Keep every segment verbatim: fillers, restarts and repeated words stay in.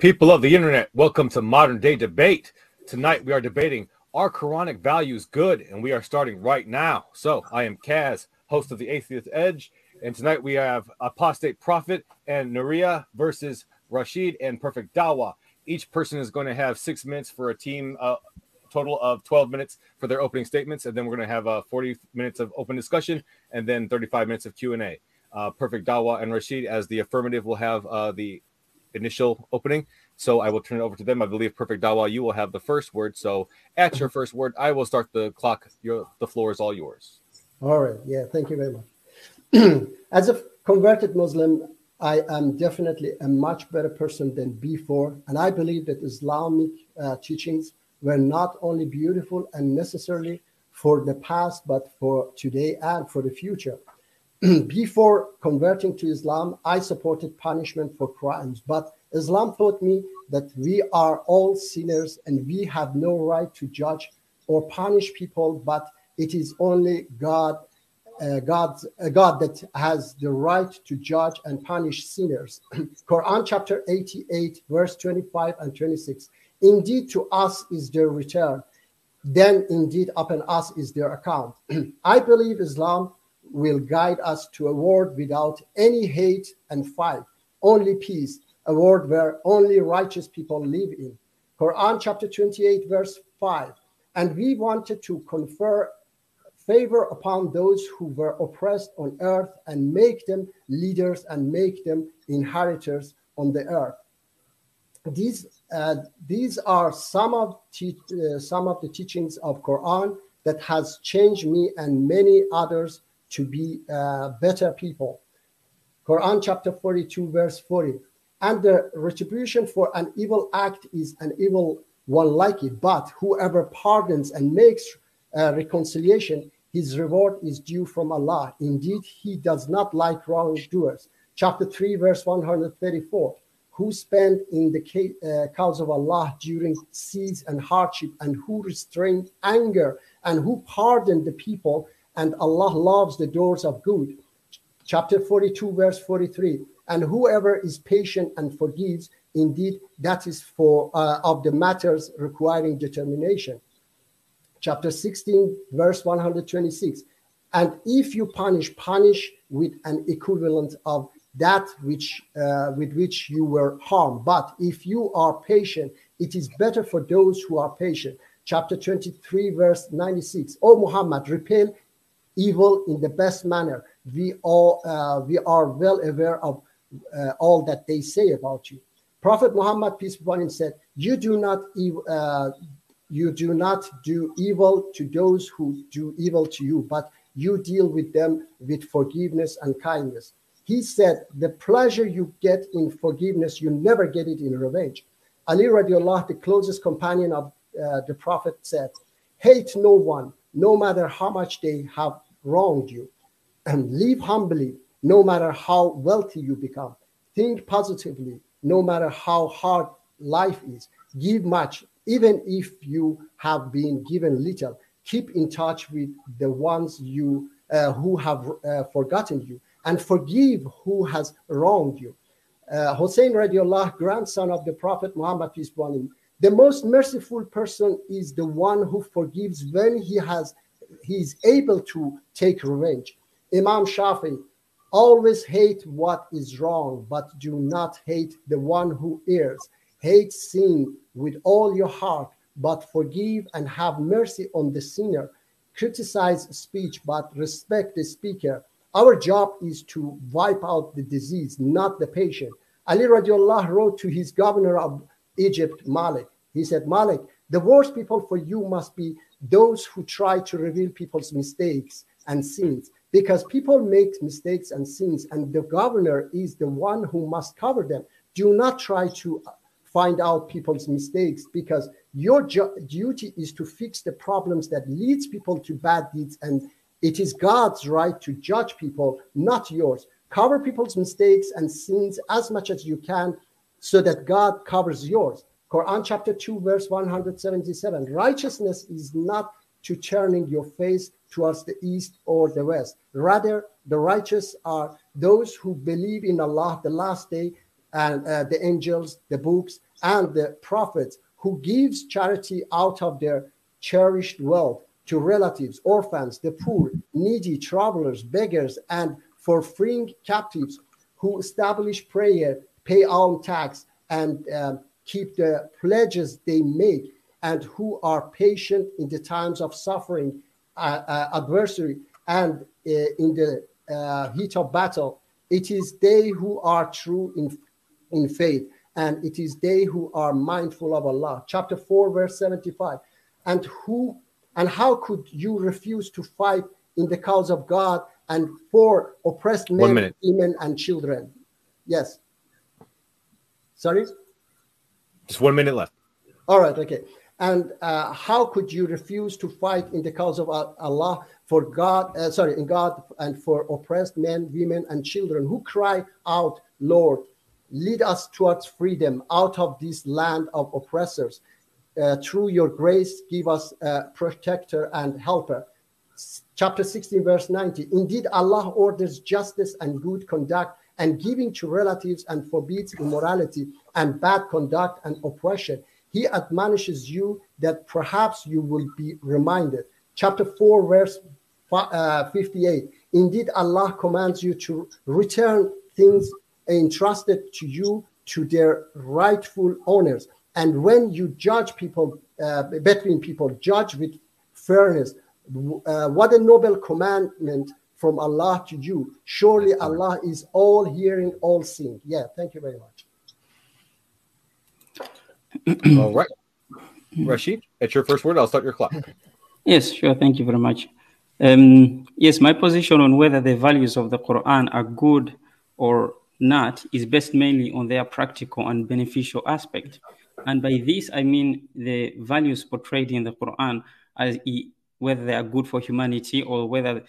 People of the internet, welcome to Modern Day Debate. Tonight we are debating, are Quranic values good? And we are starting right now. So I am Kaz, host of The Atheist Edge. And tonight we have Apostate Prophet and Nuria versus Rashid and Perfect Dawah. Each person is going to have six minutes for a team, uh, total of twelve minutes for their opening statements. And then we're going to have uh, forty minutes of open discussion and then thirty-five minutes of Q and A. Uh, Perfect Dawah and Rashid, as the affirmative, will have uh, the initial opening. So I will turn it over to them. I believe, Perfect Dawah, you will have the first word. So at your first word, I will start the clock. Your, the floor is all yours. All right. Yeah, thank you very much. As a converted Muslim, I am definitely a much better person than before. And I believe that Islamic uh, teachings were not only beautiful and necessary for the past, but for today and for the future. Before converting to Islam, I supported punishment for crimes, but Islam taught me that we are all sinners and we have no right to judge or punish people, but it is only God, uh, God's, uh, God that has the right to judge and punish sinners. Quran chapter eighty-eight, verse twenty-five and twenty-six. Indeed, to us is their return. Then indeed upon us is their account. I believe Islam will guide us to a world without any hate and fight, only peace, a world where only righteous people live in. Quran chapter twenty-eight, verse five. And we wanted to confer favor upon those who were oppressed on earth and make them leaders and make them inheritors on the earth. These uh, these are some of te- uh, some of the teachings of Quran that has changed me and many others to be uh, better people. Quran chapter forty-two, verse forty. And the retribution for an evil act is an evil one like it, but whoever pardons and makes uh, reconciliation, his reward is due from Allah. Indeed, he does not like wrongdoers. Chapter three, verse one hundred thirty-four. Who spend in the ca- uh, cause of Allah during siege and hardship, and who restrain anger, and who pardon the people, and Allah loves the doors of good. Chapter forty-two, verse forty-three. And whoever is patient and forgives, indeed, that is for uh, of the matters requiring determination. Chapter sixteen, verse one hundred twenty-six. And if you punish, punish with an equivalent of that which uh, with which you were harmed. But if you are patient, it is better for those who are patient. Chapter twenty-three, verse ninety-six. O Muhammad, repel evil in the best manner. We all uh, we are well aware of uh, all that they say about you. Prophet Muhammad, peace be upon him, said, "You do not ev- uh, you do not do evil to those who do evil to you, but you deal with them with forgiveness and kindness." He said, "The pleasure you get in forgiveness, you never get it in revenge." Ali radiallahu, the closest companion of uh, the Prophet, said, "Hate no one, no matter how much they have wronged you. And live humbly, no matter how wealthy you become. Think positively, no matter how hard life is. Give much, even if you have been given little. Keep in touch with the ones you uh, who have uh, forgotten you, and forgive who has wronged you." Uh, Hussein radiallahu, grandson of the Prophet Muhammad, peace be upon him, the most merciful person is the one who forgives when he has he is able to take revenge. Imam Shafi, always hate what is wrong, but do not hate the one who errs. Hate sin with all your heart, but forgive and have mercy on the sinner. Criticize speech, but respect the speaker. Our job is to wipe out the disease, not the patient. Ali radiallahu wrote to his governor of Egypt, Malik. He said, "Malik, the worst people for you must be those who try to reveal people's mistakes and sins, because people make mistakes and sins, and the governor is the one who must cover them. Do not try to find out people's mistakes, because your duty is to fix the problems that leads people to bad deeds, and it is God's right to judge people, not yours. Cover people's mistakes and sins as much as you can so that God covers yours. Quran chapter two, verse one hundred seventy-seven. Righteousness is not to turning your face towards the east or the west. Rather, the righteous are those who believe in Allah, the last day, and uh, the angels, the books, and the prophets, who gives charity out of their cherished wealth to relatives, orphans, the poor, needy, travelers, beggars, and for freeing captives, who establish prayer, pay all tax, and um, keep the pledges they make, and who are patient in the times of suffering, uh, uh, adversity, and uh, in the uh, heat of battle. It is they who are true in in faith, and it is they who are mindful of Allah. Chapter four, verse seventy-five. And who and how could you refuse to fight in the cause of God and for oppressed men, women, and children? Yes. Sorry? Just one minute left. All right, okay. And uh, how could you refuse to fight in the cause of Allah for God, uh, sorry, in God and for oppressed men, women, and children who cry out, Lord, lead us towards freedom out of this land of oppressors. Uh, through your grace, give us a protector and helper. Chapter sixteen, verse ninety. Indeed, Allah orders justice and good conduct and giving to relatives and forbids immorality and bad conduct and oppression. He admonishes you that perhaps you will be reminded. Chapter four, verse fifty-eight. Indeed, Allah commands you to return things entrusted to you to their rightful owners. And when you judge people, uh, between people, judge with fairness. Uh, what a noble commandment from Allah to you. Surely Allah is all hearing, all seeing. Yeah, thank you very much. All right. Rashid, that's your first word. I'll start your clock. Yes, sure. Thank you very much. Um, yes, my position on whether the values of the Quran are good or not is based mainly on their practical and beneficial aspect. And by this, I mean the values portrayed in the Quran, as e whether they are good for humanity or whether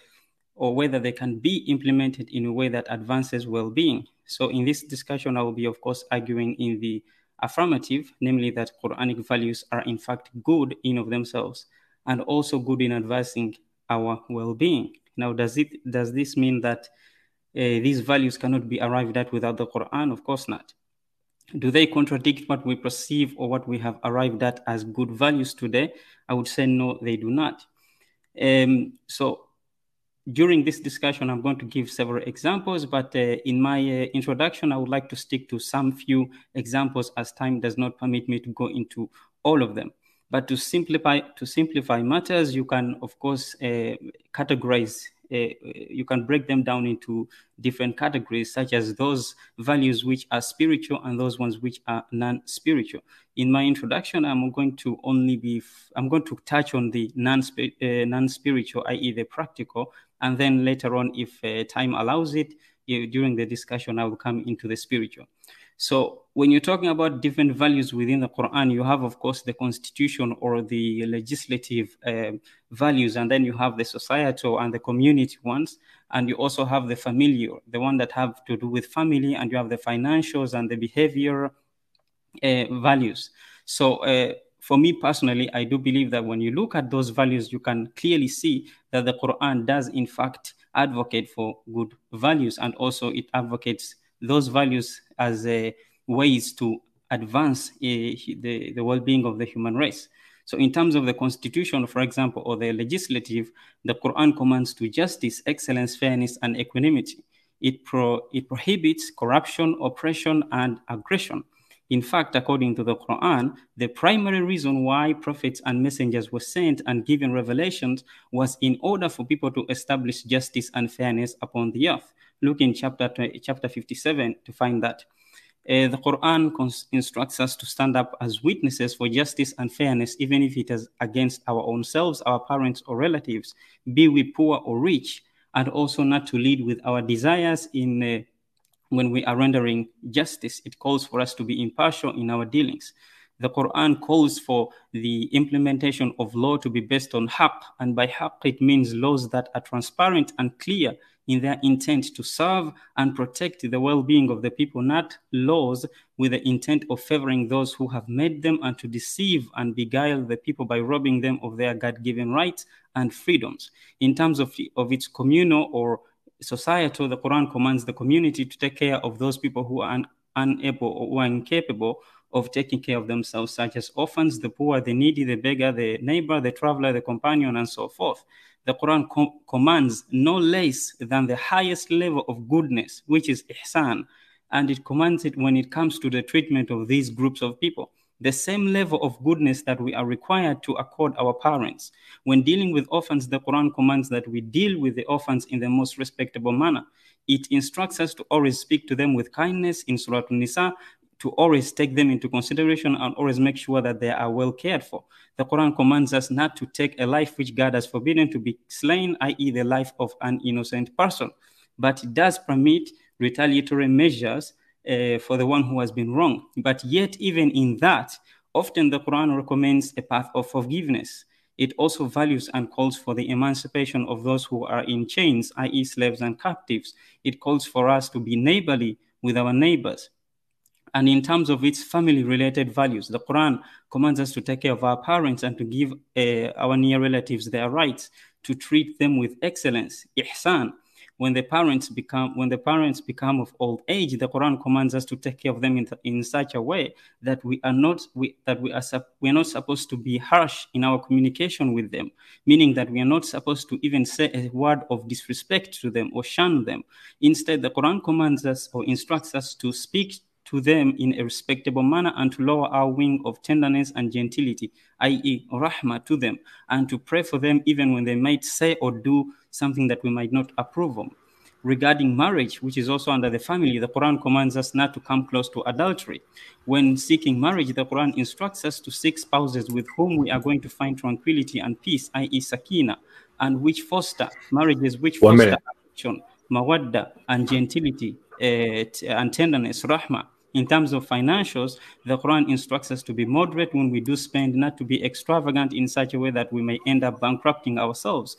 or whether they can be implemented in a way that advances well-being. So in this discussion, I will be, of course, arguing in the affirmative, namely that Quranic values are in fact good in of themselves and also good in advancing our well-being. Now, does it does this mean that uh, these values cannot be arrived at without the Quran? Of course not. Do they contradict what we perceive or what we have arrived at as good values today? I would say no, they do not. Um, so during this discussion, I'm going to give several examples, but uh, in my uh, introduction, I would like to stick to some few examples, as time does not permit me to go into all of them. But to simplify, to simplify matters, you can, of course, uh, categorize. Uh, you can break them down into different categories, such as those values which are spiritual and those ones which are non-spiritual. In my introduction, I'm going to only be. F- I'm going to touch on the non-sp- uh, non-spiritual, that is, the practical. And then later on, if uh, time allows it, if, during the discussion, I will come into the spiritual. So when you're talking about different values within the Quran, you have, of course, the constitution or the legislative uh, values, and then you have the societal and the community ones, and you also have the familial, the one that have to do with family, and you have the financials and the behavior uh, values. So uh, for me personally, I do believe that when you look at those values, you can clearly see that the Quran does, in fact, advocate for good values. And also it advocates those values as uh, ways to advance uh, the, the well-being of the human race. So in terms of the constitution, for example, or the legislative, the Quran commands to justice, excellence, fairness, and equanimity. It, pro- it prohibits corruption, oppression, and aggression. In fact, according to the Quran, the primary reason why prophets and messengers were sent and given revelations was in order for people to establish justice and fairness upon the earth. Look in chapter chapter fifty-seven to find that. Uh, the Quran cons- instructs us to stand up as witnesses for justice and fairness, even if it is against our own selves, our parents or relatives, be we poor or rich, and also not to lead with our desires in uh, when we are rendering justice, it calls for us to be impartial in our dealings. The Quran calls for the implementation of law to be based on haqq, and by haqq it means laws that are transparent and clear in their intent to serve and protect the well-being of the people, not laws with the intent of favoring those who have made them and to deceive and beguile the people by robbing them of their God-given rights and freedoms. In terms of, of its communal or societal, the Quran commands the community to take care of those people who are un- unable or who are incapable of taking care of themselves, such as orphans, the poor, the needy, the beggar, the neighbor, the traveler, the companion, and so forth. The Quran com- commands no less than the highest level of goodness, which is Ihsan, and it commands it when it comes to the treatment of these groups of people. The same level of goodness that we are required to accord our parents. When dealing with orphans, the Quran commands that we deal with the orphans in the most respectable manner. It instructs us to always speak to them with kindness in Surah Nisa, to always take them into consideration and always make sure that they are well cared for. The Quran commands us not to take a life which God has forbidden to be slain, that is the life of an innocent person. But it does permit retaliatory measures uh, for the one who has been wronged. But yet, even in that, often the Quran recommends a path of forgiveness. It also values and calls for the emancipation of those who are in chains, that is slaves and captives. It calls for us to be neighborly with our neighbors. And in terms of its family-related values, the Quran commands us to take care of our parents and to give uh, our near relatives their rights, to treat them with excellence, ihsan. When the parents become when the parents become of old age, the Quran commands us to take care of them in, th- in such a way that we are not we, that we are sup- we are not supposed to be harsh in our communication with them, meaning that we are not supposed to even say a word of disrespect to them or shun them. Instead, the Quran commands us or instructs us to speak to them in a respectable manner and to lower our wing of tenderness and gentility, that is Rahma, to them, and to pray for them even when they might say or do something that we might not approve of. Regarding marriage, which is also under the family, the Quran commands us not to come close to adultery. When seeking marriage, the Quran instructs us to seek spouses with whom we are going to find tranquility and peace, that is sakina, and which foster marriages which One foster affection, mawadda, and gentility uh, t- and tenderness, Rahma. In terms of financials, the Quran instructs us to be moderate when we do spend, not to be extravagant in such a way that we may end up bankrupting ourselves,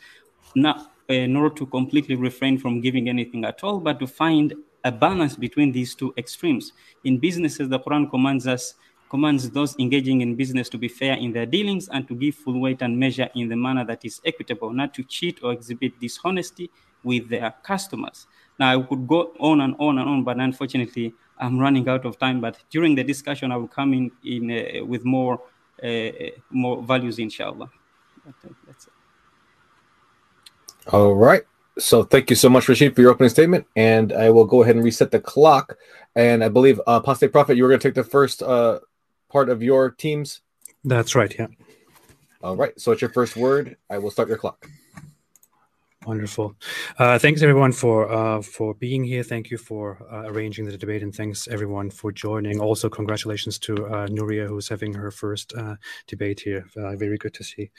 not, uh, nor to completely refrain from giving anything at all, but to find a balance between these two extremes. In businesses, the Quran commands us, commands those engaging in business to be fair in their dealings and to give full weight and measure in the manner that is equitable, not to cheat or exhibit dishonesty with their customers. Now, I could go on and on and on, but unfortunately, I'm running out of time, but during the discussion, I will come in, in uh, with more uh, more values, inshallah. I think that's it. All right. So thank you so much, Rashid, for your opening statement. And I will go ahead and reset the clock. And I believe, uh, Apostate Prophet, you were going to take the first uh, part of your teams. That's right, yeah. All right. So it's your first word. I will start your clock. Wonderful. Uh, thanks, everyone, for uh, for being here. Thank you for uh, arranging the debate, and thanks, everyone, for joining. Also, congratulations to uh, Nuria, who's having her first uh, debate here. Uh, very good to see.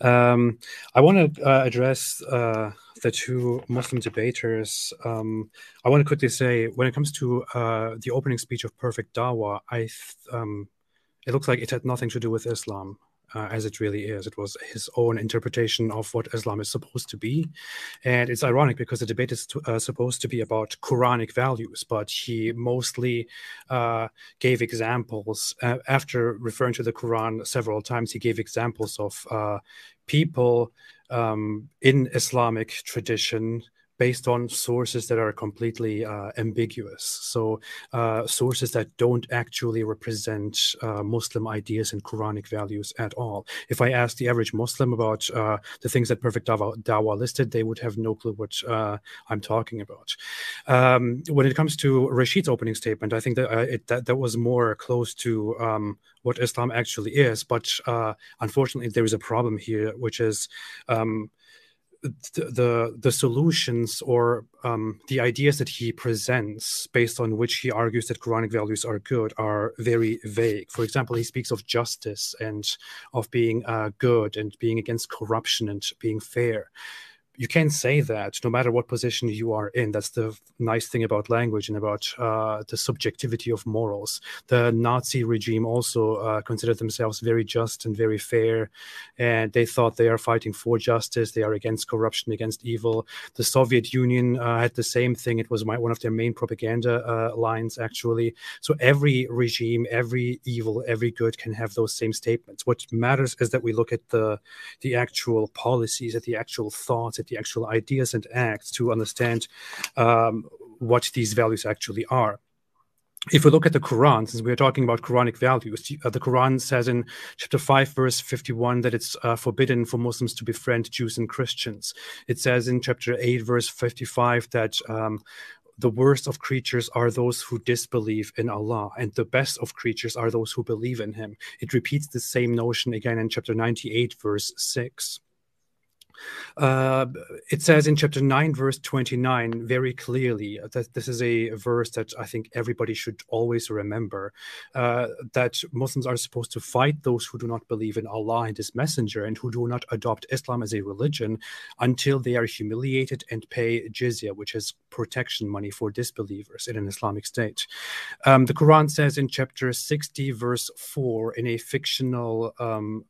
Um, I want to uh, address uh, the two Muslim debaters. Um, I want to quickly say, when it comes to uh, the opening speech of Perfect Dawah, I th- um, it looks like it had nothing to do with Islam. Uh, as it really is. It was his own interpretation of what Islam is supposed to be. And it's ironic because the debate is to, uh, supposed to be about Quranic values, but he mostly uh, gave examples. Uh, after referring to the Quran several times, he gave examples of uh, people um, in Islamic tradition based on sources that are completely uh, ambiguous. So uh, sources that don't actually represent uh, Muslim ideas and Quranic values at all. If I asked the average Muslim about uh, the things that Perfect Dawah, Dawah listed, they would have no clue what uh, I'm talking about. Um, when it comes to Rashid's opening statement, I think that uh, it, that, that was more close to um, what Islam actually is. But uh, unfortunately, there is a problem here, which is... Um, the the solutions or um, the ideas that he presents based on which he argues that Quranic values are good are very vague. For example, he speaks of justice and of being uh, good and being against corruption and being fair. you can say that no matter what position you are in. That's the nice thing about language and about uh, the subjectivity of morals. The Nazi regime also uh, considered themselves very just and very fair, and they thought they are fighting for justice. They are against corruption, against evil. The Soviet Union uh, had the same thing. It was my, one of their main propaganda uh, lines, actually. So every regime, every evil, every good can have those same statements. What matters is that we look at the, the actual policies, at the actual thoughts, the actual ideas and acts to understand um, what these values actually are. If we look at the Quran, since we are talking about Quranic values, uh, the Quran says in chapter five, verse fifty-one, that it's uh, forbidden for Muslims to befriend Jews and Christians. It says in chapter eight, verse fifty-five, that um, the worst of creatures are those who disbelieve in Allah, and the best of creatures are those who believe in Him. It repeats the same notion again in chapter ninety-eight, verse six. Uh, it says in chapter nine, verse twenty-nine, very clearly, that this is a verse that I think everybody should always remember, uh, that Muslims are supposed to fight those who do not believe in Allah and His Messenger and who do not adopt Islam as a religion until they are humiliated and pay jizya, which is protection money for disbelievers in an Islamic state. Um, the Quran says in chapter sixty, verse four, in a fictional um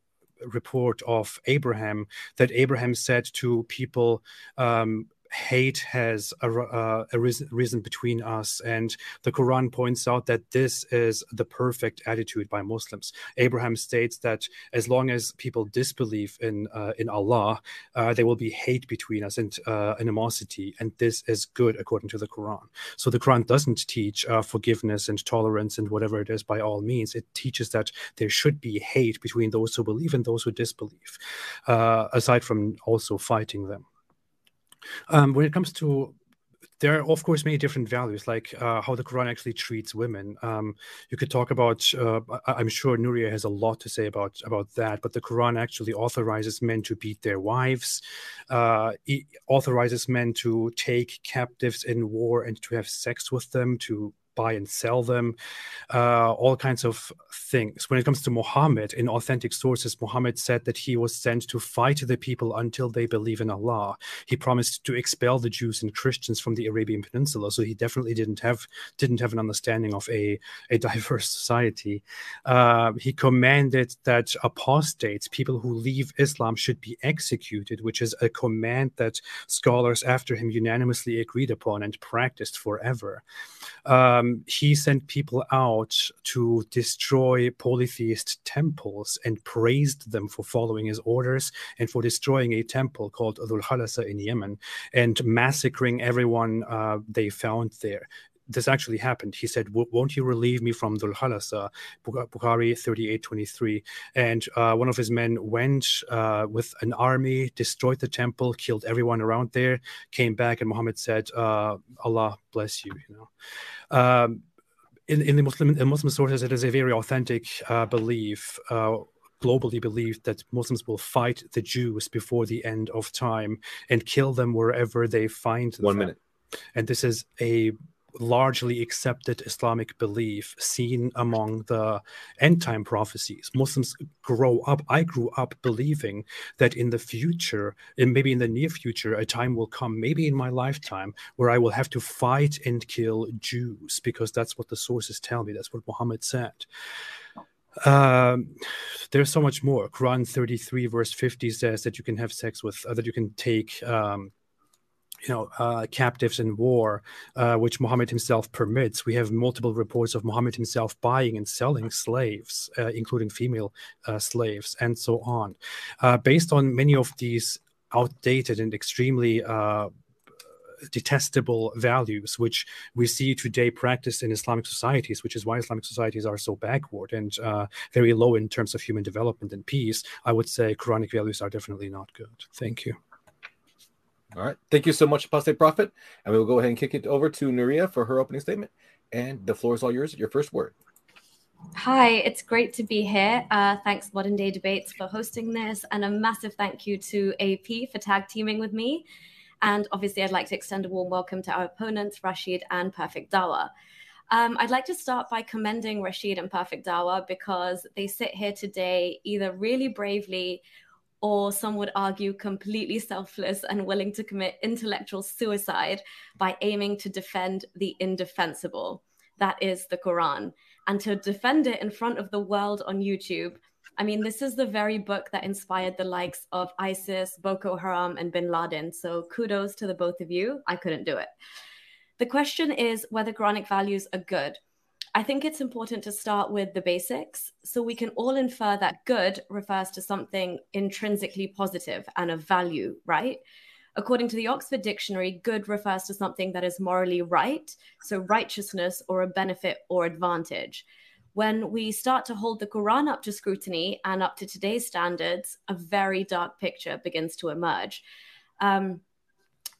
report of Abraham, that Abraham said to people, um, hate has uh, arisen between us. And the Quran points out that this is the perfect attitude by Muslims. Abraham states that as long as people disbelieve in uh, in Allah, uh, there will be hate between us and uh, animosity. And this is good according to the Quran. So the Quran doesn't teach uh, forgiveness and tolerance and whatever it is by all means. It teaches that there should be hate between those who believe and those who disbelieve, uh, aside from also fighting them. Um, when it comes to, there are, of course, many different values, like uh, how the Quran actually treats women. Um, you could talk about, uh, I'm sure Nuria has a lot to say about, about that, but the Quran actually authorizes men to beat their wives, uh, it authorizes men to take captives in war and to have sex with them, to buy and sell them, uh, all kinds of things. When it comes to Muhammad, in authentic sources, Muhammad said that he was sent to fight the people until they believe in Allah. He promised to expel the Jews and Christians from the Arabian Peninsula, so he definitely didn't have didn't have an understanding of a, a diverse society. Uh, he commanded that apostates, people who leave Islam, should be executed, which is a command that scholars after him unanimously agreed upon and practiced forever. Um, He sent people out to destroy polytheist temples and praised them for following his orders and for destroying a temple called Dhul-Khalasa in Yemen and massacring everyone uh, they found there. This actually happened. He said, "Won't you relieve me from Dhul-Khalasa?" Bukhari thirty-eight twenty-three. And uh, one of his men went uh, with an army, destroyed the temple, killed everyone around there, came back, and Muhammad said, uh, "Allah bless you." You know, um, in, in the Muslim in Muslim sources, it is a very authentic uh, belief. Uh, globally believed that Muslims will fight the Jews before the end of time and kill them wherever they find them. One minute. And this is a largely accepted Islamic belief seen among the end-time prophecies. Muslims grow up, I grew up believing that in the future, and maybe in the near future, a time will come, maybe in my lifetime, where I will have to fight and kill Jews, because that's what the sources tell me, that's what Muhammad said. Um, there's so much more. Quran thirty-three verse fifty says that you can have sex with, uh, that you can take um, you know, uh, captives in war, uh, which Muhammad himself permits. We have multiple reports of Muhammad himself buying and selling slaves, uh, including female uh, slaves, and so on. Uh, based on many of these outdated and extremely uh, detestable values, which we see today practiced in Islamic societies, which is why Islamic societies are so backward and uh, very low in terms of human development and peace, I would say Quranic values are definitely not good. Thank you. All right. Thank you so much, Apostate Prophet. And we will go ahead and kick it over to Nuria for her opening statement. And the floor is all yours. Your first word. Hi, it's great to be here. Uh, thanks, Modern Day Debates, for hosting this. And a massive thank you to A P for tag teaming with me. And obviously, I'd like to extend a warm welcome to our opponents, Rashid and Perfect Dawah. Um, I'd like to start by commending Rashid and Perfect Dawah because they sit here today either really bravely or some would argue completely selfless and willing to commit intellectual suicide by aiming to defend the indefensible. That is the Quran. And to defend it in front of the world on YouTube. I mean, this is the very book that inspired the likes of ISIS, Boko Haram, and Bin Laden. So kudos to the both of you. I couldn't do it. The question is whether Quranic values are good. I think it's important to start with the basics, so we can all infer that good refers to something intrinsically positive and of value, right? According to the Oxford Dictionary, good refers to something that is morally right, so righteousness or a benefit or advantage. When we start to hold the Quran up to scrutiny and up to today's standards, a very dark picture begins to emerge. Um,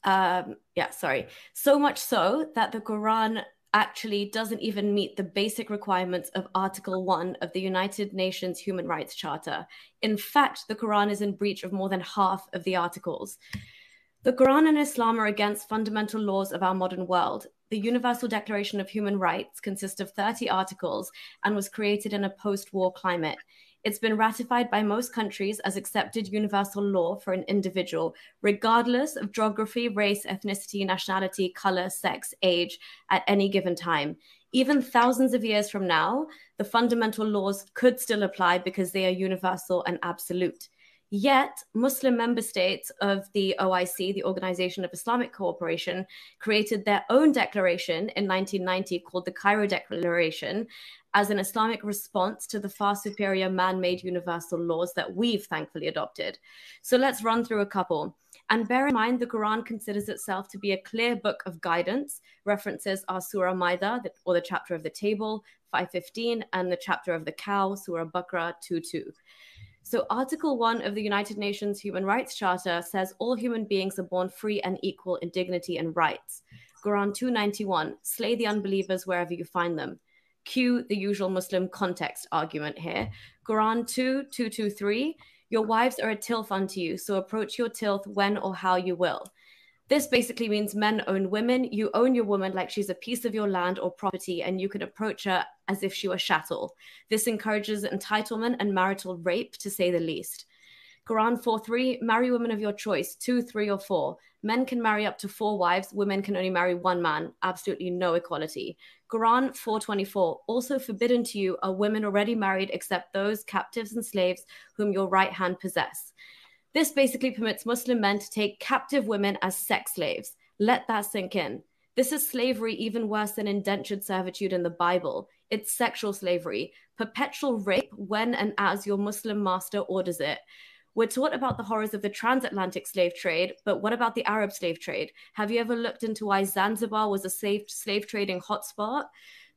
um, yeah, sorry. So much so that the Quran actually doesn't even meet the basic requirements of Article one of the United Nations Human Rights Charter. In fact, the Quran is in breach of more than half of the articles. The Quran and Islam are against fundamental laws of our modern world. The Universal Declaration of Human Rights consists of thirty articles and was created in a post-war climate. It's been ratified by most countries as accepted universal law for an individual, regardless of geography, race, ethnicity, nationality, color, sex, age, at any given time. Even thousands of years from now, the fundamental laws could still apply because they are universal and absolute. Yet, Muslim member states of the O I C, the Organization of Islamic Cooperation, created their own declaration in nineteen ninety called the Cairo Declaration as an Islamic response to the far superior man-made universal laws that we've thankfully adopted. So let's run through a couple. And bear in mind, the Quran considers itself to be a clear book of guidance. References are Surah Al-Maida, or the chapter of the table, five fifteen, and the chapter of the cow, Surah Baqarah two two. So Article one of the United Nations Human Rights Charter says all human beings are born free and equal in dignity and rights. Quran two ninety-one, slay the unbelievers wherever you find them. Cue the usual Muslim context argument here. Quran two two two three, your wives are a tilth unto you, so approach your tilth when or how you will. This basically means men own women. You own your woman like she's a piece of your land or property, and you can approach her as if she were chattel. This encourages entitlement and marital rape, to say the least. Quran four three, marry women of your choice, two, three, or four. Men can marry up to four wives. Women can only marry one man. Absolutely no equality. Quran four twenty-four, also forbidden to you are women already married except those captives and slaves whom your right hand possess. This basically permits Muslim men to take captive women as sex slaves. Let that sink in. This is slavery even worse than indentured servitude in the Bible. It's sexual slavery, perpetual rape when and as your Muslim master orders it. We're taught about the horrors of the transatlantic slave trade, but what about the Arab slave trade? Have you ever looked into why Zanzibar was a slave, slave trading hotspot?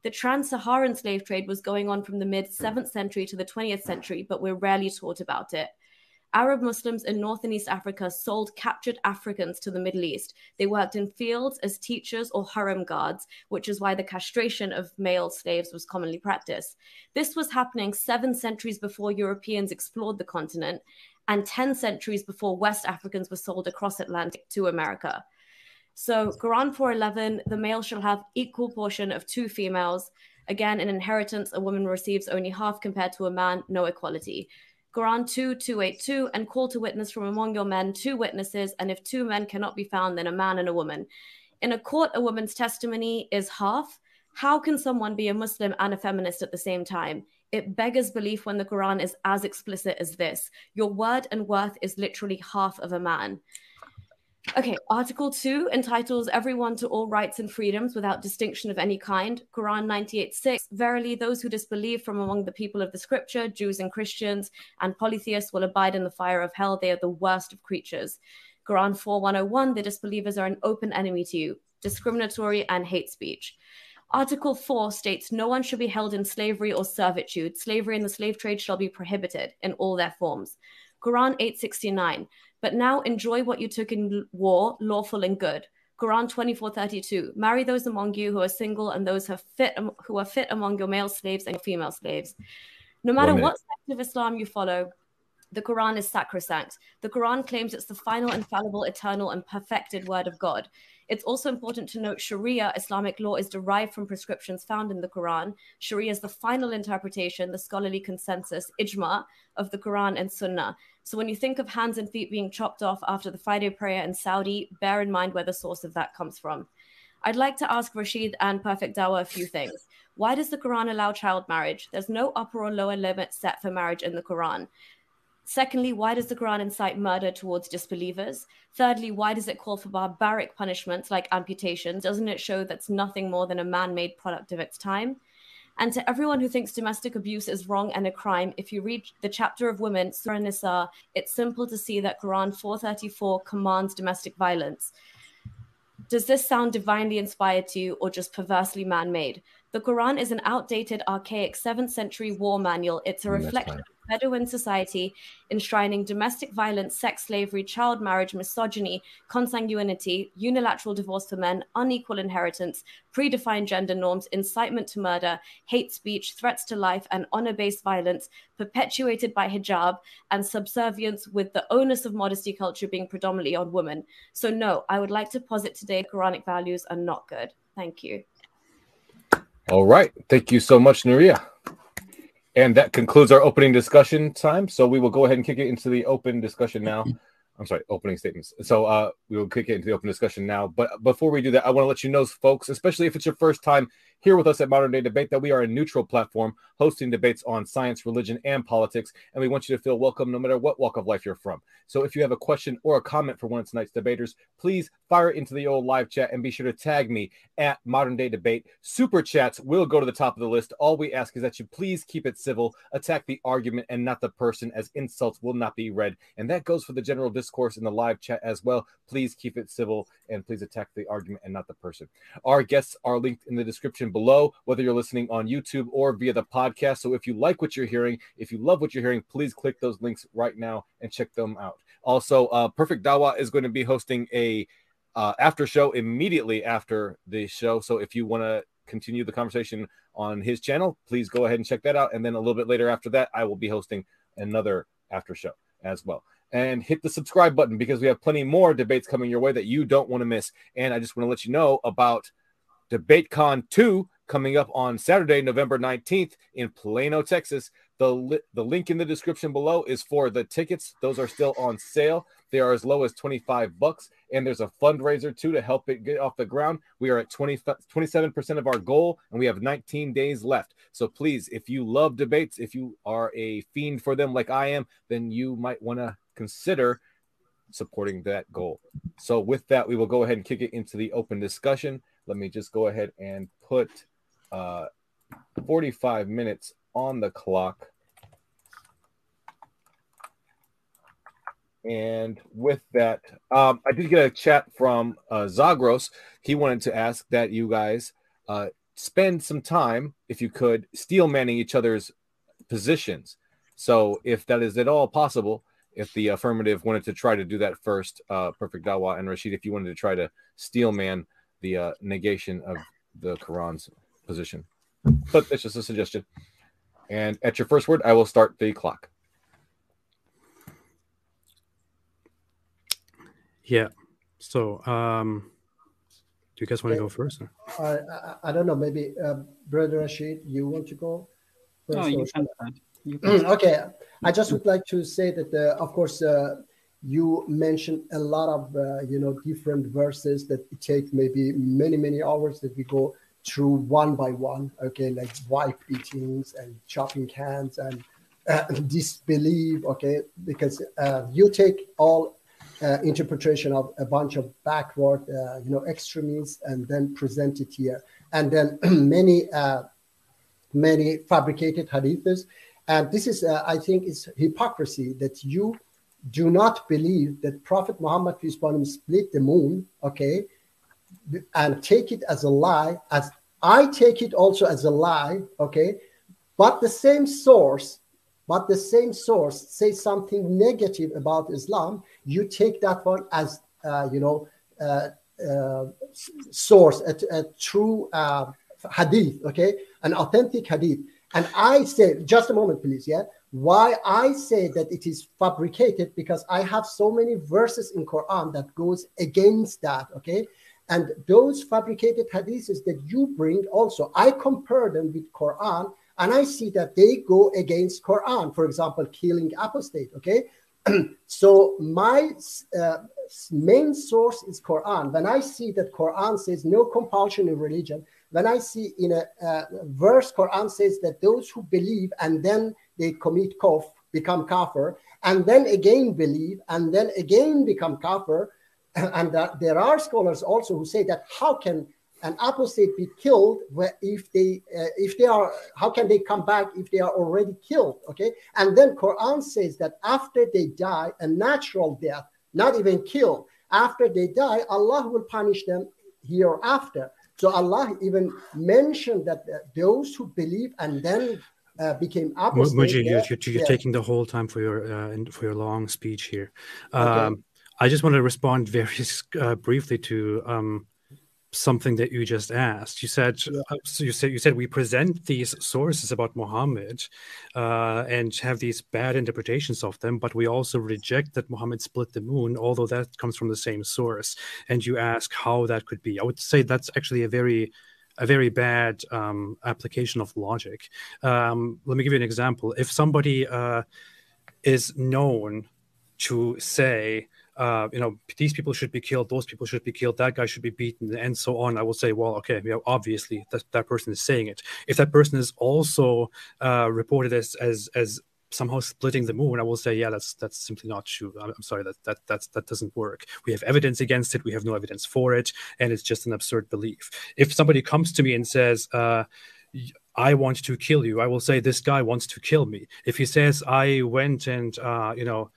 The trans-Saharan slave trade was going on from the mid seventh century to the twentieth century, but we're rarely taught about it. Arab Muslims in North and East Africa sold captured Africans to the Middle East. They worked in fields as teachers or harem guards, which is why the castration of male slaves was commonly practiced. This was happening seven centuries before Europeans explored the continent and ten centuries before West Africans were sold across Atlantic to America. So Quran four eleven, the male shall have equal portion of two females. Again, in inheritance, a woman receives only half compared to a man, no equality. Quran two two eighty-two, and call to witness from among your men two witnesses, and if two men cannot be found, then a man and a woman. In a court, a woman's testimony is half. How can someone be a Muslim and a feminist at the same time? It beggars belief when the Quran is as explicit as this. Your word and worth is literally half of a man. Okay, Article two entitles everyone to all rights and freedoms without distinction of any kind. Quran ninety-eight six, verily those who disbelieve from among the people of the scripture, Jews and Christians, and polytheists will abide in the fire of hell. They are the worst of creatures. Quran four one oh one, the disbelievers are an open enemy to you, discriminatory and hate speech. Article four states no one shall be held in slavery or servitude. Slavery and the slave trade shall be prohibited in all their forms. Quran eight sixty-nine, but now enjoy what you took in war, lawful and good. Quran twenty-four thirty-two, marry those among you who are single and those who are fit, who are fit among your male slaves and female slaves. No matter what sect of Islam you follow, The Quran is sacrosanct. The Quran claims it's the final, infallible, eternal, and perfected word of God. It's also important to note Sharia, Islamic law, is derived from prescriptions found in the Quran. Sharia is the final interpretation, the scholarly consensus, ijma, of the Quran and Sunnah. So when you think of hands and feet being chopped off after the Friday prayer in Saudi, bear in mind where the source of that comes from. I'd like to ask Rashid and Perfect Dawah a few things. Why does the Quran allow child marriage? There's no upper or lower limit set for marriage in the Quran. Secondly, why does the Quran incite murder towards disbelievers? Thirdly, why does it call for barbaric punishments like amputation? Doesn't it show that's nothing more than a man-made product of its time? And to everyone who thinks domestic abuse is wrong and a crime, if you read the chapter of women, Surah Nisa, it's simple to see that Quran four thirty-four commands domestic violence. Does this sound divinely inspired to you or just perversely man-made? The Quran is an outdated, archaic seventh century war manual. It's a reflection of Bedouin society enshrining domestic violence, sex slavery, child marriage, misogyny, consanguinity, unilateral divorce for men, unequal inheritance, predefined gender norms, incitement to murder, hate speech, threats to life, and honor-based violence perpetuated by hijab and subservience, with the onus of modesty culture being predominantly on women. So no, I would like to posit today Quranic values are not good. Thank you. All right. Thank you so much, Nuria. And that concludes our opening discussion time. So we will go ahead and kick it into the open discussion now. I'm sorry, opening statements. So uh, we will kick it into the open discussion now. But before we do that, I want to let you know, folks, especially if it's your first time here with us at Modern Day Debate, that we are a neutral platform hosting debates on science, religion, and politics. And we want you to feel welcome no matter what walk of life you're from. So if you have a question or a comment for one of tonight's debaters, please fire into the old live chat and be sure to tag me at Modern Day Debate. Super chats will go to the top of the list. All we ask is that you please keep it civil, attack the argument and not the person, as insults will not be read. And that goes for the general discourse in the live chat as well. Please keep it civil and please attack the argument and not the person. Our guests are linked in the description below, whether you're listening on YouTube or via the podcast. So if you like what you're hearing, if you love what you're hearing, please click those links right now and check them out. Also, uh, Perfect Dawah is going to be hosting a uh, after show immediately after the show. So if you want to continue the conversation on his channel, please go ahead and check that out. And then a little bit later after that, I will be hosting another after show as well. And hit the subscribe button, because we have plenty more debates coming your way that you don't want to miss. And I just want to let you know about DebateCon two coming up on Saturday, November nineteenth in Plano, Texas. The, li the link in the description below is for the tickets. Those are still on sale. They are as low as twenty-five bucks. And there's a fundraiser, too, to help it get off the ground. We are at twenty-seven percent of our goal, and we have nineteen days left. So please, if you love debates, if you are a fiend for them like I am, then you might want to consider supporting that goal. So with that, we will go ahead and kick it into the open discussion. Let me just go ahead and put uh, forty-five minutes on the clock. And with that, um, I did get a chat from uh, Zagros. He wanted to ask that you guys uh, spend some time, if you could, steel-manning each other's positions. So if that is at all possible, if the affirmative wanted to try to do that first, uh, Perfect Dawah and Rashid, if you wanted to try to steel-man the uh, negation of the Quran's position. But it's just a suggestion. And at your first word, I will start the clock. Yeah. So um, do you guys want to go first? Or? I, I, I don't know. Maybe uh, Brother Rashid, you want to go first? No, you can. You can. Okay. I just would like to say that, uh, of course, uh, you mentioned a lot of, uh, you know, different verses that take maybe many, many hours that we go through one by one, okay, like wife beatings and chopping hands and uh, disbelief, okay, because uh, you take all uh, interpretation of a bunch of backward, uh, you know, extremists and then present it here. And then many, uh, many fabricated hadiths. And this is, uh, I think, is hypocrisy that you do not believe that Prophet Muhammad, peace upon him, split the moon, okay, and take it as a lie, as I take it also as a lie, okay, but the same source, but the same source says something negative about Islam, you take that one as, uh, you know, uh, uh, source, a, a true uh, hadith, okay, an authentic hadith. And I say, just a moment, please, yeah, Why I say that it is fabricated, because I have so many verses in Quran that goes against that, okay? And those fabricated hadiths that you bring also, I compare them with Quran, and I see that they go against Quran, for example, killing apostate, okay? So my uh, main source is Quran. When I see that Quran says no compulsion in religion, when I see in a uh, verse Quran says that those who believe and then they commit kufr, become kafir, and then again believe, and then again become kafir, and uh, there are scholars also who say that how can an apostate be killed where if they uh, if they are, how can they come back if they are already killed, okay? And then Quran says that after they die a natural death, not even killed, after they die Allah will punish them hereafter. So Allah even mentioned that uh, those who believe and then Uh, became apostate. Muji, yeah. you're, you're yeah. taking the whole time for your uh, for your long speech here. Um, okay. I just want to respond very uh, briefly to um, something that you just asked. You said, yeah. uh, so you said you said we present these sources about Muhammad uh, and have these bad interpretations of them, but we also reject that Muhammad split the moon, although that comes from the same source. And you ask how that could be. I would say that's actually a very a very bad um, application of logic. Um, let me give you an example. If somebody uh, is known to say, uh, you know, these people should be killed, those people should be killed, that guy should be beaten, and so on, I will say, well, okay, you know, obviously that, that person is saying it. If that person is also uh, reported as, as, as somehow splitting the moon, I will say, yeah, that's that's simply not true. I'm, I'm sorry, that that that's, that doesn't work. We have evidence against it. We have no evidence for it, and it's just an absurd belief. If somebody comes to me and says, uh, "I want to kill you," I will say, "This guy wants to kill me." If he says, "I went and uh, you know."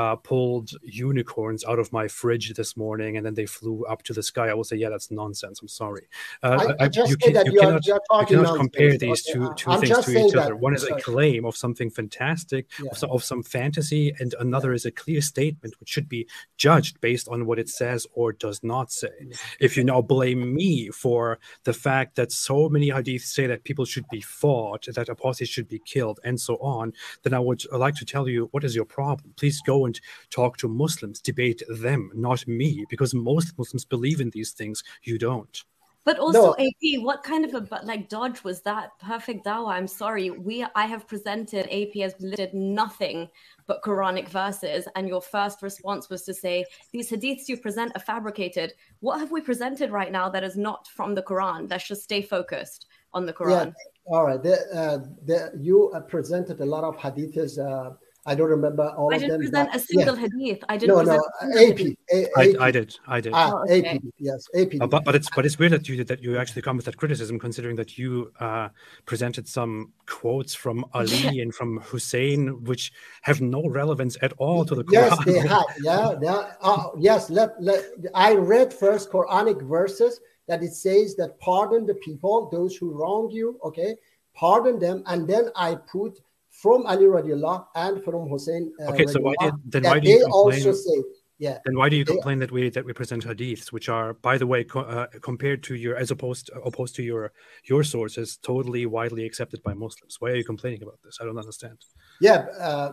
Uh, pulled unicorns out of my fridge this morning and then they flew up to the sky," I will say, yeah, that's nonsense. I'm sorry. Uh, I, I just you say can, that you, you cannot, are talking you cannot compare these okay. two, two things to each other. That. One is a claim of something fantastic, yeah. of, some, of some fantasy, and another yeah. is a clear statement which should be judged based on what it says or does not say. Yeah. If you now blame me for the fact that so many hadiths say that people should be fought, that apostates should be killed, and so on, then I would like to tell you, what is your problem? Please go and talk to Muslims, debate them, not me, because most Muslims believe in these things. You don't. But also, no. A P, what kind of a like dodge was that? Perfect Dawah, I'm sorry, we I have presented, A P has listed nothing but Quranic verses, and your first response was to say these hadiths you present are fabricated. What have we presented right now that is not from the Quran? Let's just stay focused on the Quran. Yeah. All right, the, uh, the, you uh, presented a lot of hadiths. Uh, I don't remember all I of them. I didn't present a single yeah. hadith. I didn't. No, no. A P. A, A P. I, I did. I did. Ah, oh, okay. A P. Yes. A P. Uh, but, but it's but it's weird that you that you actually come with that criticism, considering that you uh, presented some quotes from Ali and from Hussein, which have no relevance at all to the Quran. Yes, they have. Yeah. They are, uh, yes. Let, let I read first Quranic verses that it says that pardon the people, those who wrong you. Okay, pardon them, and then I put from Ali radiallahu and from Hussein. Uh, okay, so why did, then why do you complain? Also say, yeah. Then why do you they, complain that we that we present hadiths, which are, by the way, co uh, compared to your as opposed opposed to your your sources, totally widely accepted by Muslims? Why are you complaining about this? I don't understand. Yeah, uh,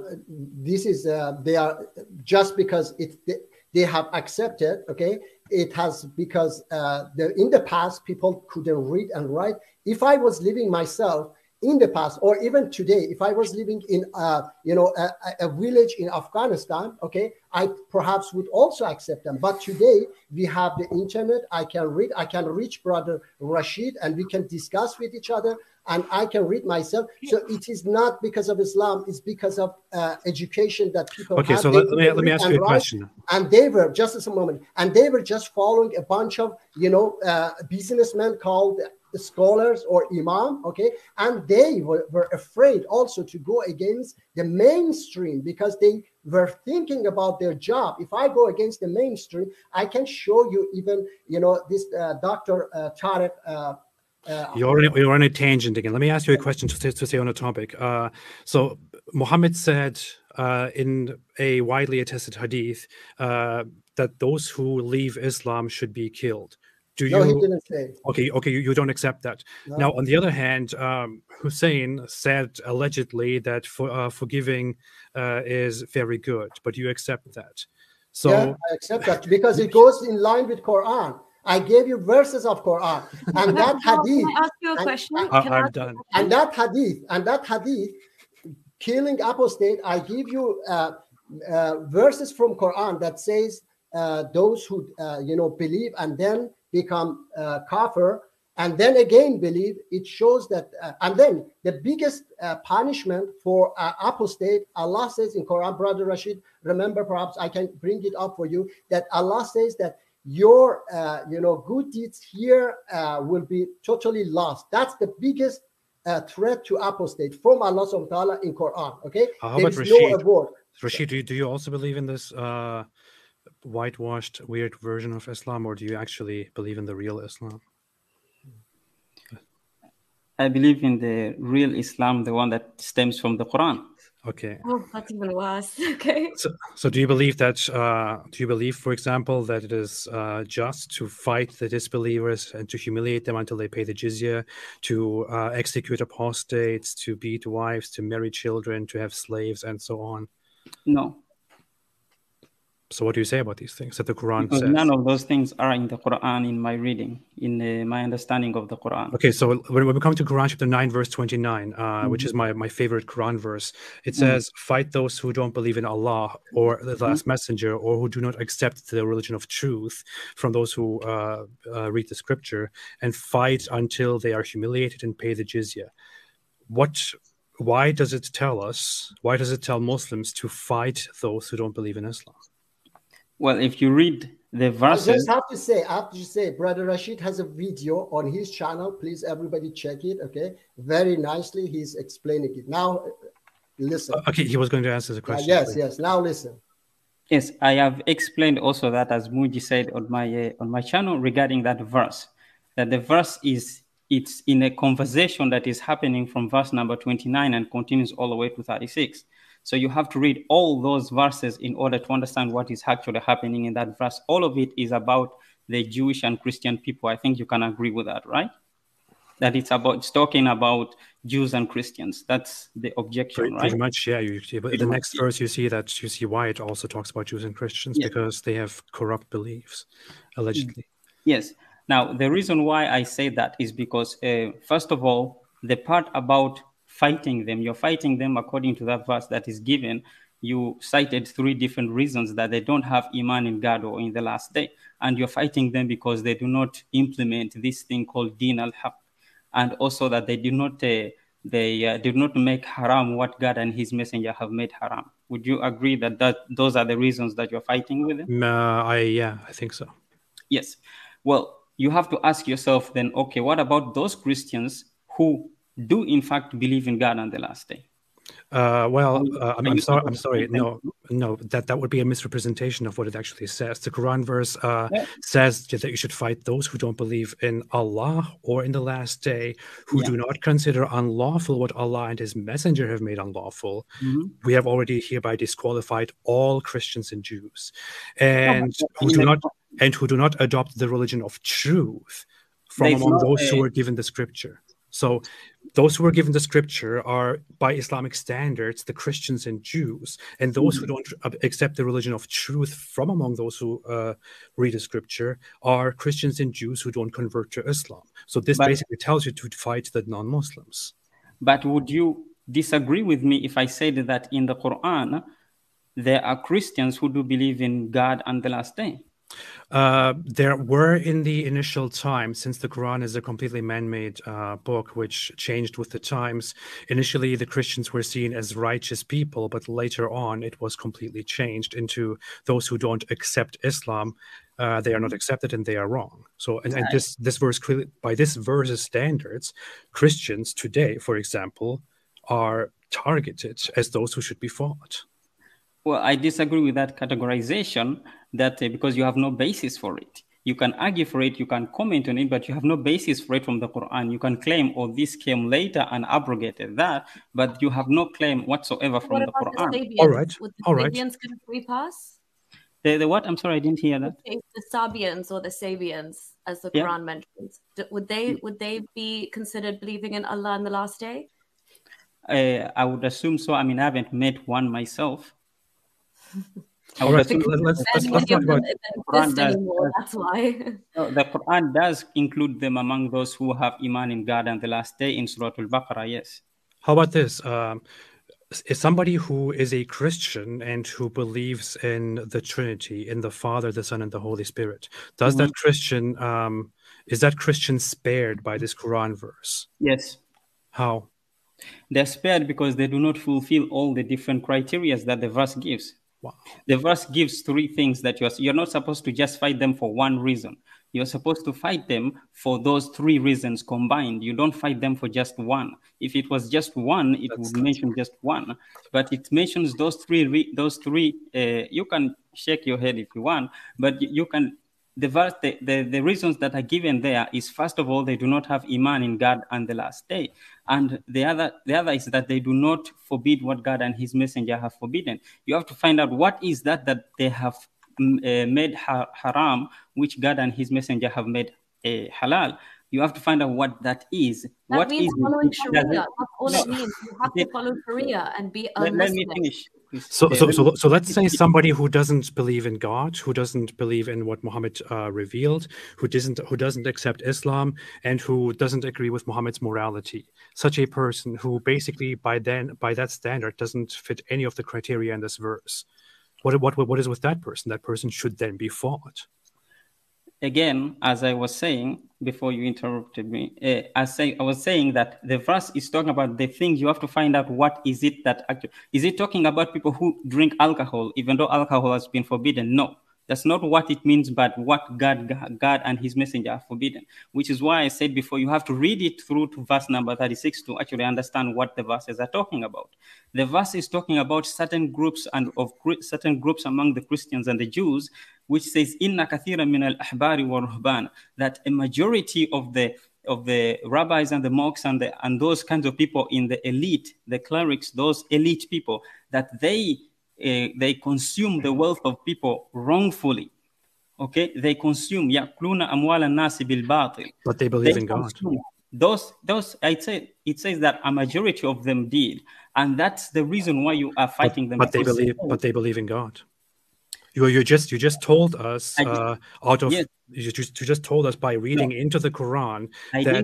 this is uh, they are just because it they, they have accepted. Okay, it has because uh, the, in the past people couldn't read and write. If I was living myself in the past, or even today, if I was living in uh, you know a, a village in Afghanistan, okay, I perhaps would also accept them. But today we have the internet. I can read. I can reach brother Rashid, and we can discuss with each other, and I can read myself. So it is not because of Islam; it's because of uh, education that people. Okay, have. so let, let me let me ask you a question. And they were just as a moment, and they were just following a bunch of you know uh, businessmen called scholars or imam, okay, and they were, were afraid also to go against the mainstream because they were thinking about their job. If I go against the mainstream, I can show you even, you know, this uh, Doctor Uh, Tariq. Uh, uh, you're, on a, you're on a tangent again. Let me ask you a question to, to say on a topic. Uh, so Muhammad said uh, in a widely attested hadith uh, that those who leave Islam should be killed. Do no, you, he didn't say. Okay, okay, you, you don't accept that. No. Now, on the other hand, um, Hussein said allegedly that for, uh, forgiving uh, is very good, but you accept that. So yeah, I accept that because it goes in line with Quran. I gave you verses of Quran, and that hadith. Can I ask you a question? And, I, I'm done. And that hadith, and that hadith, killing apostate. I give you uh, uh, verses from Quran that says uh, those who uh, you know believe and then become uh, kafir and then again believe. It shows that, uh, and then the biggest uh, punishment for uh, apostate, Allah says in Quran, Brother Rashid, remember, perhaps I can bring it up for you, that Allah says that your uh, you know good deeds here uh, will be totally lost. That's the biggest uh, threat to apostate from Allah subhanahu wa ta'ala in Quran. Okay, uh, there is Rashid, no reward. Rashid, do you, do you also believe in this uh, whitewashed weird version of Islam, or do you actually believe in the real Islam? I believe in the real Islam, the one that stems from the Quran. Okay. Oh, that's even worse. Okay. So, so do you believe that? Uh, do you believe, for example, that it is uh, just to fight the disbelievers and to humiliate them until they pay the jizya, to uh, execute apostates, to beat wives, to marry children, to have slaves, and so on? No. So, what do you say about these things that the Quran because says? None of those things are in the Quran, in my reading, in uh, my understanding of the Quran. Okay, so when we come to Quran chapter nine, verse twenty-nine, uh, mm-hmm. which is my, my favorite Quran verse, it says, mm-hmm. fight those who don't believe in Allah or the last mm-hmm. messenger, or who do not accept the religion of truth from those who uh, uh, read the scripture, and fight until they are humiliated and pay the jizya. What... Why does it tell us, why does it tell Muslims to fight those who don't believe in Islam? Well, if you read the verses... I just have to say, I have to say, Brother Rashid has a video on his channel. Please, everybody check it, okay? Very nicely, he's explaining it. Now, listen. Okay, he was going to answer the question. Uh, yes, please. yes, now listen. Yes, I have explained also that, as Muji said on my, uh, on my channel, regarding that verse, that the verse is, it's in a conversation that is happening from verse number twenty-nine and continues all the way to thirty-six. So you have to read all those verses in order to understand what is actually happening in that verse. All of it is about the Jewish and Christian people. I think you can agree with that, right? That it's about, it's talking about Jews and Christians. That's the objection, pretty, right? Pretty much, yeah. You, but in the next verse, you see that you see why it also talks about Jews and Christians, yeah. Because they have corrupt beliefs, allegedly. Yes. Now, the reason why I say that is because, uh, first of all, the part about fighting them. You're fighting them according to that verse that is given. You cited three different reasons that they don't have Iman in God or in the last day. And you're fighting them because they do not implement this thing called Din al-Haqq. And also that they do not uh, they uh, do not make haram what God and his messenger have made haram. Would you agree that, that those are the reasons that you're fighting with them? Uh, I, yeah, I think so. Yes. Well, you have to ask yourself then, okay, what about those Christians who do in fact believe in God on the last day? Uh, well, uh, I'm, I'm sorry. I'm sorry. No, no, that, that would be a misrepresentation of what it actually says. The Quran verse uh, yeah. says that you should fight those who don't believe in Allah or in the last day, who yeah. do not consider unlawful what Allah and his messenger have made unlawful. Mm-hmm. We have already hereby disqualified all Christians and Jews, and no, who do not and who do not adopt the religion of truth from There's among no, those uh, who were given the scripture. So those who are given the scripture are, by Islamic standards, the Christians and Jews. And those who don't accept the religion of truth from among those who uh, read the scripture are Christians and Jews who don't convert to Islam. So this but, basically tells you to fight the non-Muslims. But would you disagree with me if I said that in the Quran, there are Christians who do believe in God and the last day? Uh, there were in the initial time, since the Quran is a completely man-made uh, book which changed with the times. Initially, the Christians were seen as righteous people, but later on it was completely changed into those who don't accept Islam. Uh, they are not accepted and they are wrong. So, and, and this, this verse, by this verse's standards, Christians today, for example, are targeted as those who should be fought. Well, I disagree with that categorization, that uh, because you have no basis for it. You can argue for it, you can comment on it, but you have no basis for it from the Quran. You can claim, oh, this came later and abrogated that, but you have no claim whatsoever from the Quran. All right, all right. Would the Sabians get a free pass? The, the what? I'm sorry, I didn't hear that. The Sabians or the Sabians, as the Quran yeah. mentions, would they would they be considered believing in Allah in the last day? Uh, I would assume so. I mean, I haven't met one myself. I would assume let's, let's, let's talk about it. The Quran does, anymore, that's why. No, the Quran does include them among those who have Iman in God and the last day in Surah Al-Baqarah, yes. How about this? Um, is somebody who is a Christian and who believes in the Trinity, in the Father, the Son, and the Holy Spirit, does mm-hmm. that Christian, um, is that Christian spared by this Quran verse? Yes. How? They're spared because they do not fulfill all the different criteria that the verse gives. Wow. The verse gives three things that you're, you're not supposed to just fight them for one reason. You're supposed to fight them for those three reasons combined. You don't fight them for just one. If it was just one, it That's would mention just one. But it mentions those three. Re- those three. Uh, you can shake your head if you want, but you can. The, verse, the, the the reasons that are given there is, first of all, they do not have Iman in God and the last day. And the other the other is that they do not forbid what God and his messenger have forbidden. You have to find out what is that that they have Uh, made ha- haram, which God and his messenger have made uh, halal. You have to find out what that is. That what means is following Sharia. That's all no. it means. You have to follow Sharia and be a Muslim. Let me finish. So, so, so, so let's say somebody who doesn't believe in God, who doesn't believe in what Muhammad uh, revealed, who doesn't, who doesn't accept Islam, and who doesn't agree with Muhammad's morality. Such a person who basically, by then, by that standard, doesn't fit any of the criteria in this verse. What, what what is with that person? That person should then be fought. Again, as I was saying before you interrupted me, uh, I say I was saying that the verse is talking about the things you have to find out. What is it that actually is it talking about? People who drink alcohol, even though alcohol has been forbidden? No, that's not what it means. But what God, God and His Messenger are forbidden, which is why I said before you have to read it through to verse number thirty-six to actually understand what the verses are talking about. The verse is talking about certain groups and of certain groups among the Christians and the Jews, which says "Inna kathira min al-ahbari wa ruhban," that a majority of the of the rabbis and the monks and the, and those kinds of people in the elite, the clerics, those elite people, that they uh, they consume the wealth of people wrongfully. Okay, they consume yakluna amwal an-nas bil batil. But they believe they in God. Consume. Those, those, I say, it says that a majority of them did, and that's the reason why you are fighting but, them. But they believe, but they believe in God. You, you just, you just told us uh, out of, yes. you, just, you just told us by reading no. into the Quran that that,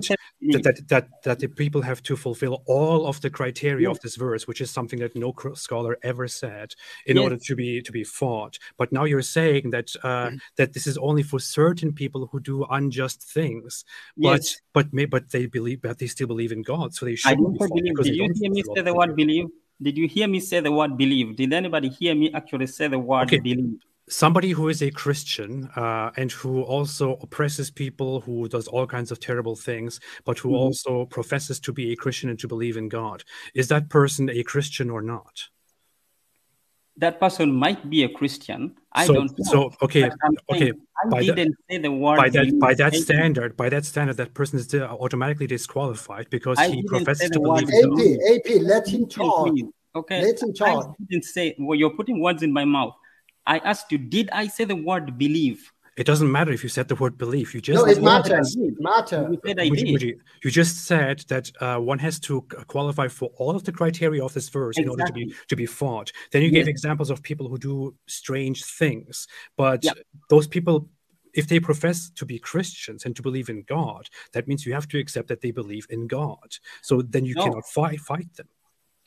that that that the people have to fulfill all of the criteria yes. of this verse, which is something that no scholar ever said in yes. order to be to be fought. But now you're saying that uh, yes. that this is only for certain people who do unjust things, but yes. but may, but they believe, but they still believe in God, so they should be fought. Did you hear me say the word believe? Did you hear me say the word believe? Did anybody hear me actually say the word okay. believe? Somebody who is a Christian uh, and who also oppresses people, who does all kinds of terrible things, but who mm-hmm. also professes to be a Christian and to believe in God. Is that person a Christian or not? That person might be a Christian. I so, don't know. So, okay, okay. I by didn't that, say the word. By that, by that standard, by that standard, that person is automatically disqualified because I he professes to believe in God. A P, A P, let him talk. Okay, let him talk. I didn't say. Well, you're putting words in my mouth. I asked you, did I say the word believe? It doesn't matter if you said the word belief. You just no, it matters. It matters. You said I did. Muji, Muji, you just said that uh, one has to qualify for all of the criteria of this verse exactly. in order to be to be fought. Then you yes. gave examples of people who do strange things, but yeah. those people, if they profess to be Christians and to believe in God, that means you have to accept that they believe in God. So then you no. cannot fight fight them.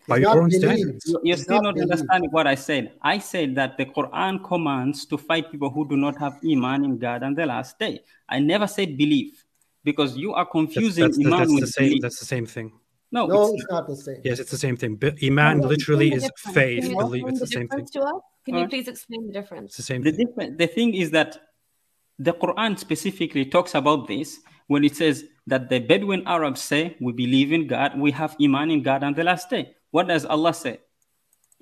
By your own standards. You're still not understanding what I said. I said that the Quran commands to fight people who do not have Iman in God and the last day. I never said belief, because you are confusing that's, that's, Iman that's with the same, belief. That's the same thing. No, no it's, it's not the same. Yes, it's the same thing. But Iman no, literally is faith. Can you belief. It's the, the same thing. To us? Can you please explain the difference? It's the same the thing. Difference, the thing is that the Quran specifically talks about this when it says that the Bedouin Arabs say, we believe in God, we have Iman in God and the last day. What does Allah say?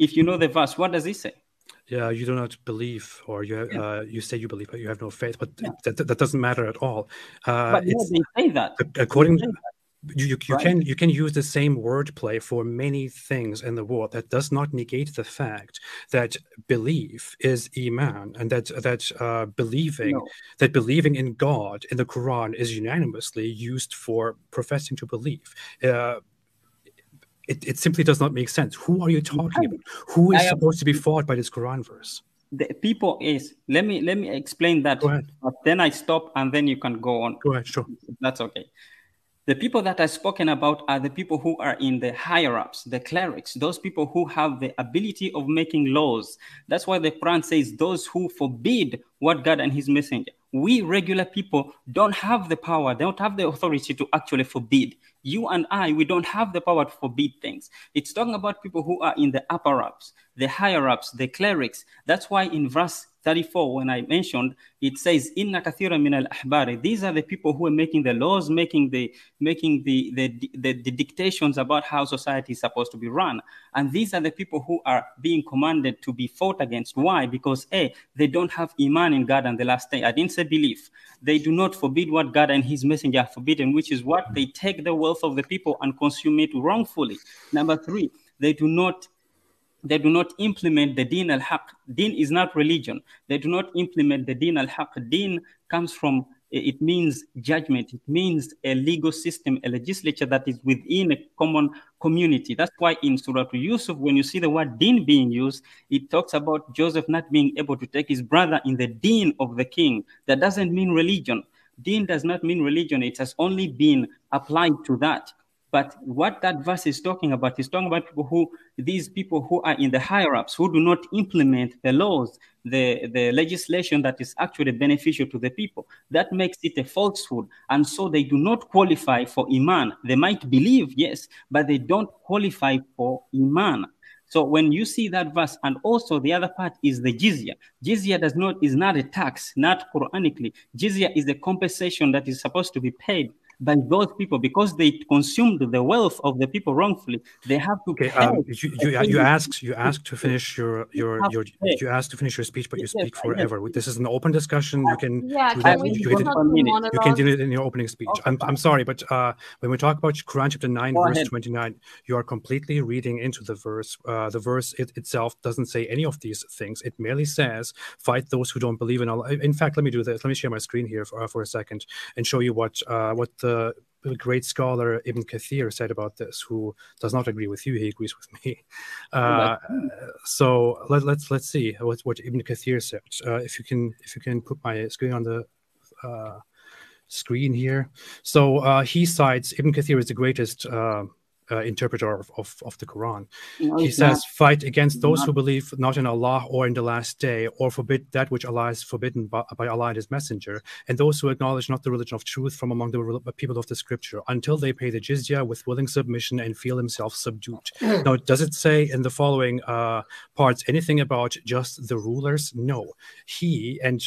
If you know the verse, what does He say? Yeah, you do not believe, or you yeah. uh, you say you believe, but you have no faith. But yeah. that, that doesn't matter at all. Uh, but no, they say that. According, they say that. You, you, you right. can you can use the same wordplay for many things in the world. That does not negate the fact that belief is Iman, and that that uh, believing no. that believing in God in the Quran is unanimously used for professing to believe. Uh, it, it simply does not make sense. Who are you talking about? Who is I supposed have... to be fought by this Quran verse? The people is let me let me explain that. But then I stop, and then you can go on. Go ahead, sure. That's okay. The people that I've spoken about are the people who are in the higher-ups, the clerics, those people who have the ability of making laws. That's why the Quran says those who forbid what God and his messenger. We regular people don't have the power, don't have the authority to actually forbid. You and I, we don't have the power to forbid things. It's talking about people who are in the upper-ups, the higher-ups, the clerics. That's why in verse thirty-four, when I mentioned, it says, "Inna kathira min al-ahbari." These are the people who are making the laws, making the making the the, the the dictations about how society is supposed to be run. And these are the people who are being commanded to be fought against. Why? Because A, they don't have Iman in God and the last day. I didn't say belief. They do not forbid what God and his messenger have forbidden, which is what they take the wealth of the people and consume it wrongfully. Number three, they do not They do not implement the Din al-Haqq. Din is not religion. They do not implement the Din al-Haqq. Din comes from, it means judgment. It means a legal system, a legislature that is within a common community. That's why in Surah Yusuf, when you see the word Din being used, it talks about Joseph not being able to take his brother in the Din of the king. That doesn't mean religion. Din does not mean religion. It has only been applied to that. But what that verse is talking about is talking about people who, these people who are in the higher ups, who do not implement the laws, the, the legislation that is actually beneficial to the people. That makes it a falsehood. And so they do not qualify for Iman. They might believe, yes, but they don't qualify for Iman. So when you see that verse, and also the other part is the jizya. Jizya does not, is not a tax, not Quranically. Jizya is the compensation that is supposed to be paid by those people, because they consumed the wealth of the people wrongfully. They have to okay, pay. Um, you, you, you asked you asked to finish your your your, your you asked to finish your speech, but you speak forever. This is an open discussion. You can yeah, can we you, can, you can do it in your opening speech. Okay. I'm I'm sorry, but uh, when we talk about Quran chapter nine, Go verse ahead. twenty-nine, you are completely reading into the verse. Uh, the verse it, itself doesn't say any of these things. It merely says, "Fight those who don't believe in Allah." In fact, let me do this. Let me share my screen here for, uh, for a second and show you what uh, what the Uh, the great scholar Ibn Kathir said about this, who does not agree with you. He agrees with me. Uh, so let, let's let's see what, what Ibn Kathir said. Uh, if you can if you can put my screen on the uh, screen here. So uh, he cites Ibn Kathir as the greatest Uh, Uh, interpreter of, of, of the Quran. No, he says, not. fight against those not. who believe not in Allah or in the last day, or forbid that which Allah is forbidden by, by Allah and his messenger, and those who acknowledge not the religion of truth from among the people of the scripture, until they pay the jizya with willing submission and feel themselves subdued. Now, does it say in the following uh, parts anything about just the rulers? No. He and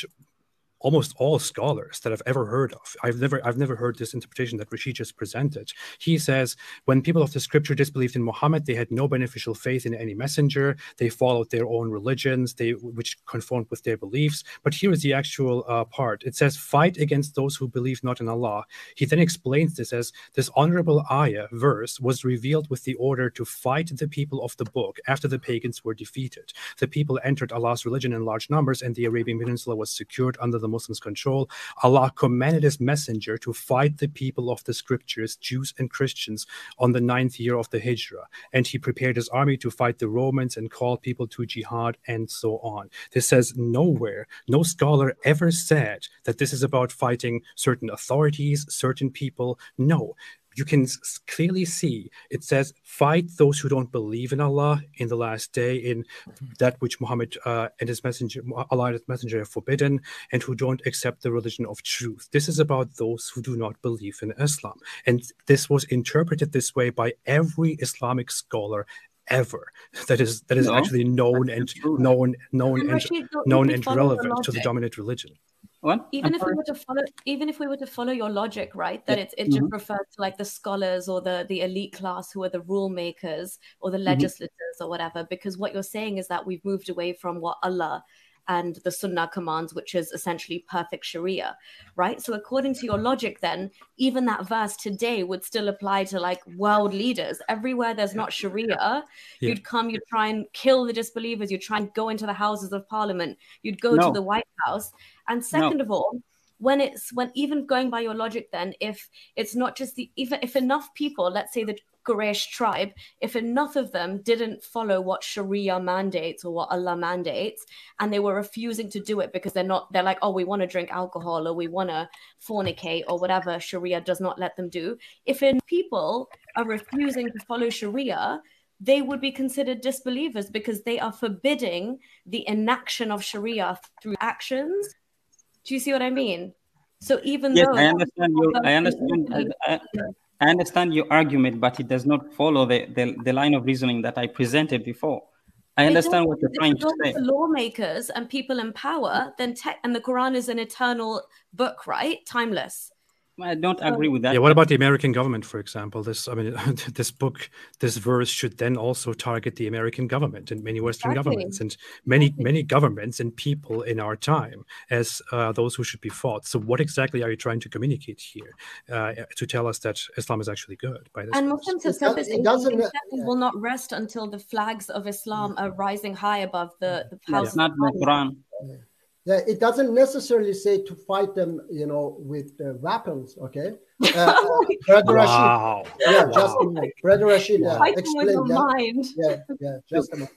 almost all scholars that I've ever heard of, I've never I've never heard this interpretation that Rashid just presented. He says, when people of the scripture disbelieved in Muhammad, they had no beneficial faith in any messenger. They followed their own religions, they which conformed with their beliefs. But here is the actual uh, part. It says, fight against those who believe not in Allah. He then explains this as, this honorable ayah verse was revealed with the order to fight the people of the book after the pagans were defeated. The people entered Allah's religion in large numbers, and the Arabian Peninsula was secured under the the Muslims' control. Allah commanded his messenger to fight the people of the scriptures, Jews and Christians, on the ninth year of the Hijrah, and he prepared his army to fight the Romans and called people to jihad, and so on. This says nowhere, no scholar ever said that this is about fighting certain authorities, certain people. No. You can clearly see it says, fight those who don't believe in Allah, in the last day, in that which Muhammad uh, and his messenger, Allah and his messenger have forbidden, and who don't accept the religion of truth. This is about those who do not believe in Islam. And this was interpreted this way by every Islamic scholar ever that is that is no, actually known and known known and Rashid, known and relevant to the dominant religion. What? Even I'm if sorry. we were to follow, even if we were to follow your logic, right? That yeah. it's, it just mm-hmm. refers to like the scholars or the the elite class who are the rule makers or the legislators mm-hmm. or whatever. Because what you're saying is that we've moved away from what Allah and the Sunnah commands, which is essentially perfect Sharia, right? So according to your logic, then, even that verse today would still apply to like world leaders. Everywhere there's not Sharia, yeah. you'd come, you'd try and kill the disbelievers, you'd try and go into the Houses of Parliament, you'd go no. to the White House. And second no. of all, when it's, when even going by your logic, then, if it's not just the, even if enough people, let's say the Quraysh tribe, if enough of them didn't follow what Sharia mandates or what Allah mandates, and they were refusing to do it because they're not, they're like, oh, we want to drink alcohol or we want to fornicate or whatever Sharia does not let them do. If enough people are refusing to follow Sharia, they would be considered disbelievers because they are forbidding the enaction of Sharia through actions. Do you see what I mean? So even yes, though... I understand, your, I, understand, I, I understand your argument, but it does not follow the, the, the line of reasoning that I presented before. I understand what you're trying to say. If lawmakers and people in power, then te- and the Quran is an eternal book, right? Timeless. I don't agree with that. Yeah, what about the American government, for example? This, I mean, this book, this verse should then also target the American government and many Western exactly. governments and many, exactly. many governments and people in our time as uh, those who should be fought. So what exactly are you trying to communicate here uh, to tell us that Islam is actually good? By this and Muslims have said this, it will not rest until the flags of Islam are rising high above the, the power. It's not the Quran. Yeah, it doesn't necessarily say to fight them, you know, with uh, weapons, okay? Uh, uh, Brother wow. Rashid, yeah, wow. just a minute. Brother Rashid, yeah, fight explain them with your mind. Yeah, yeah, just a minute.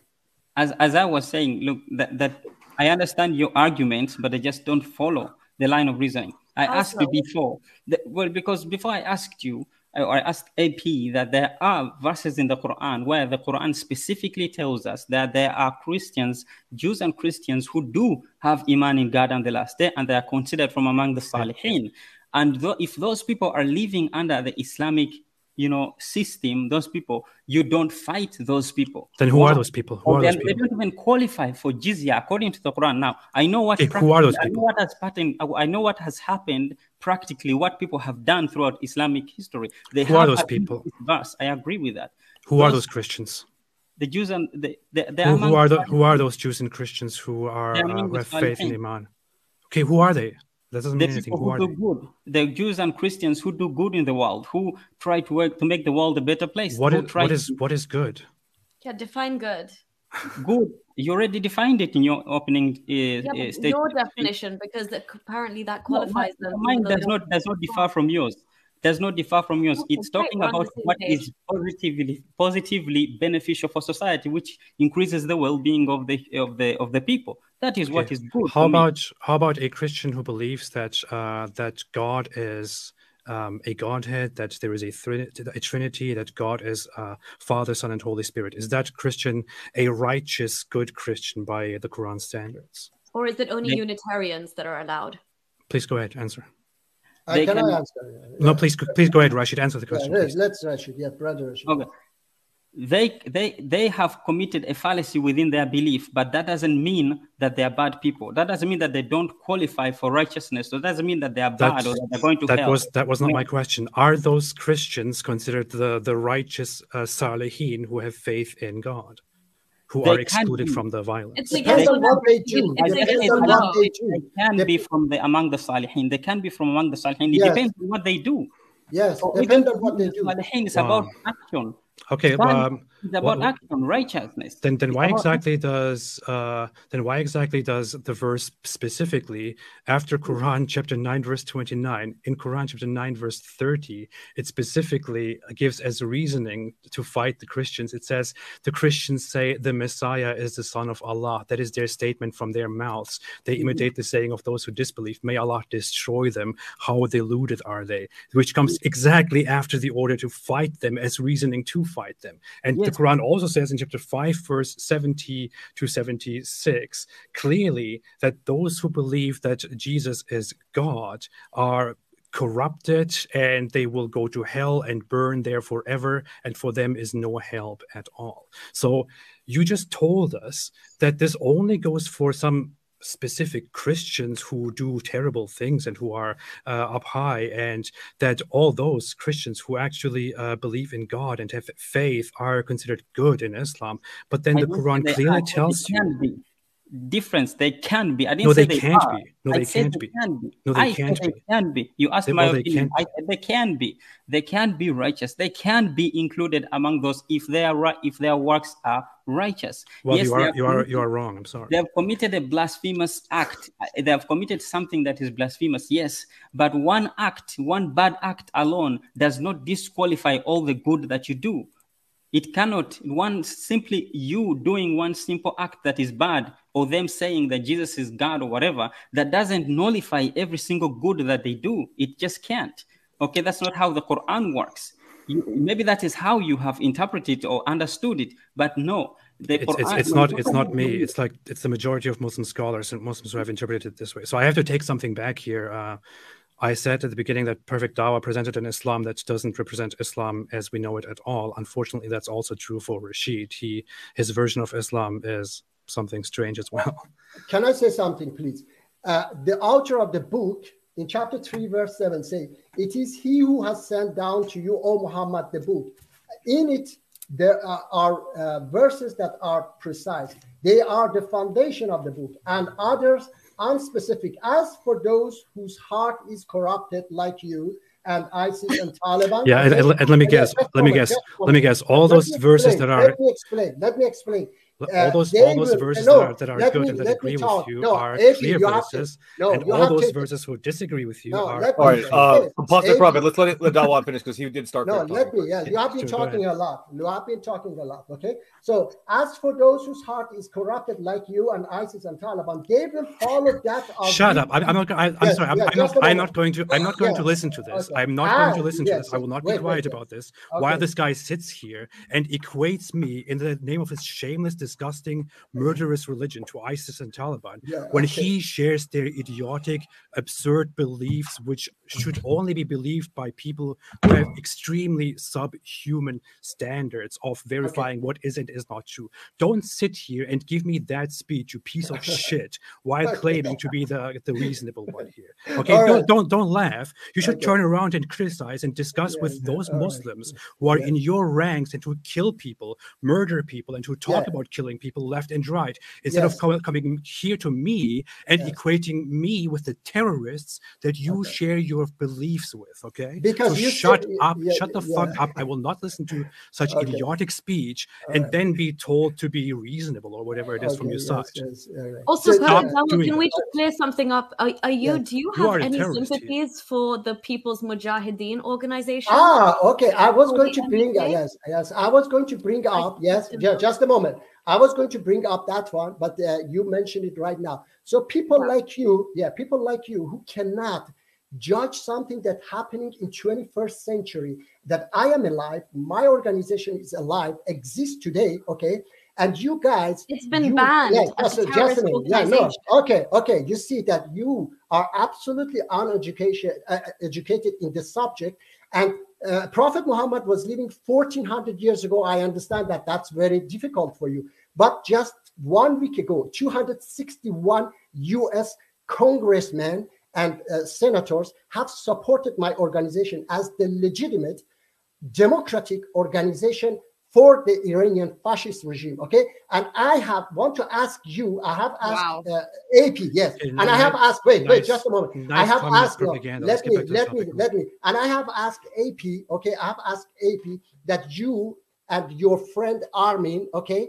As, as I was saying, look, that, that I understand your arguments, but I just don't follow the line of reasoning. I also. asked you before, that, well, because before I asked you, or I asked A P that there are verses in the Quran where the Quran specifically tells us that there are Christians, Jews and Christians who do have Iman in God on the last day, and they are considered from among the Salihin. And th- if those people are living under the Islamic, you know, system, those people, you don't fight those people. Then who or, are those people? Who are those people? They don't even qualify for Jizya according to the Quran. Now, I know what, okay, who are those I know what has pattern, I know what has happened practically, what people have done throughout Islamic history. They who have are those people? Verse. I agree with that. Who those, are those Christians? The Jews and the... the, the who, who, are the, who are those Jews and Christians who are uh, who have faith in Iman? Okay, who are they? That doesn't mean anything. Who, who are do they? Good. The Jews and Christians who do good in the world, who try to work to make the world a better place. What is what is, to... what is good? Yeah, define good. Good. You already defined it in your opening uh, yeah, uh, statement. Your definition, because that, apparently that qualifies no, them. Mine does not does not differ from yours. Does not differ from yours. Okay, it's talking about what page. is positively positively beneficial for society, which increases the well-being of the of the of the people. That is okay. what is good. How about me. how about a Christian who believes that uh, that God is um, a Godhead, that there is a, trinity, a Trinity, that God is uh, Father, Son, and Holy Spirit? Is that Christian a righteous, good Christian by the Quran standards? Or is it only yeah. Unitarians that are allowed? Please go ahead, answer. They can, can I answer? Yeah. No, please, please go ahead, Rashid. Answer the question. Yeah, let's, Rashid. Yeah, brother Rashid. Okay. They, they, they have committed a fallacy within their belief, but that doesn't mean that they are bad people. That doesn't mean that they don't qualify for righteousness. So that doesn't mean that they are bad that, or that they're going to that hell. Was, that was not my question. Are those Christians considered the, the righteous uh, Salihin who have faith in God? Who they are excluded from the violence. It depends on what they do. It depends on what they do. They can Dep- be from the among the Salihin. They can be from among the Salihin. It yes. depends on what they do. Yes, so depends on what they do. Salihin is wow. about action. Okay, um, it's about well, action, righteousness. Then, then it's why exactly action. does uh, then why exactly does the verse specifically after Quran chapter nine verse twenty nine in Quran chapter nine verse thirty it specifically gives as reasoning to fight the Christians? It says the Christians say the Messiah is the Son of Allah. That is their statement from their mouths. They imitate mm-hmm. the saying of those who disbelieve. May Allah destroy them. How deluded are they? Which comes exactly after the order to fight them as reasoning to fight them. And yes. the Quran also says in chapter five, verse seventy to seventy-six, clearly that those who believe that Jesus is God are corrupted and they will go to hell and burn there forever. And for them is no help at all. So you just told us that this only goes for some specific Christians who do terrible things and who are uh, up high, and that all those Christians who actually uh, believe in God and have faith are considered good in Islam. But then I the Quran clearly tells you. difference. They can be. I didn't no, say they, they can't are. be. No, they can't they be. Can be. No, they I can't said be. They can be. You asked they, my no, opinion. They, I said they can be. They can be righteous. They can be included among those if their if their works are righteous. Well, yes, you are you are you are wrong. I'm sorry. They have committed a blasphemous act. They have committed something that is blasphemous. Yes, but one act, one bad act alone does not disqualify all the good that you do. It cannot, one simply you doing one simple act that is bad, or them saying that Jesus is God or whatever, that doesn't nullify every single good that they do. It just can't. Okay, that's not how the Quran works. You, maybe that is how you have interpreted or understood it, but no. The it's, Quran, it's, it's not it's not me. It's like it's the majority of Muslim scholars and Muslims who have interpreted it this way. So I have to take something back here. Uh, I said at the beginning that Perfect Dawah presented an Islam that doesn't represent Islam as we know it at all. Unfortunately, that's also true for Rashid. He, his version of Islam is something strange as well. Can I say something, please? Uh, the author of the book, in chapter three, verse seven, says, "It is he who has sent down to you, O Muhammad, the book." In it, there are, are uh, verses that are precise. They are the foundation of the book, and others unspecific. As for those whose heart is corrupted like you and ISIS and Taliban. Yeah, and, and, and let me guess. Let me guess. Let me guess. All those verses that are. Let me explain. Let me explain. All those, all those verses that are, that are good and that agree with you are clear verses. And all those verses who disagree with you are. All right. Apostate Prophet, let's let Dawa finish because he did start. No, let me. Yeah, you have been talking a lot. You have been talking a lot. Okay. So, as for those whose heart is corrupted like you and ISIS and Taliban, they will follow that. Shut up. I'm not. I'm sorry. I'm not going to. I'm not going to listen to this. I'm not going to listen to this. I will not be quiet about this. While this guy sits here and equates me in the name of his shameless disgust. disgusting, murderous religion to ISIS and Taliban, yeah, when okay. he shares their idiotic, absurd beliefs, which should only be believed by people who have extremely subhuman standards of verifying okay. what is and is not true. Don't sit here and give me that speech, you piece of shit, while claiming to be the, the reasonable one here. Okay, right. don't, don't don't laugh. You should okay. turn around and criticize and discuss yeah, with those yeah, Muslims right. who are yeah. in your ranks and who kill people, murder people, and who talk yeah. about killing people left and right, instead yes. of co- coming here to me and yes. equating me with the terrorists that you okay. share your beliefs with, okay? Because so you shut said, up, yeah, shut the yeah. fuck up. I will not listen to such okay. idiotic speech all and right. then be told to be reasonable or whatever it is okay, from your yes, side. Yes, right. Also, so, Kaz, can we just clear something up? Are, are you? Yes. Do you have you any sympathies here. for the People's Mujahideen organization? Ah, okay. I was or going to bring uh, yes, yes. I was going to bring up yes. Yeah, just a moment. I was going to bring up that one, but uh, you mentioned it right now. So people like you, yeah, people like you who cannot judge something that's happening in twenty-first century, that I am alive, my organization is alive, exists today, okay? And you guys... It's been you, banned. Yeah, as a terrorist organization. Yeah, no, okay, okay. You see that you are absolutely uneducated uh, educated in this subject, and Uh, Prophet Muhammad was living fourteen hundred years ago. I understand that that's very difficult for you. But just one week ago, two hundred sixty-one U S congressmen and uh, senators have supported my organization as the legitimate democratic organization for the Iranian fascist regime, okay? And I have want to ask you, I have asked wow. uh, A P, yes, and nice, I have asked, wait, nice, wait, just a moment. Nice I have asked, no, let me, let me, let me, and I have asked A P, okay, I have asked A P that you and your friend Armin, okay,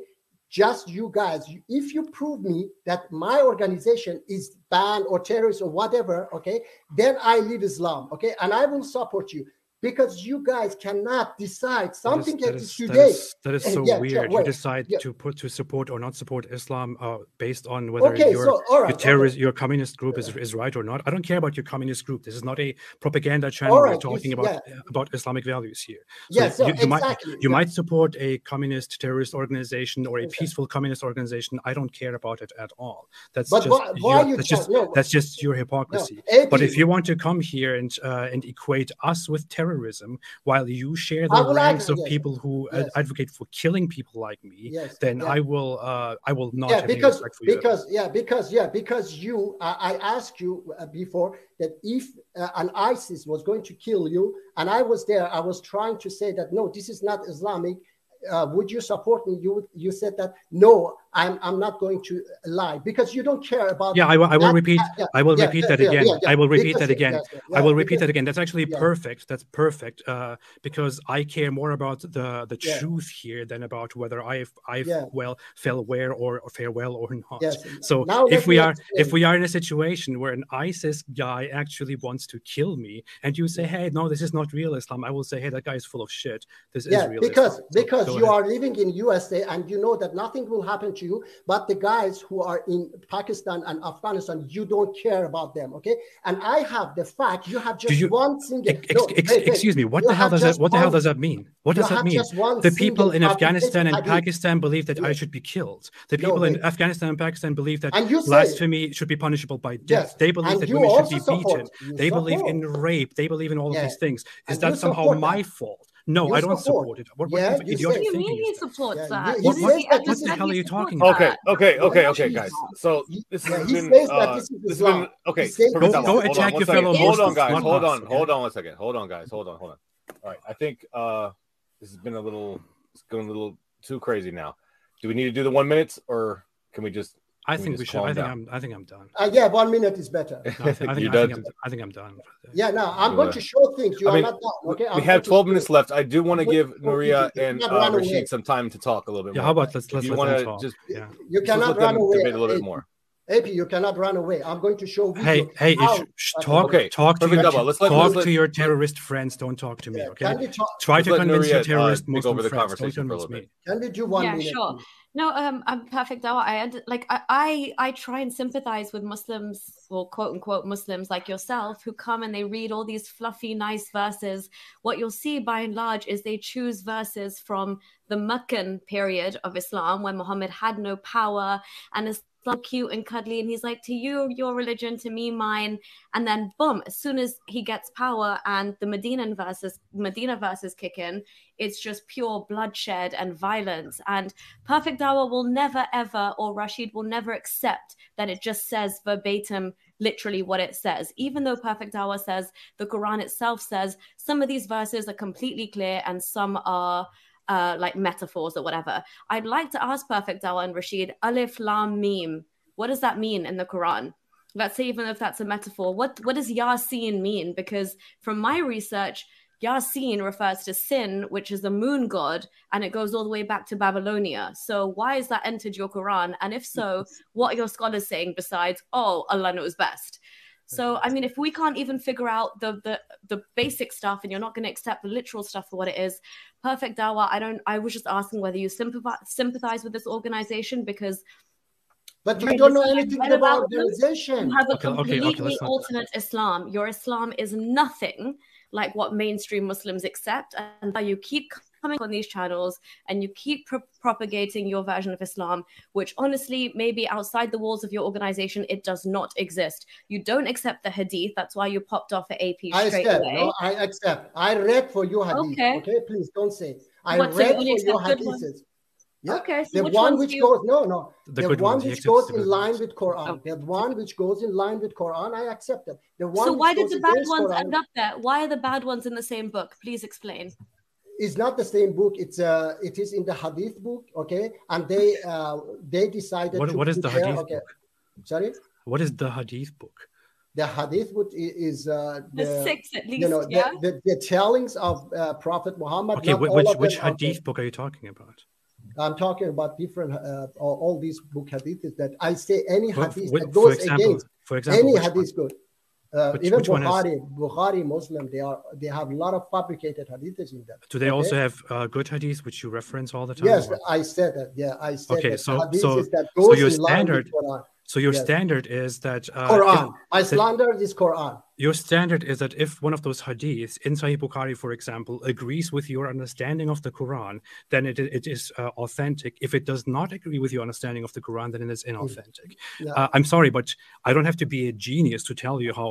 just you guys, if you prove me that my organization is banned or terrorist or whatever, okay, then I leave Islam, okay, and I will support you. Because you guys cannot decide something that is, that is, that is today. That is, that is so yeah, weird. Yeah, you decide yeah. to put to support or not support Islam uh, based on whether okay, your, so, right, your terrorist, okay. your communist group is, is right or not. I don't care about your communist group. This is not a propaganda channel. Right, we're talking about yeah. about Islamic values here. So yeah, so you, you exactly. might you yeah. might support a communist terrorist organization or a exactly. peaceful communist organization. I don't care about it at all. That's but just why, why your, you that's, just, no, that's just your hypocrisy. No, but if you want to come here and uh, and equate us with terrorists. Terrorism, while you share the ranks like, of yes. people who yes. ad- advocate for killing people like me, yes. then yeah. I will, uh, I will not. Yeah, have because, any respect for because, you. yeah, because, yeah, because you, uh, I asked you uh, before that if uh, an ISIS was going to kill you, and I was there, I was trying to say that no, this is not Islamic. uh, would you support me? You you said that no, I'm I'm not going to lie because you don't care about. Yeah, I will. I will repeat. I will repeat that again. I will repeat that again. I will repeat that again. That's actually yeah. perfect. That's perfect uh, because I care more about the the yeah. truth here than about whether I've I've yeah. well fell where or, or fare well or not. Yes. So now if we are explain. if we are in a situation where an ISIS guy actually wants to kill me, and you say, hey, no, this is not real Islam, I will say, hey, that guy is full of shit. This yeah, is real because Islam. So, because you ahead. are living in U S A and you know that nothing will happen to you, but the guys who are in Pakistan and Afghanistan, you don't care about them, okay? And I have the fact you have just you, one single. Ex, no, ex, wait, excuse wait. me, what you the hell does that? What one, the hell does that mean? What does that mean? The people in Afghanistan and Pakistan believe that yeah. I should be killed. The people no, in wait. Afghanistan and Pakistan believe that blasphemy it. should be punishable by death. Yes. They believe and that women should be beaten. You they support. believe in rape. They believe in all yeah. of these things. Is and that somehow my fault? No, you I don't support, support it. What, yeah, what, you what do you mean he supports that? Yeah, what, what, what, what, what the hell are you talking about? Okay, okay, okay, okay, guys. So this has been, uh, this has been okay. Go, go attack your fellow Muslims. Hold on, guys. Hold on, hold on one second. Hold on, guys. Hold on, hold on. All right, I think uh, this has been a little, it's going a little too crazy now. Do we need to do the one minutes, or can we just? I think we should. I think I'm. I think I'm done. Uh, yeah, one minute is better. No, I, think, I, think, I, think I'm, I think I'm done. Yeah, no, I'm going to show things. You I are mean, not done. Okay, we have twelve minutes left. I do want to give Nuria and uh, Rashid some time to talk a little bit more. Yeah, how about let's let's you let them just, yeah. You cannot run away. Debate a little bit more. A P, you cannot run away. I'm going to show. Hey, hey, sh- sh- talk, okay. talk to your, let's let's talk let, to your terrorist friends. Don't talk to me, okay? Yeah, talk, Try to convince Nuria, your terrorist uh, Muslim over the friends. Don't convince me. Can we do one? Yeah, minute? sure. No, um, I'm Perfect Dawah. I like, I, I, I try and sympathize with Muslims, or quote unquote Muslims like yourself, who come and they read all these fluffy, nice verses. What you'll see, by and large, is they choose verses from the Meccan period of Islam, when Muhammad had no power, and is so cute and cuddly, and he's like, to you your religion, to me mine. And then boom, as soon as he gets power and the Medinan verses Medina verses kick in, it's just pure bloodshed and violence. And Perfect Dawah will never ever, or Rashid will never accept that it just says verbatim literally what it says, even though Perfect Dawah says, the Quran itself says, some of these verses are completely clear and some are Uh, like metaphors or whatever. I'd like to ask Perfect Dawah and Rashid, Alif Lam Mim, what does that mean in the Quran? Let's say, even if that's a metaphor, what, what does Yasin mean? Because from my research, Yasin refers to Sin, which is the moon god, and it goes all the way back to Babylonia. So why is that entered your Quran? And if so, what are your scholars saying besides, oh, Allah knows best? So, I mean, if we can't even figure out the the, the basic stuff, and you're not going to accept the literal stuff for what it is, Perfect Dawah, I don't. I was just asking whether you sympathize, sympathize with this organization, because. But you don't know anything about organization. You have a okay, completely okay, okay, alternate Islam. Your Islam is nothing like what mainstream Muslims accept, and you keep coming on these channels and you keep pro- propagating your version of Islam, which honestly, maybe outside the walls of your organization, it does not exist. You don't accept the hadith. That's why you popped off at A P I straight accept, away. No, I accept. I read for your hadith. Okay, okay? Please don't say. I What's read for your hadiths. Yeah. Okay, so the which one which you... goes no no the, the one which goes in line with Quran. Oh. The one which goes in line with Quran, I accept it. The one. So why did the bad ones Quran... end up there? Why are the bad ones in the same book? Please explain. It's not the same book. It's uh, it is in the Hadith book, okay? And they uh, they decided. What, to what is the Hadith there, book? Okay. Sorry. What is the Hadith book? The Hadith book is uh, the, the six at least. You know, yeah? the, the the tellings of uh, Prophet Muhammad. Okay, which which, which Hadith book are you talking about? I'm talking about different, uh, all these book hadiths that I say any hadith that goes example, against for example, any hadith good. Uh, which, even which Bukhari, is... Bukhari Muslim, they are they have a lot of fabricated hadiths in them. Do they okay? also have uh, good hadiths, which you reference all the time? Yes, or... I said that. Yeah, I said okay, that. So, so, that so your standard, so your yes. standard is that uh, Quran. My standard is Quran. Your standard is that if one of those hadiths in Sahih Bukhari, for example, agrees with your understanding of the Quran, then it, it is uh, authentic. If it does not agree with your understanding of the Quran, then it is inauthentic. Yeah. Uh, I'm sorry, but I don't have to be a genius to tell you how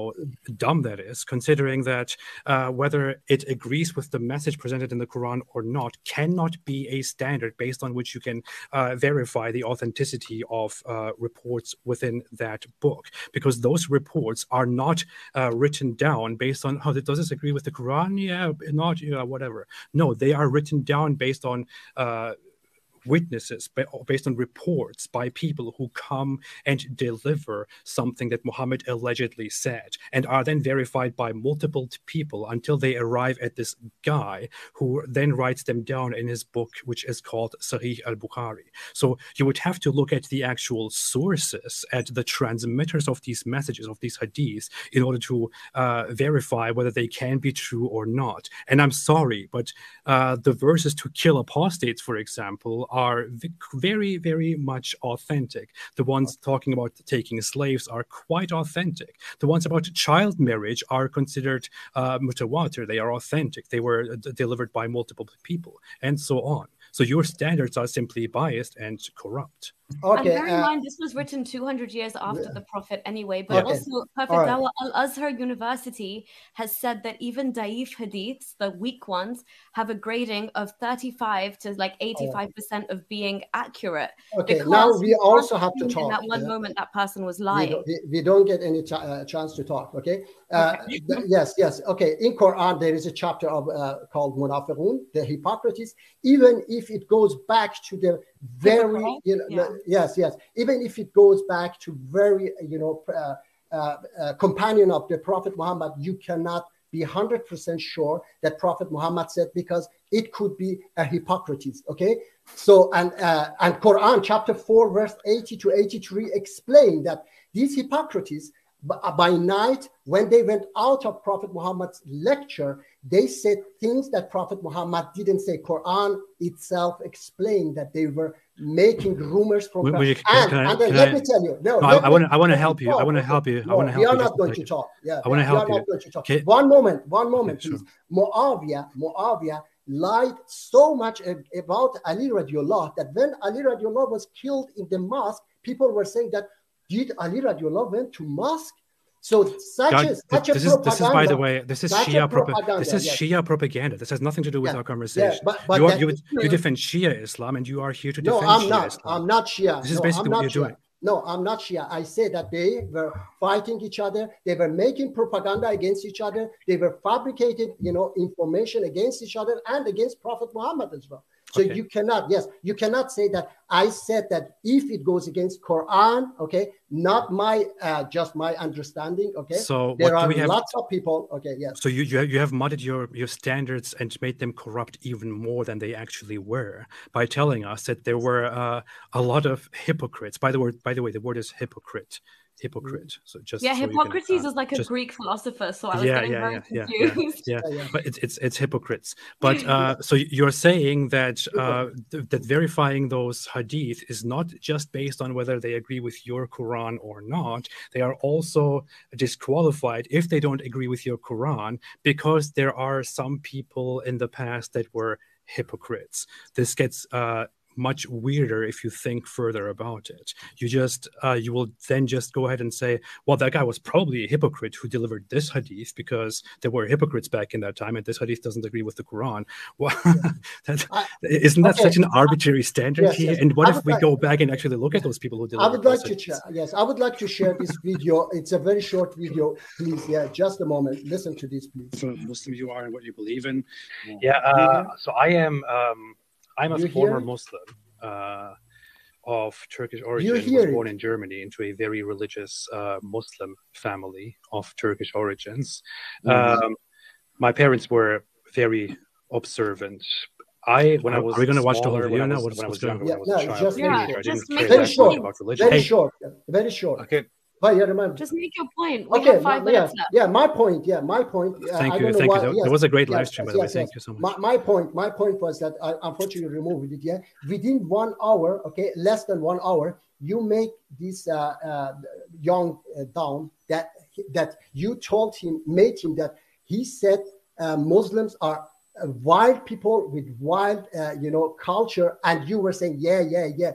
dumb that is, considering that uh, whether it agrees with the message presented in the Quran or not cannot be a standard based on which you can uh, verify the authenticity of uh, reports within that book, because those reports are not uh, written down based on, oh, it does this agree with the Quran? Yeah, not, yeah, whatever. No, they are written down based on uh, witnesses, based on reports by people who come and deliver something that Muhammad allegedly said, and are then verified by multiple people until they arrive at this guy who then writes them down in his book, which is called Sahih Al-Bukhari. So you would have to look at the actual sources, at the transmitters of these messages, of these hadiths, in order to uh, verify whether they can be true or not. And I'm sorry, but uh, the verses to kill apostates, for example, are very, very much authentic. The ones talking about taking slaves are quite authentic. The ones about child marriage are considered uh, mutawatir. They are authentic. They were d- delivered by multiple people, and so on. So your standards are simply biased and corrupt. Okay, and bear in uh, mind, this was written two hundred years after yeah. the Prophet anyway, but okay. also Perfect right. Dawah Al-Azhar University has said that even Daif hadiths, the weak ones, have a grading of thirty-five to like eighty-five percent oh. of being accurate. Okay, now we also have to talk. In that one yeah. moment that person was lying. We, we, we don't get any ch- uh, chance to talk, okay? Uh, okay. th- yes, yes, okay. In Quran, there is a chapter of uh, called Munafiqun, the hypocrites, even if it goes back to the very... You know, yeah. the, Yes, yes. Even if it goes back to very, you know, uh, uh, uh, companion of the Prophet Muhammad, you cannot be one hundred percent sure that Prophet Muhammad said, because it could be a hypocrites. Okay. So, and uh, and Quran chapter four, verse eighty to eighty-three explain that these hypocrites, b- by night, when they went out of Prophet Muhammad's lecture, they said things that Prophet Muhammad didn't say. Quran itself explained that they were making rumors from we, we, and, I, and then let I, me tell you no, no I, I want to I want to help you I want to help you I want to help you we are not going to talk yeah I want to help you one moment one moment okay, please sure. Muawiyah Muawiyah lied so much about Ali radiallahu that when Ali radiallahu was killed in the mosque, people were saying that did Ali radiallahu went to mosque. So such God, is such this, a propaganda. This is, by the way, this is such Shia propaganda. This is yes. Shia propaganda. This has nothing to do with yeah. our conversation. Yeah, but, but you, are, you, you defend Shia Islam, and you are here to defend. No, I'm Shia not. Islam. I'm not Shia. This no, is basically what you're Shia. doing. No, I'm not Shia. I say that they were fighting each other. They were making propaganda against each other. They were fabricated, you know, information against each other and against Prophet Muhammad as well. So okay. you cannot, yes, you cannot say that I said that if it goes against Quran, okay, not my, uh, just my understanding, okay. So there are have... lots of people, okay, yes. So you you have, you have modded your, your standards and made them corrupt even more than they actually were by telling us that there were uh, a lot of hypocrites. By the word, by the way, the word is hypocrite. Hypocrite. So just yeah, so Hippocrates can, uh, is like a just, Greek philosopher, so I was yeah, getting yeah, very yeah, confused. Yeah, yeah, yeah. But it's it's it's hypocrites. But uh, so you're saying that uh, th- that verifying those hadith is not just based on whether they agree with your Quran or not. They are also disqualified if they don't agree with your Quran, because there are some people in the past that were hypocrites. This gets uh, much weirder if you think further about it. You just uh, you will then just go ahead and say, well, that guy was probably a hypocrite who delivered this hadith, because there were hypocrites back in that time, and this hadith doesn't agree with the Quran. Well, yeah. that, I, isn't that okay. such an arbitrary standard yes, here? Yes. And what if we like, go back and actually look at those people who delivered? I would like to share, yes, I would like to share this video. It's a very short video. Please, yeah, just a moment. Listen to this, please. So Muslim you are and what you believe in. Yeah. yeah uh, so I am. Um, I'm a you former Muslim uh, of Turkish origin. I was born in Germany into a very religious uh, Muslim family of Turkish origins. Mm-hmm. Um, my parents were very observant. I when are, I was are we going to watch the whole video now? What was, was going on? Yeah, yeah, yeah, just, yeah, just, just make very short, about religion. Very hey. short, very short. Okay. But yeah, remember. Just make your point. We okay, have five my, minutes yeah, left. Yeah, my point. Yeah, my point. Uh, thank I you. Don't know thank why, you. That yes, was a great yes, live stream, yes, by the yes, way. Yes. Thank you so much. My, my point. My point was that I unfortunately removed it. Yeah, within one hour. Okay, less than one hour. You make this uh, uh, young uh, down that that you told him, made him that he said uh, Muslims are wild people with wild, uh, you know, culture, and you were saying yeah, yeah, yeah.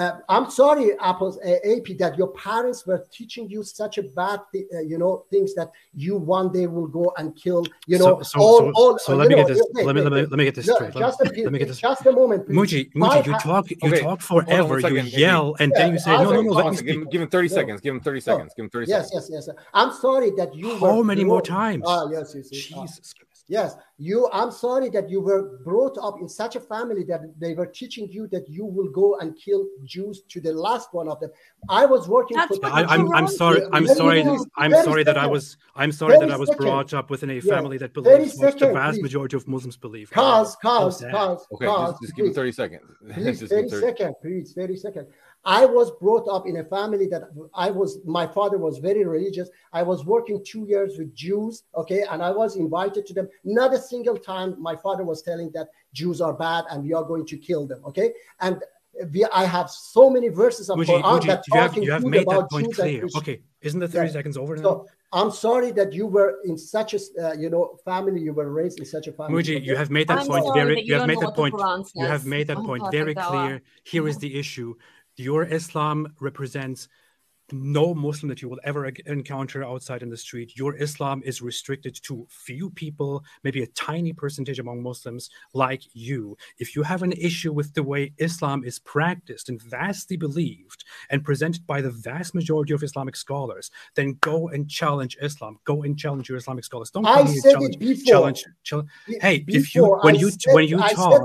Uh, I'm sorry, Apples, uh, A P, that your parents were teaching you such a bad, th- uh, you know, things that you one day will go and kill, you know, so, so, all, so, all. So let me, know, this, wait, let, me, wait, wait. let me get this. Let me get this straight. Just let, a, let me get this. Just a moment, please. Muji, Muji, you talk, you okay. talk forever. You second, yell, and yeah, then you say, no, no, no. Let me give, him, give him thirty no. seconds. Give him thirty no. seconds. Give him thirty yes, seconds. Yes, yes, yes. I'm sorry that you. How were many more times? Ah, yes, yes, yes. Jesus Christ. Yes, you. I'm sorry that you were brought up in such a family that they were teaching you that you will go and kill Jews to the last one of them. I was working. That's for. I, I'm, I'm sorry. I'm very sorry. Minutes, I'm sorry second. that I was. I'm sorry very that I was second. brought up within a family yes. that believes what the vast please. majority of Muslims believe. Cause, cause, cause. Okay, cause, just, just give me thirty seconds. Please, thirty, thirty seconds, please, thirty seconds. I was brought up in a family that I was, my father was very religious. I was working two years with Jews, okay, and I was invited to them. Not a single time my father was telling that Jews are bad and we are going to kill them, okay? And we, I have so many verses of Quran Muji, that you have, you have made that point Jews clear. Okay, isn't the thirty yeah. seconds over now? So, I'm sorry that you were in such a, uh, you know, family, you were raised in such a family. Muji, you have made that I'm point very, that you, you, have made that point, you have made that I'm point very clear. Here is the issue. Your Islam represents no Muslim that you will ever encounter outside in the street. Your Islam is restricted to few people, maybe a tiny percentage among Muslims like you. If you have an issue with the way Islam is practiced and vastly believed and presented by the vast majority of Islamic scholars, then go and challenge Islam. Go and challenge your Islamic scholars. Don't come here challenge, challenge, challenge. Hey, if you when you when you talk,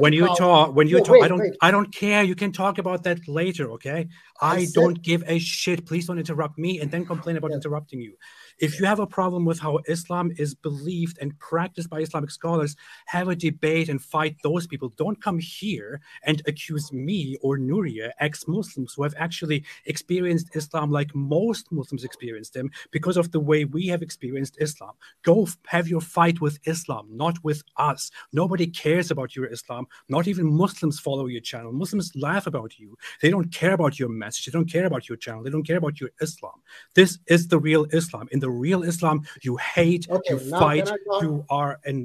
when you talk, when you talk, I don't, I don't care. You can talk about that later, okay? I don't give a shit. Please don't interrupt me and then complain about yeah. interrupting you. If you have a problem with how Islam is believed and practiced by Islamic scholars, have a debate and fight those people. Don't come here and accuse me or Nuria, ex-Muslims who have actually experienced Islam like most Muslims experience them because of the way we have experienced Islam. Go have your fight with Islam, not with us. Nobody cares about your Islam. Not even Muslims follow your channel. Muslims laugh about you. They don't care about your message. They don't care about your channel. They don't care about your Islam. This is the real Islam. In the The real Islam, you hate, okay, you fight, you are, and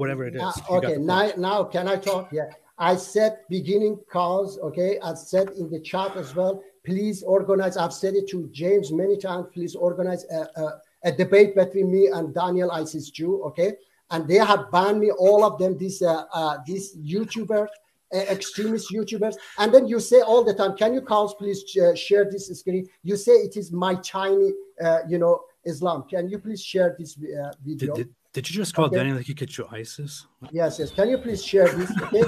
whatever it is. Now, okay, now, now can I talk? Yeah, I said beginning cause. Okay, I said in the chat as well. Please organize. I've said it to James many times. Please organize a, a, a debate between me and Daniel ISIS Jew. Okay, and they have banned me, all of them. These uh, uh, these YouTubers. Uh, extremist YouTubers, and then you say all the time, can you cause please uh, share this screen? You say it is my tiny, uh, you know, Islam. Can you please share this uh, video? Did, did, did you just call okay. Daniel like you get your ISIS? Yes, yes. Can you please share this? Okay.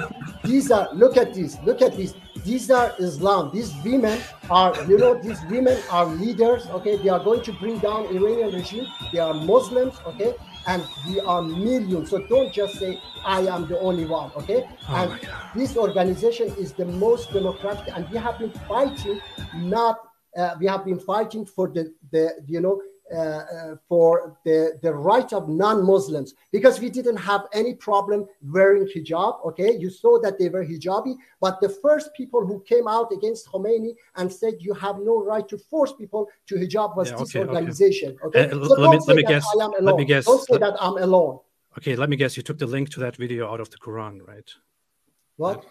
These are, look at this, look at this. These are Islam. These women are, you know, these women are leaders, okay? They are going to bring down Iranian regime. They are Muslims, okay? And we are millions. So don't just say, I am the only one, okay? Oh and this organization is the most democratic, and we have been fighting, not, uh, we have been fighting for the, the you know, uh, uh, for the, the right of non-Muslims, because we didn't have any problem wearing hijab, okay? You saw that they were hijabi, but the first people who came out against Khomeini and said, you have no right to force people to hijab was yeah, okay, this organization, okay? okay? Uh, so let me, let me guess, let me guess. Don't say let... that I'm alone. Okay, let me guess. You took the link to that video out of the Quran, right? What?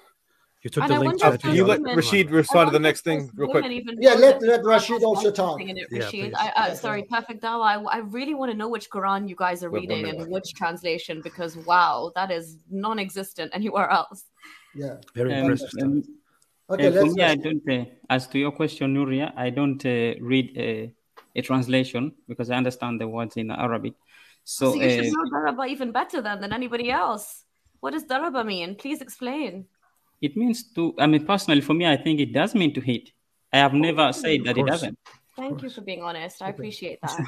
You took and the I link to that video. You let Rashid respond to the next thing real quick. Yeah, let, let Rashid also talk. It, Rashid. Yeah, I, uh, sorry, Perfect Dawah. I, I really want to know which Quran you guys are reading and which translation, because wow, that is non-existent anywhere else. Yeah. Very um, impressive. Um, okay, uh, let's yeah, I don't, uh, as to your question, Nuria, I don't uh, read a, a translation because I understand the words in Arabic. So, so you uh, should know Daraba even better than, than anybody else. What does Daraba mean? Please explain. It means to, I mean, personally for me, I think it does mean to hit. I have oh, never said that it doesn't. Thank you for being honest. I appreciate that.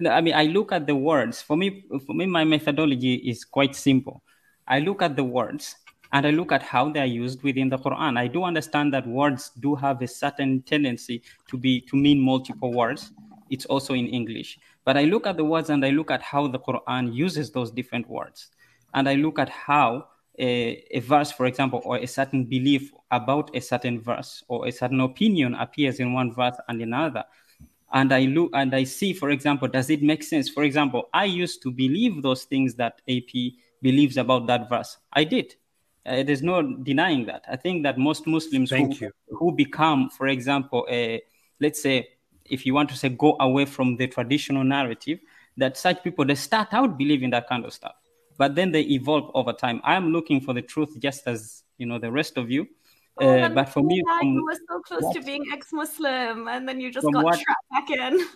No, I mean, I look at the words. For me, for me, my methodology is quite simple. I look at the words and I look at how they are used within the Quran. I do understand that words do have a certain tendency to be, to mean multiple words. It's also in English. But I look at the words and I look at how the Quran uses those different words. And I look at how a, a verse, for example, or a certain belief about a certain verse or a certain opinion appears in one verse and another. And I look and I see, for example, does it make sense? For example, I used to believe those things that A P believes about that verse. I did. Uh, there's no denying that. I think that most Muslims Thank who, you. who become, for example, uh, let's say, if you want to say go away from the traditional narrative, that such people, they start out believing that kind of stuff, but then they evolve over time. I'm looking for the truth just as, you know, the rest of you. Oh, uh, but for me, from, you were so close what? to being ex-Muslim, and then you just got what, trapped back in.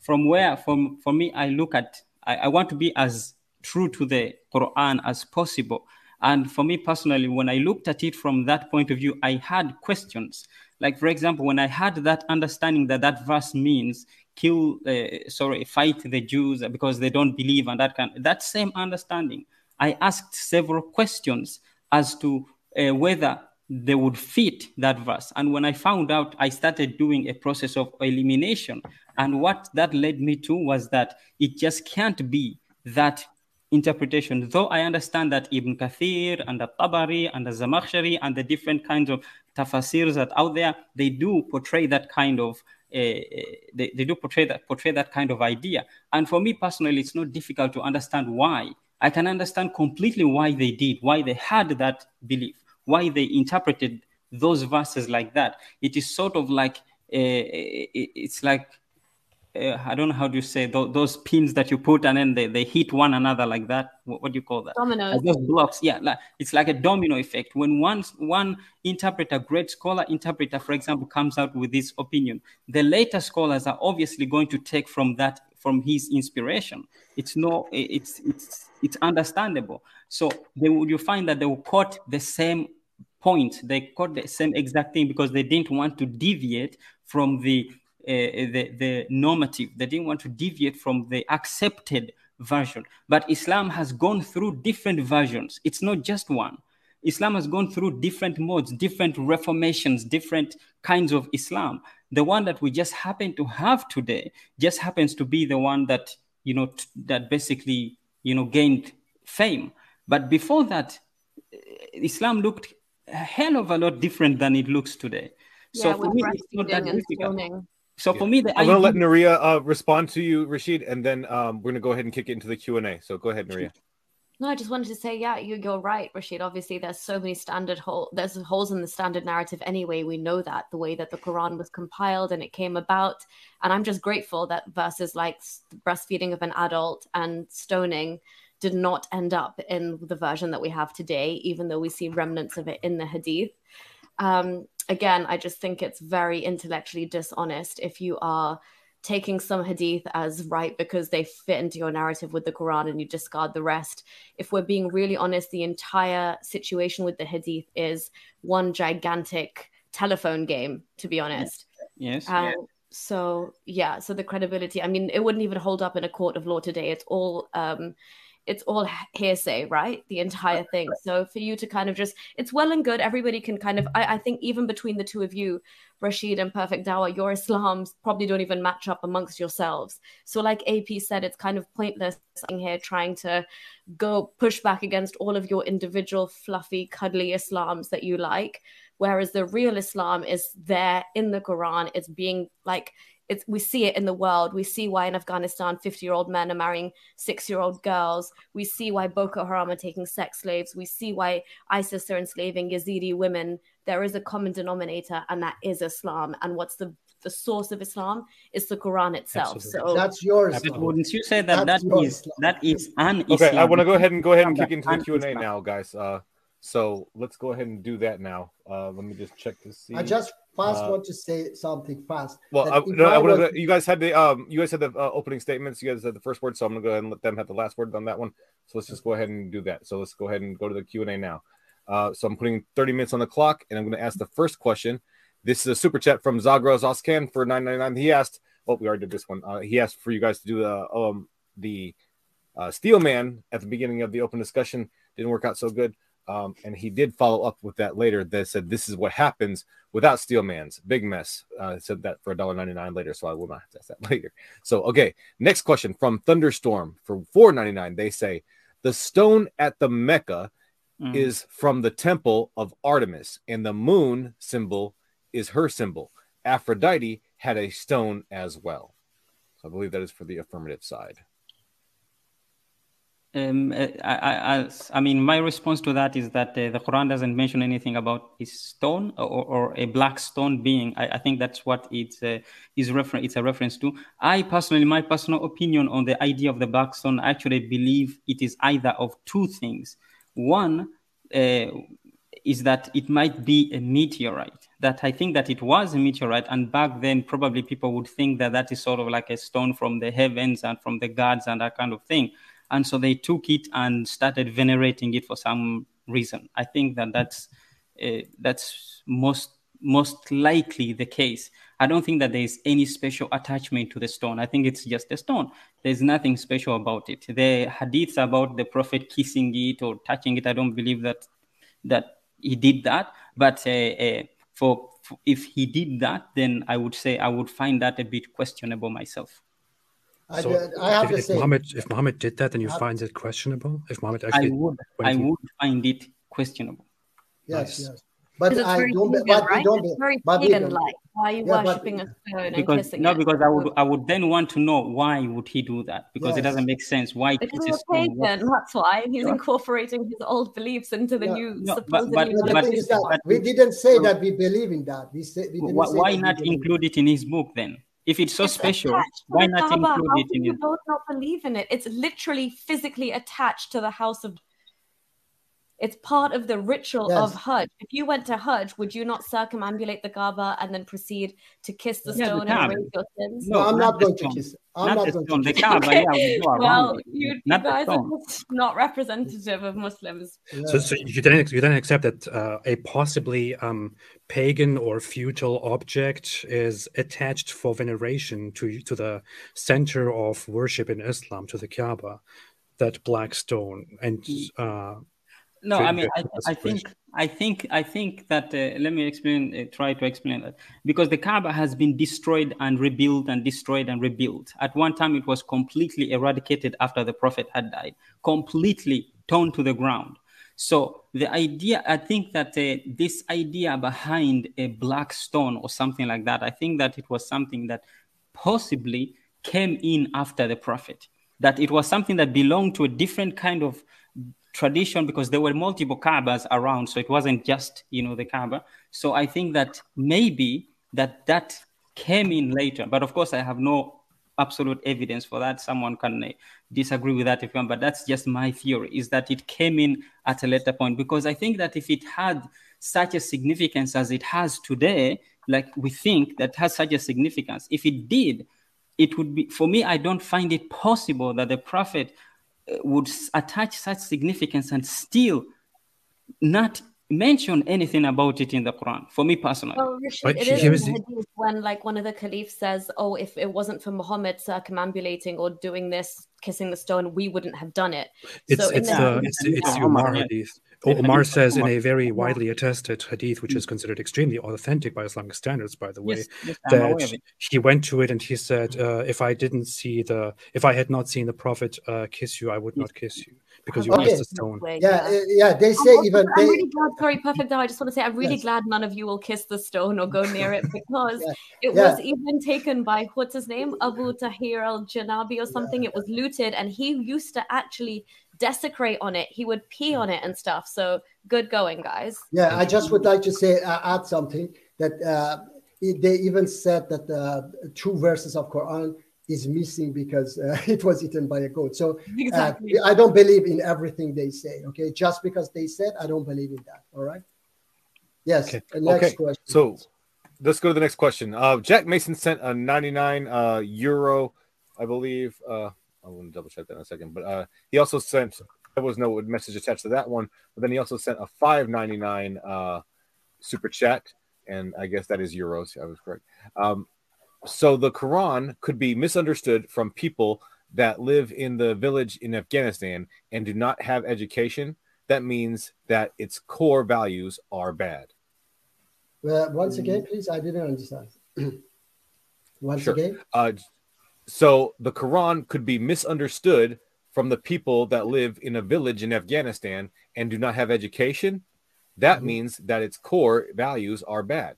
From where, from for me, I look at, I, I want to be as true to the Quran as possible. And for me personally, when I looked at it from that point of view, I had questions. Like, for example, when I had that understanding that that verse means kill, uh, sorry, fight the Jews because they don't believe, and that kind, that same understanding, I asked several questions as to uh, whether they would fit that verse. And when I found out, I started doing a process of elimination. And what that led me to was that it just can't be that interpretation, though I understand that Ibn Kathir and the Tabari and the Zamakhshari and the different kinds of tafsirs that out there, they do portray that kind of uh, they, they do portray that portray that kind of idea. And for me personally, it's not difficult to understand why. I can understand completely why they did, why they had that belief, why they interpreted those verses like that. It is sort of like uh, it's like. Uh, I don't know how do you say th- those pins that you put and then they, they hit one another like that. What, what do you call that? Dominoes. Like those blocks. Yeah, like, it's like a domino effect. When one, one interpreter, great scholar interpreter, for example, comes out with this opinion, the later scholars are obviously going to take from that, from his inspiration. It's no, it's it's it's understandable. So they will, you find that they will quote the same point. They quote the same exact thing because they didn't want to deviate from the Uh, the, the normative. They didn't want to deviate from the accepted version. But Islam has gone through different versions. It's not just one. Islam has gone through different modes, different reformations, different kinds of Islam. The one that we just happen to have today just happens to be the one that, you know, t- that basically, you know, gained fame. But before that, Islam looked a hell of a lot different than it looks today. So yeah, for me, it's not that difficult. So for me, the I'm idea... going to let Nuria uh, respond to you, Rashid, and then um, we're going to go ahead and kick it into the Q and A. So go ahead, Nuria. No, I just wanted to say, yeah, you, you're right, Rashid. Obviously, there's so many standard holes. There's holes in the standard narrative anyway. We know that, the way that the Quran was compiled and it came about. And I'm just grateful that verses like the breastfeeding of an adult and stoning did not end up in the version that we have today, even though we see remnants of it in the Hadith. Um, again, I just think it's very intellectually dishonest if you are taking some hadith as right because they fit into your narrative with the Quran and you discard the rest. If we're being really honest, the entire situation with the hadith is one gigantic telephone game, to be honest. Yes. Um, yes. So, yeah, so the credibility, I mean, it wouldn't even hold up in a court of law today. It's all... Um, It's all hearsay, right? The entire thing. So for you to kind of just, it's well and good. Everybody can kind of, I, I think even between the two of you, Rashid and Perfect Dawah, your Islams probably don't even match up amongst yourselves. So like A P said, it's kind of pointless here trying to go push back against all of your individual fluffy, cuddly Islams that you like. Whereas the real Islam is there in the Quran. It's being like, It's, we see it in the world. We see why in Afghanistan fifty-year-old men are marrying six-year-old girls. We see why Boko Haram are taking sex slaves. We see why ISIS are enslaving Yazidi women. There is a common denominator, and that is Islam. And what's the, the source of Islam? It's the Quran itself. Absolutely. So that's yours. Wouldn't you say that that is, that is an Islam? Okay, I want to go ahead and go ahead and kick into the Q and A now, guys. Uh, so let's go ahead and do that now. Uh, let me just check to see. I just fast uh, want to say something fast. Well, I, no, I was... go, you guys had the um, you guys had the uh, opening statements. You guys had the first word, so I'm gonna go ahead and let them have the last word on that one. So let's just go ahead and do that. So let's go ahead and go to the Q and A now. Uh, so I'm putting thirty minutes on the clock, and I'm gonna ask the first question. This is a super chat from Zagros Oskan for nine ninety-nine. He asked, "Oh, we already did this one." Uh, he asked for you guys to do the um the uh, Steel Man at the beginning of the open discussion. Didn't work out so good. Um, and he did follow up with that later. That said, this is what happens without Steelman's big mess. Uh, said that for one ninety-nine later, so I will not test that later. So, okay, next question from Thunderstorm for four ninety-nine. They say the stone at the Mecca mm. is from the temple of Artemis, and the moon symbol is her symbol. Aphrodite had a stone as well. So I believe that is for the affirmative side. Um, I, I, I mean, my response to that is that uh, the Quran doesn't mention anything about a stone or, or a black stone being. I, I think that's what it's uh, is refer- It's a reference to. I personally, my personal opinion on the idea of the black stone, I actually believe it is either of two things. One uh, is that it might be a meteorite. That I think that it was a meteorite, and back then probably people would think that that is sort of like a stone from the heavens and from the gods and that kind of thing. And so they took it and started venerating it for some reason. I think that that's uh, that's most most likely the case. I don't think that there is any special attachment to the stone. I think it's just a stone. There's nothing special about it. The hadiths about the Prophet kissing it or touching it, I don't believe that that he did that. But uh, uh, for, for if he did that, then I would say I would find that a bit questionable myself. So I, I have if, to if say, Muhammad, if Muhammad did that, then you I, find it questionable. If Muhammad actually, I would, I would find it questionable. Yes, nice. yes. But I don't. Vegan, but right? don't. It's very but vegan, like why are you yeah, worshipping but, a stone because, and kissing no, it? No, because I would, I would then want to know why would he do that? Because yes. it doesn't make sense. Why? Because he's vegan. That's why he's right. incorporating his old beliefs into the yeah. new. No, supposed but, but, new but, is that but we didn't say so, that we believe in that. We said. Why not include it in his book then? If it's so it's special, why not Kaaba? Include How it in you it? Both not believe in it? It's literally physically attached to the house of. It's part of the ritual yes. of Hajj. If you went to Hajj, would you not circumambulate the Kaaba and then proceed to kiss the yeah, stone the and erase your sins? No, no I'm not, not going stone. to kiss. I'm not, not the going stone. To kiss. The Kaaba, okay. yeah, we well, you not guys are just not representative of Muslims. Yeah. So, so you didn't you didn't accept that uh, a possibly um, pagan or feudal object is attached for veneration to to the center of worship in Islam, to the Kaaba, that black stone and. Uh, No, I mean, I, I think, I think, I think that. Uh, let me explain. Uh, try to explain that because the Kaaba has been destroyed and rebuilt and destroyed and rebuilt. At one time, it was completely eradicated after the Prophet had died, completely torn to the ground. So the idea, I think that uh, this idea behind a black stone or something like that, I think that it was something that possibly came in after the Prophet. That it was something that belonged to a different kind of. Tradition because there were multiple Kaabas around, so it wasn't just you know the Kaaba. So I think that maybe that that came in later, but of course I have no absolute evidence for that. Someone can disagree with that if you want, but that's just my theory. Is that it came in at a later point because I think that if it had such a significance as it has today, like we think that has such a significance, if it did, it would be for me. I don't find it possible that the Prophet. Would attach such significance and still not mention anything about it in the Quran. For me personally, well, Rashid, it is, is it? When like one of the caliphs says, "Oh, if it wasn't for Muhammad circumambulating or doing this, kissing the stone, we wouldn't have done it." It's so it's the uh, it's, it's yeah. Umar hadith. Omar says in a very widely attested hadith, which is considered extremely authentic by Islamic standards, by the way, yes, yes, that he went to it and he said, uh, "If I didn't see the, if I had not seen the Prophet uh, kiss you, I would not kiss you because you okay. kissed the stone." Yeah, yeah. yeah they say I'm even. They... I'm really glad, sorry, Perfect Dawah. I just want to say I'm really yes. glad none of you will kiss the stone or go near it because yeah. it yeah. was even taken by what's his name, Abu Tahir al-Janabi or something. Yeah. It was looted, and he used to actually. Desecrate on it, he would pee on it and stuff. So good going, guys. Yeah, I just would like to say, uh, add something that uh, they even said that uh, two verses of Quran is missing because uh, it was eaten by a goat. So exactly. uh, I don't believe in everything they say. Okay, just because they said, I don't believe in that. All right. Yes. Okay. Next okay. question. So let's go to the next question. Uh, Jack Mason sent a ninety-nine uh, euro, I believe. Uh, I'm going to double check that in a second. But uh, he also sent, there was no message attached to that one. But then he also sent a five ninety-nine uh, super chat. And I guess that is euros. I was correct. Um, so the Quran could be misunderstood from people that live in the village in Afghanistan and do not have education. That means that its core values are bad. Well, once again, please, I didn't understand. once sure. again? Uh, So the Quran could be misunderstood from the people that live in a village in Afghanistan and do not have education. That mm-hmm. means that its core values are bad.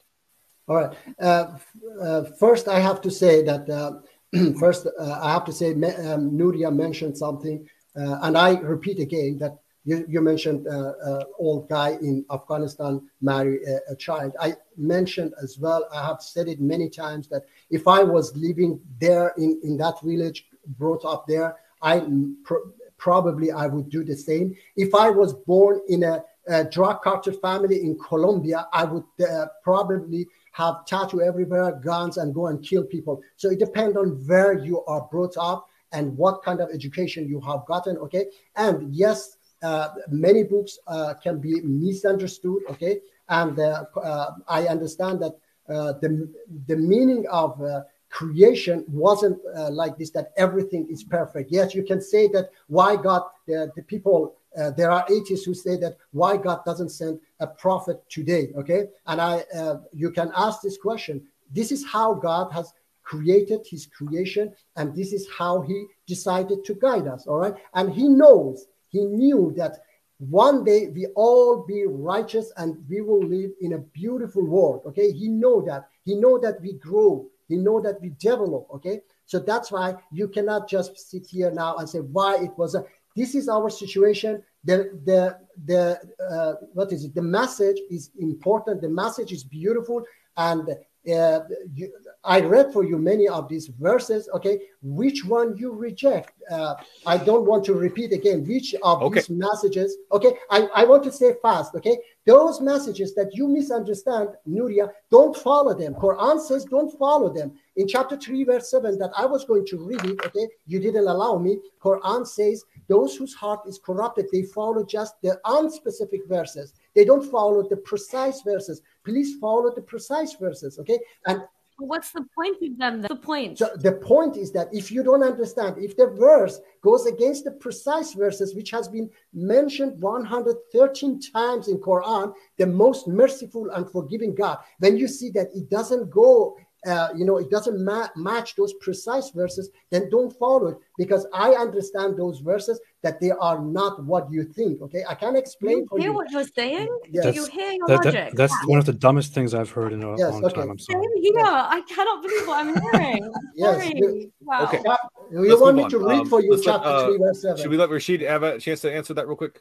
All right. Uh, uh, first, I have to say that uh, first uh, I have to say um, Nuria mentioned something Uh, and I repeat again that you, you mentioned uh, uh, old guy in Afghanistan marry a, a child. I mentioned as well, I have said it many times, that if I was living there in, in that village, brought up there, I pr- probably I would do the same. If I was born in a, a drug cartel family in Colombia, I would uh, probably have tattoo everywhere, guns, and go and kill people. So it depends on where you are brought up and what kind of education you have gotten, okay? And yes, uh, many books uh, can be misunderstood, okay? And uh, uh, I understand that uh, the, the meaning of uh, creation wasn't uh, like this, that everything is perfect. Yes, you can say that why God, uh, the people, uh, there are atheists who say that why God doesn't send a prophet today, okay? And I, uh, you can ask this question. This is how God has created his creation, and this is how he decided to guide us, all right? And he knows, he knew that one day we all be righteous and we will live in a beautiful world, okay? He know that. He know that we grow. He know that we develop, okay? So that's why you cannot just sit here now and say why it was a, this is our situation. The, the, the uh, what is it? The message is important. The message is beautiful. And uh, you, I read for you many of these verses, okay? Which one you reject? Uh, I don't want to repeat again which of okay. these messages, okay? I, I want to say fast, okay? Those messages that you misunderstand, Nuria, don't follow them. Quran says don't follow them. In chapter three, verse seven, that I was going to read it, okay? You didn't allow me. Quran says those whose heart is corrupted, they follow just the unspecific verses. They don't follow the precise verses. Please follow the precise verses, okay? And what's the point of them? That's the point. So the point is that if you don't understand, if the verse goes against the precise verses, which has been mentioned one hundred thirteen times in Quran, the most merciful and forgiving God, when you see that it doesn't go, uh, you know, it doesn't ma- match those precise verses, then don't follow it, because I understand those verses that they are not what you think. Okay, I can't explain. You for hear you. What you're saying? Yes. Do you hear your that, logic? That, that's yeah. one of the dumbest things I've heard in a yes, long okay. time. I'm sorry. Yeah, I cannot believe what I'm hearing. yes. Sorry. Wow. Okay. Uh, you want me to read um, for you chapter uh, three, verse seven? Should we let Rashid have a chance to answer that real quick?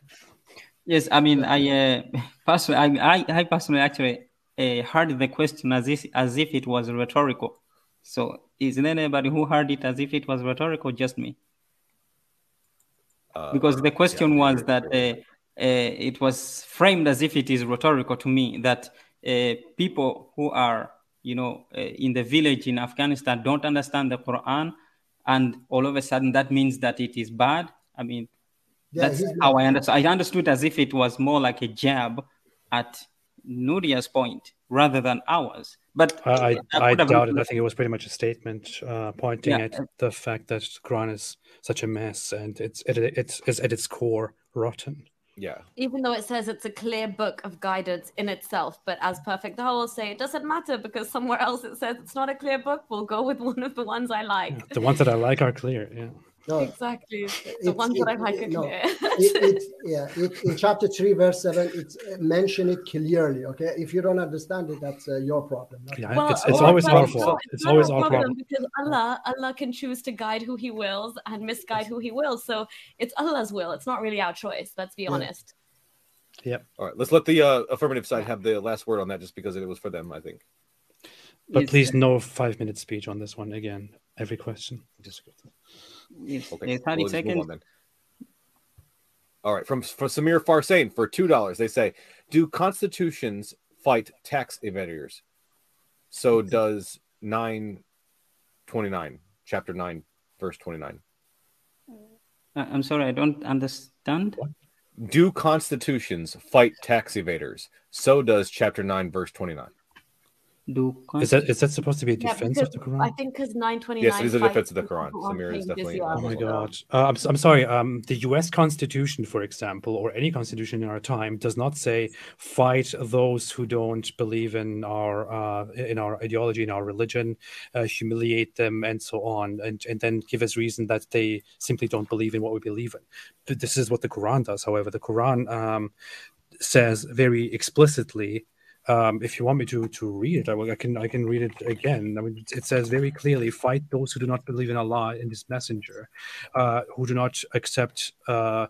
Yes, I mean, I uh, personally, I, I, I personally actually. Uh, heard the question as if, as if it was rhetorical. So is there anybody who heard it as if it was rhetorical? Just me. Uh, because the question yeah, was that uh, uh, it was framed as if it is rhetorical to me, that uh, people who are, you know, uh, in the village in Afghanistan don't understand the Quran, and all of a sudden that means that it is bad. I mean, yeah, that's how I understood. I understood as if it was more like a jab at Nuria's point rather than ours, but uh, I, I doubt it. I think it was pretty much a statement uh, pointing yeah. at the fact that Quran is such a mess and it's it, it's it's at its core rotten. Yeah, even though it says it's a clear book of guidance in itself, but as Perfect Dawah will say, it doesn't matter because somewhere else it says it's not a clear book. We'll go with one of the ones I like. Yeah, the ones that I like are clear. Yeah. No, exactly. The ones that I like no, it, it, yeah, it, in chapter three, verse seven, it's uh, mention it clearly. Okay, if you don't understand it, that's uh, your problem. Right? Yeah, well, it's, it's well, always well, our fault. No, it's, it's always our problem, problem because Allah, Allah can choose to guide who He wills and misguide yes. who He wills. So it's Allah's will. It's not really our choice. Let's be yeah. honest. Yep. All right. Let's let the uh, affirmative side have the last word on that, just because it was for them, I think. But yes. please, no five-minute speech on this one again. Every question. Disagree. Yes. Okay. thirty we'll seconds. All right. From, from Samir Farsain for two dollars. They say, do constitutions fight tax evaders? So does nine twenty-nine, chapter nine, verse twenty-nine. I'm sorry. I don't understand. What? Do constitutions fight tax evaders? So does chapter nine, verse twenty-nine. Do is that is that supposed to be a defense yeah, of the Quran? I think because nine twenty-nine. Yes, it is a defense of the Quran. Samir is definitely. Oh my God! Uh, I'm I'm sorry. Um, the U S Constitution, for example, or any constitution in our time, does not say fight those who don't believe in our uh, in our ideology, in our religion, uh, humiliate them, and so on, and and then give us reason that they simply don't believe in what we believe in. This is what the Quran does. However, the Quran um, says very explicitly Um, if you want me to to read it, I, will, I can I can read it again. I mean, it, it says very clearly, fight those who do not believe in Allah and His Messenger, uh, who do not accept uh,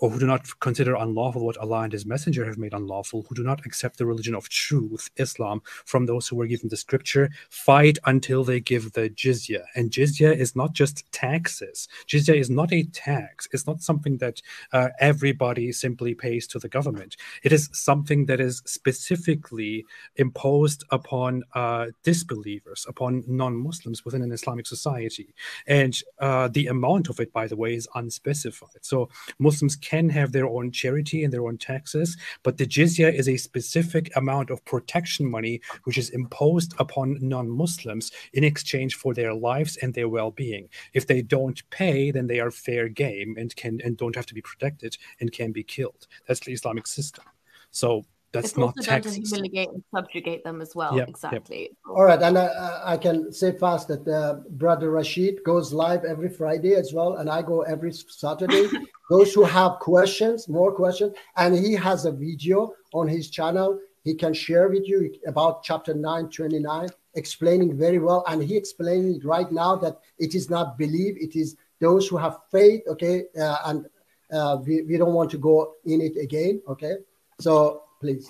or who do not consider unlawful what Allah and His Messenger have made unlawful, who do not accept the religion of truth, Islam, from those who were given the scripture. Fight until they give the jizya. And jizya is not just taxes. Jizya is not a tax. It's not something that uh, everybody simply pays to the government. It is something that is specifically imposed upon uh, disbelievers, upon non-Muslims within an Islamic society. And uh, the amount of it, by the way, is unspecified. So Muslims can have their own charity and their own taxes, but the jizya is a specific amount of protection money which is imposed upon non-Muslims in exchange for their lives and their well-being. If they don't pay, then they are fair game and can and don't have to be protected and can be killed. That's the Islamic system. So that's it's not taxes. It's also done to humiliate and subjugate them as well. Yep, exactly. Yep. All right, and I, I can say fast that uh, Brother Rashid goes live every Friday as well, and I go every Saturday. Those who have questions, more questions, and he has a video on his channel. He can share with you about chapter nine twenty-nine, explaining very well, and he explained it right now that it is not belief, it is those who have faith, okay, uh, and uh, we, we don't want to go in it again, okay, so... Please.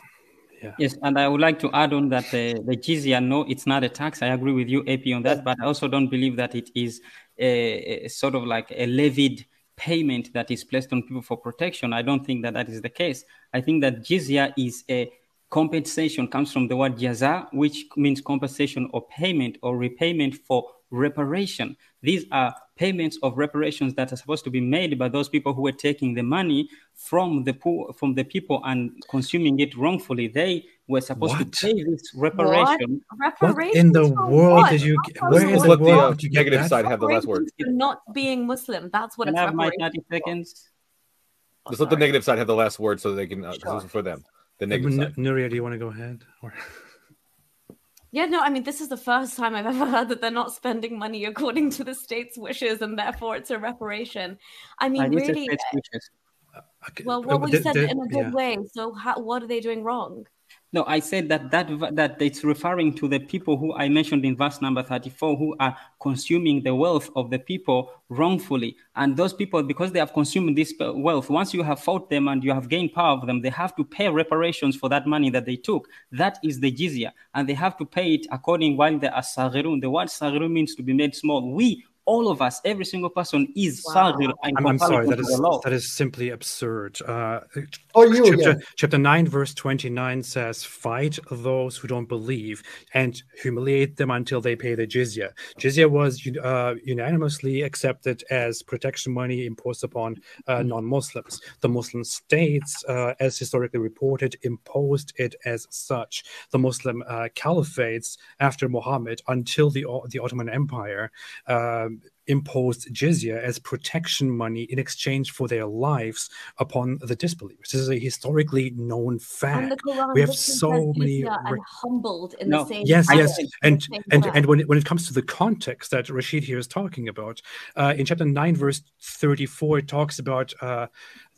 Yeah. Yes, and I would like to add on that the, the jizya, no, it's not a tax. I agree with you, A P, on that, but I also don't believe that it is a, a sort of like a levied payment that is placed on people for protection. I don't think that that is the case. I think that jizya is a compensation, comes from the word jaza, which means compensation or payment or repayment for reparation. These are payments of reparations that are supposed to be made by those people who were taking the money from the poor, from the people and consuming it wrongfully. They were supposed what? to pay this reparation. What, what in the world what? did you? Where is the world? The negative side have the last word. Not being Muslim. That's what. Can it's I have my thirty seconds? Oh, Just sorry. let the negative side have the last word, so they can. Uh, sure. For them, the negative side. Nuria, do you want to go ahead? Or... Yeah, no, I mean, this is the first time I've ever heard that they're not spending money according to the state's wishes, and therefore it's a reparation. I mean, I really, uh, okay. well, well, we said it in a good yeah. way. So how, what are they doing wrong? No, I said that, that that it's referring to the people who I mentioned in verse number thirty-four, who are consuming the wealth of the people wrongfully. And those people, because they have consumed this wealth, once you have fought them and you have gained power of them, they have to pay reparations for that money that they took. That is the jizya. And they have to pay it according while they are saghirun. The word saghirun means to be made small. We All of us, every single person is wow. saghir. I'm, I'm sorry, that is that is simply absurd. Uh, oh, you, chapter, yeah. chapter nine, verse twenty-nine says, fight those who don't believe and humiliate them until they pay the jizya. Jizya was uh, unanimously accepted as protection money imposed upon uh, non-Muslims. The Muslim states, uh, as historically reported, imposed it as such. The Muslim uh, caliphates after Muhammad until the, the Ottoman Empire uh, imposed jizya as protection money in exchange for their lives upon the disbelievers. This is a historically known fact. We have so many re- humbled in no. the same yes, yes, and and and when it, when it comes to the context that Rashid here is talking about, uh, in chapter nine, verse thirty-four, it talks about uh,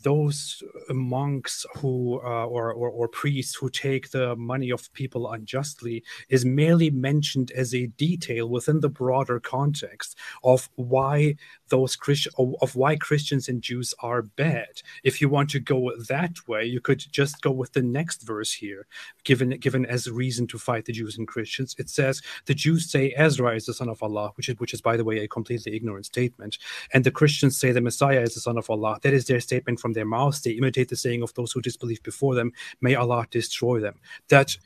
those monks who uh, or, or or priests who take the money of people unjustly is merely mentioned as a detail within the broader context of why those Christian of why Christians and Jews are bad. If you want to go that way, you could just go with the next verse here, given given as reason to fight the Jews and Christians. It says the Jews say Ezra is the son of Allah, which is which is by the way a completely ignorant statement, and the Christians say the Messiah is the son of Allah. That is their statement from their mouths. They imitate the saying of those who disbelieve before them, may Allah destroy them. That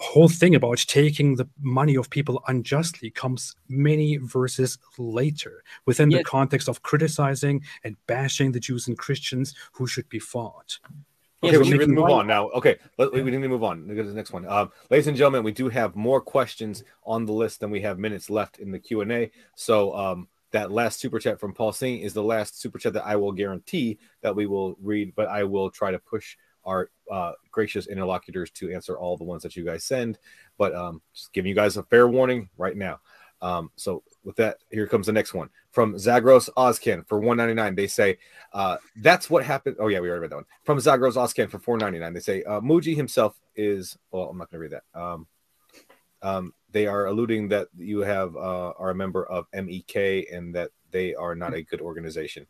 whole thing about taking the money of people unjustly comes many verses later within yes. the context of criticizing and bashing the Jews and Christians who should be fought. Okay, yes, we need to move on now. Okay, let, we need to move on. Let's go to the next one. Um, ladies and gentlemen, we do have more questions on the list than we have minutes left in the Q and A. So, um, that last super chat from Paul Singh is the last super chat that I will guarantee that we will read, but I will try to push our uh, gracious interlocutors to answer all the ones that you guys send. But um, just giving you guys a fair warning right now. Um, so with that, here comes the next one from Zagros Ozcan for one ninety-nine. They say uh, that's what happened. Oh yeah, we already read that one from Zagros Ozcan for four ninety-nine. They say uh, Muji himself is. Well, I'm not going to read that. Um, um, they are alluding that you have uh, are a member of M E K and that they are not a good organization.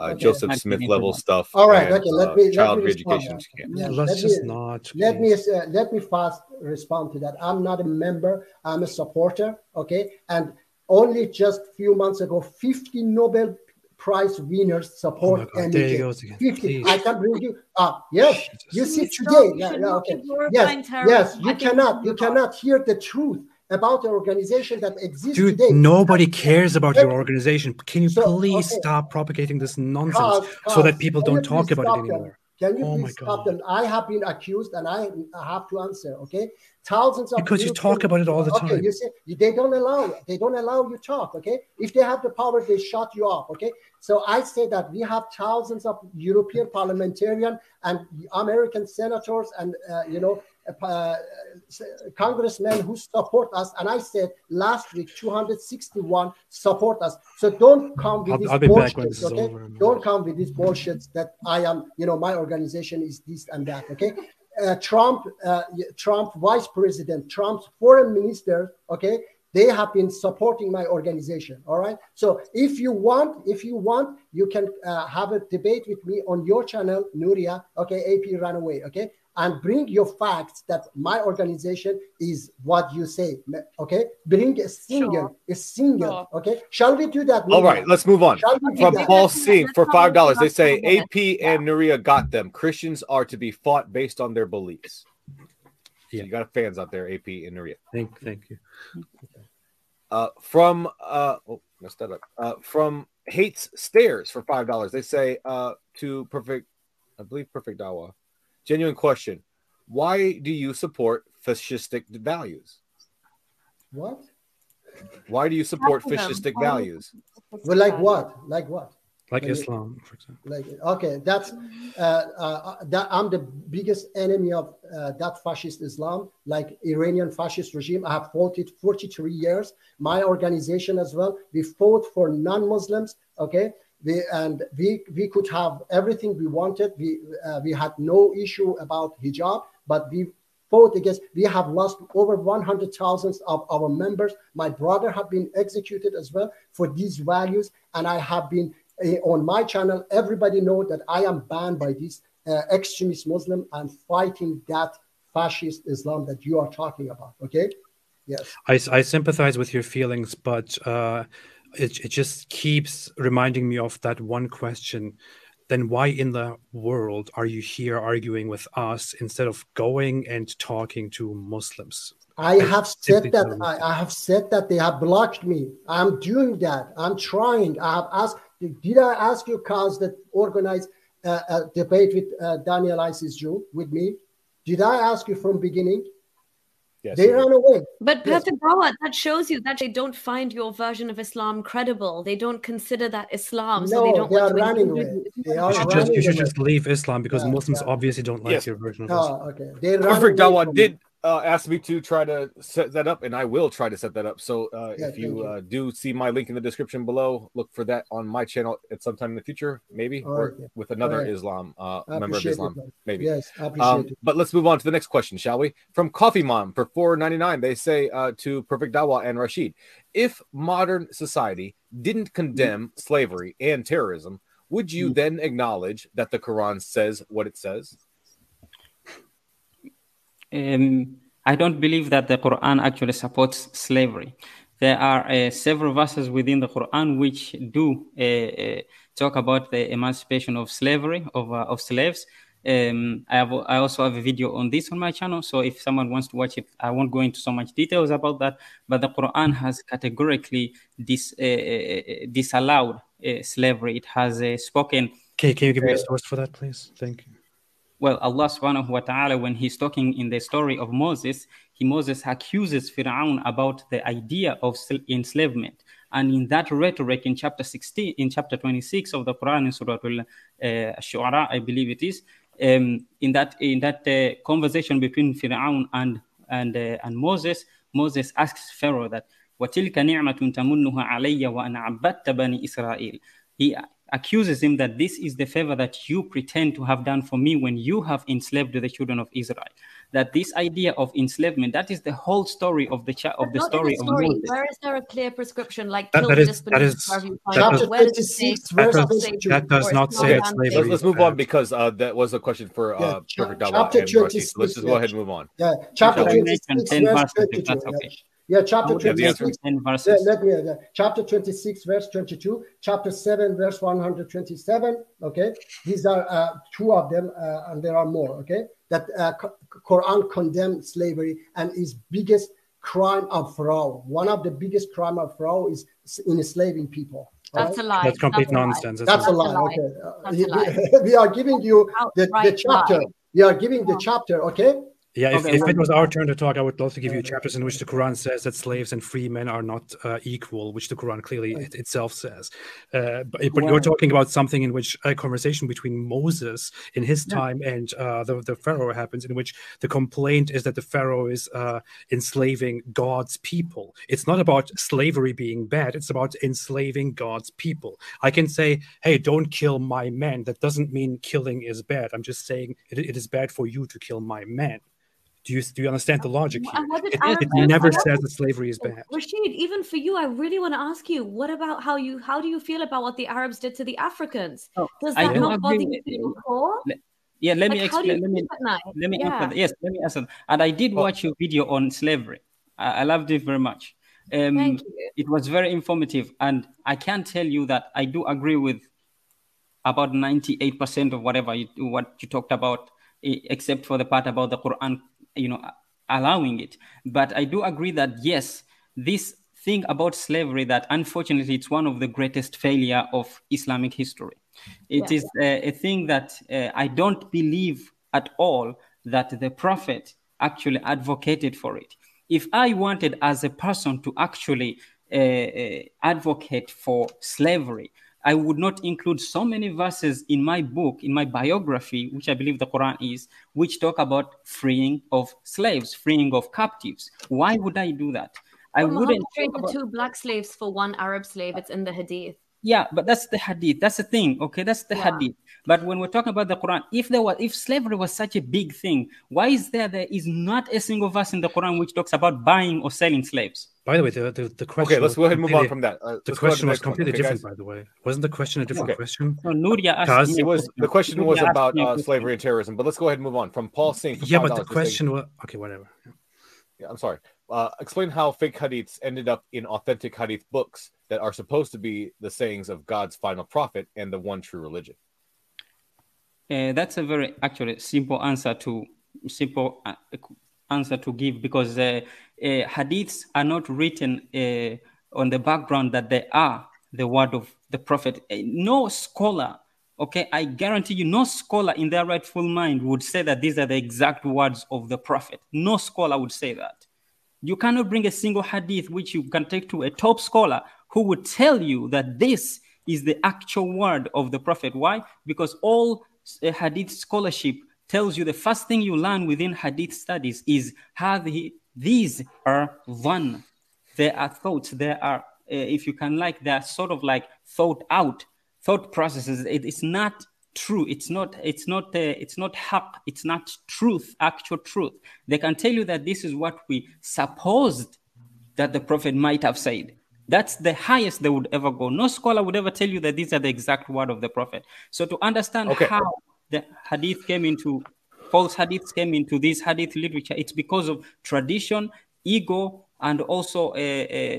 Uh, okay. Joseph Smith level stuff. All right, and, okay. Let uh, me let child me education. Yeah, let's let just me, not. Let please. me uh, let me fast respond to that. I'm not a member. I'm a supporter. Okay, and only just a few months ago, fifty Nobel Prize winners support oh M E K. There he goes again. fifty. I can bring you. Ah, uh, yes. You see today. Yeah, yeah, okay. Yes, yes. You I cannot. You cannot hear the truth about the organization that exists Dude, today. Nobody cares about your organization. Can you so, please okay. stop propagating this nonsense cause, cause, so that people don't talk about it anymore? Them? Can you oh please stop them? I have been accused and I have to answer, okay? Thousands of Because people, you talk about it all the okay, time. You see, they don't allow they don't allow you talk, okay? If they have the power, they shut you up, okay? So I say that we have thousands of European parliamentarians and American senators and, uh, you know, Uh, congressmen who support us, and I said last week two hundred sixty-one support us. So don't come with I'll, this bullshit. Okay? Don't over. come with this bullshit that I am, you know, my organization is this and that. Okay, uh, Trump, uh, Trump, Vice President, Trump's foreign minister. Okay, they have been supporting my organization. All right. So if you want, if you want, you can uh, have a debate with me on your channel, Nuria. Okay, A P Runaway. Okay. And bring your facts that my organization is what you say. Okay, bring a single, sure. a single. Sure. Okay, shall we do that? Nuria? All right, let's move on. From Paul C for five dollars, they say A P and Nuria got them. Christians are to be fought based on their beliefs. Yeah, so you got fans out there, A P and Nuria. Thank, thank you. Uh, from uh, oh, messed that up. Uh, from Hates Stairs for five dollars, they say uh, to perfect, I believe Perfect Dawah. Genuine question. Why do you support fascistic values? What? Why do you support fascistic values? Well, like what? Like what? Like, like Islam, for example. Like, okay, that's, uh, uh, that I'm the biggest enemy of uh, that fascist Islam, like Iranian fascist regime. I have fought it forty-three years. My organization as well, we fought for non-Muslims, okay? We, and we we could have everything we wanted. We uh, we had no issue about hijab, but we fought against. We have lost over one hundred thousand of our members. My brother have been executed as well for these values, and I have been uh, on my channel. Everybody know that I am banned by this uh, extremist Muslim and fighting that fascist Islam that you are talking about. Okay, yes, I I sympathize with your feelings, but. Uh... It, it just keeps reminding me of that one question. Then why in the world are you here arguing with us instead of going and talking to Muslims? I, I have said that. I, I have said that they have blocked me. I'm doing that. I'm trying. I have asked. Did I ask you, Kaz, that organize uh, a debate with uh, Daniel Isis Jew with me? Did I ask you from beginning? Yes, they ran away. But Perfect Dawah, that shows you that they don't find your version of Islam credible. They don't consider that Islam. No, so they don't they want are to running away. They are you should, running just, you should just leave Islam because yeah, Muslims yeah. obviously don't like yes. your version of Islam. Oh, okay. Perfect Dawah did uh, ask me to try to set that up, and I will try to set that up. So uh, yeah, if you, you. Uh, do see my link in the description below, look for that on my channel at some time in the future, maybe, All or right. with another right. Islam, uh, member of Islam, it, maybe. Yes, I appreciate um, it. But let's move on to the next question, shall we? From Coffee Mom for four ninety-nine, they say uh, to Perfect Dawah and Rashid, if modern society didn't condemn mm. slavery and terrorism, would you mm. then acknowledge that the Quran says what it says? Um, I don't believe that the Quran actually supports slavery. There are uh, several verses within the Quran which do uh, uh, talk about the emancipation of slavery, of, uh, of slaves. Um, I, have, I also have a video on this on my channel, so if someone wants to watch it, I won't go into so much details about that, but the Quran has categorically dis, uh, uh, disallowed uh, slavery. It has uh, spoken... Okay, can you give me a source for that, please? Thank you. Well, Allah subhanahu wa ta'ala, when he's talking in the story of Moses, he Moses accuses Fir'aun about the idea of enslavement. And in that rhetoric in chapter sixteen, in chapter twenty-six of the Quran, in Surah Al-Shu'ara, I believe it is, um, in that in that uh, conversation between Fir'aun and and, uh, and Moses, Moses asks Pharaoh that وَتِلْكَ نِعْمَةٌ تَمُنُّهَا عَلَيَّ وَأَنَا عَبَّدْتَ بَنِي إِسْرَائِيلَ. He accuses him that this is the favor that you pretend to have done for me when you have enslaved the children of Israel. That this idea of enslavement, that is the whole story of the child, of the story, the story of Moses. Where is there a clear prescription like that, kill that the disbelievers? Chapter fifty-six, verse thirty-two. That does not say it's slavery. Let's, let's move on because uh, that was a question for uh, yeah, Perfect Dawah and Rashid. Let's just go ahead and move on. Yeah, chapter twenty-six, verse thirty-two. That's okay. Yeah, chapter twenty-six, yeah, let me, uh, chapter twenty-six, verse twenty-two, chapter seven, verse one hundred twenty-seven, okay? These are uh, two of them, uh, and there are more, okay? That uh, C- Quran condemned slavery and is biggest crime of Pharaoh. One of the biggest crime of Pharaoh is enslaving people. That's right? A lie. That's complete That's nonsense. A That's, That's a lie, lie. okay. That's uh, a lie. We are giving you the, the chapter. Lie. We are giving the chapter, okay? Yeah, if, okay, if it was our turn to talk, I would love to give you chapters in which the Quran says that slaves and free men are not uh, equal, which the Quran clearly it, itself says. Uh, but but wow. You're talking about something in which a conversation between Moses in his time yeah. and uh, the, the Pharaoh happens, in which the complaint is that the Pharaoh is uh, enslaving God's people. It's not about slavery being bad. It's about enslaving God's people. I can say, hey, don't kill my men. That doesn't mean killing is bad. I'm just saying it, it is bad for you to kill my men. Do you, do you understand the logic here? It, it never says that slavery is bad. Rashid, even for you, I really want to ask you, what about how you, how do you feel about what the Arabs did to the Africans? Oh, Does that I not bother you to recall? Yeah, let like, me explain. Let me, let me yeah. answer that. Yes, let me answer that. And I did watch your video on slavery. I, I loved it very much. Um, Thank you. It was very informative. And I can tell you that I do agree with about ninety-eight percent of whatever you, what you talked about, except for the part about the Quran, you know, allowing it. But I do agree that, yes, this thing about slavery, that unfortunately it's one of the greatest failure of Islamic history. It yeah, is yeah. A, a thing that uh, I don't believe at all that the Prophet actually advocated for it. If I wanted as a person to actually uh, uh, advocate for slavery, I would not include so many verses in my book, in my biography, which I believe the Quran is, which talk about freeing of slaves, freeing of captives. Why would I do that? I well, wouldn't trade about... the two black slaves for one Arab slave. It's in the Hadith. Yeah, but that's the Hadith. That's the thing. Okay, that's the yeah. Hadith. But when we're talking about the Quran, if there was, if slavery was such a big thing, why is there there is not a single verse in the Quran which talks about buying or selling slaves? By the way, the, the, the question... Okay, let's go ahead and move on from that. Uh, the question was completely okay, different, guys. By the way. Wasn't the question a different okay. question? No, Nuria asked... It was, the question Nuria was about uh, slavery and terrorism, but let's go ahead and move on. From Paul Singh... Yeah, but the question was... Okay, whatever. Yeah, I'm sorry. Uh, explain how fake hadiths ended up in authentic hadith books that are supposed to be the sayings of God's final prophet and the one true religion. Uh, that's a very, actually, simple answer to... simple. Uh, answer to give, because uh, uh, hadiths are not written uh, on the background that they are the word of the prophet. No scholar, okay, I guarantee you, no scholar in their rightful mind would say that these are the exact words of the prophet. No scholar would say that. You cannot bring a single hadith which you can take to a top scholar who would tell you that this is the actual word of the prophet. Why? Because all uh, hadith scholarship tells you the first thing you learn within hadith studies is how the, these are one. There are thoughts. There are, uh, if you can like, they are sort of like thought out, thought processes. It, it's not true. It's not. It's not. Uh, it's not haqq. It's not truth. Actual truth. They can tell you that this is what we supposed that the prophet might have said. That's the highest they would ever go. No scholar would ever tell you that these are the exact word of the prophet. So to understand okay. how. The hadith came into, false hadiths came into this hadith literature. It's because of tradition, ego, and also uh, uh,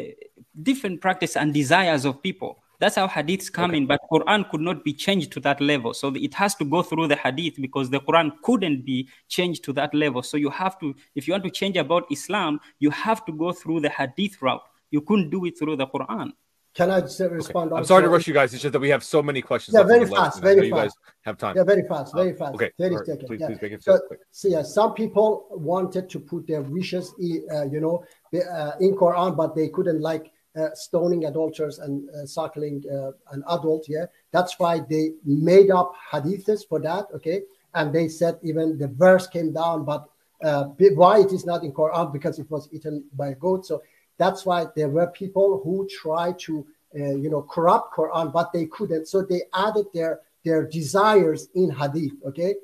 different practice and desires of people. That's how hadiths come okay. in, but Quran could not be changed to that level. So it has to go through the hadith because the Quran couldn't be changed to that level. So you have to, if you want to change about Islam, you have to go through the hadith route. You couldn't do it through the Quran. Can I just respond? Okay. I'm sorry to rush you guys. It's just that we have so many questions. Yeah, very fast, very fast. You guys have time. Yeah, very fast, very fast. Okay, right. Seconds, please, yeah. please make it so quick. So, yeah, some people wanted to put their wishes, uh, you know, uh, in Quran, but they couldn't like uh, stoning adulterers and uh, suckling uh, an adult. Yeah, that's why they made up hadiths for that. Okay, and they said even the verse came down, but uh, why it is not in Quran because it was eaten by a goat. So. That's why there were people who tried to, uh, you know, corrupt Quran, but they couldn't. So they added their their desires in Hadith. Okay,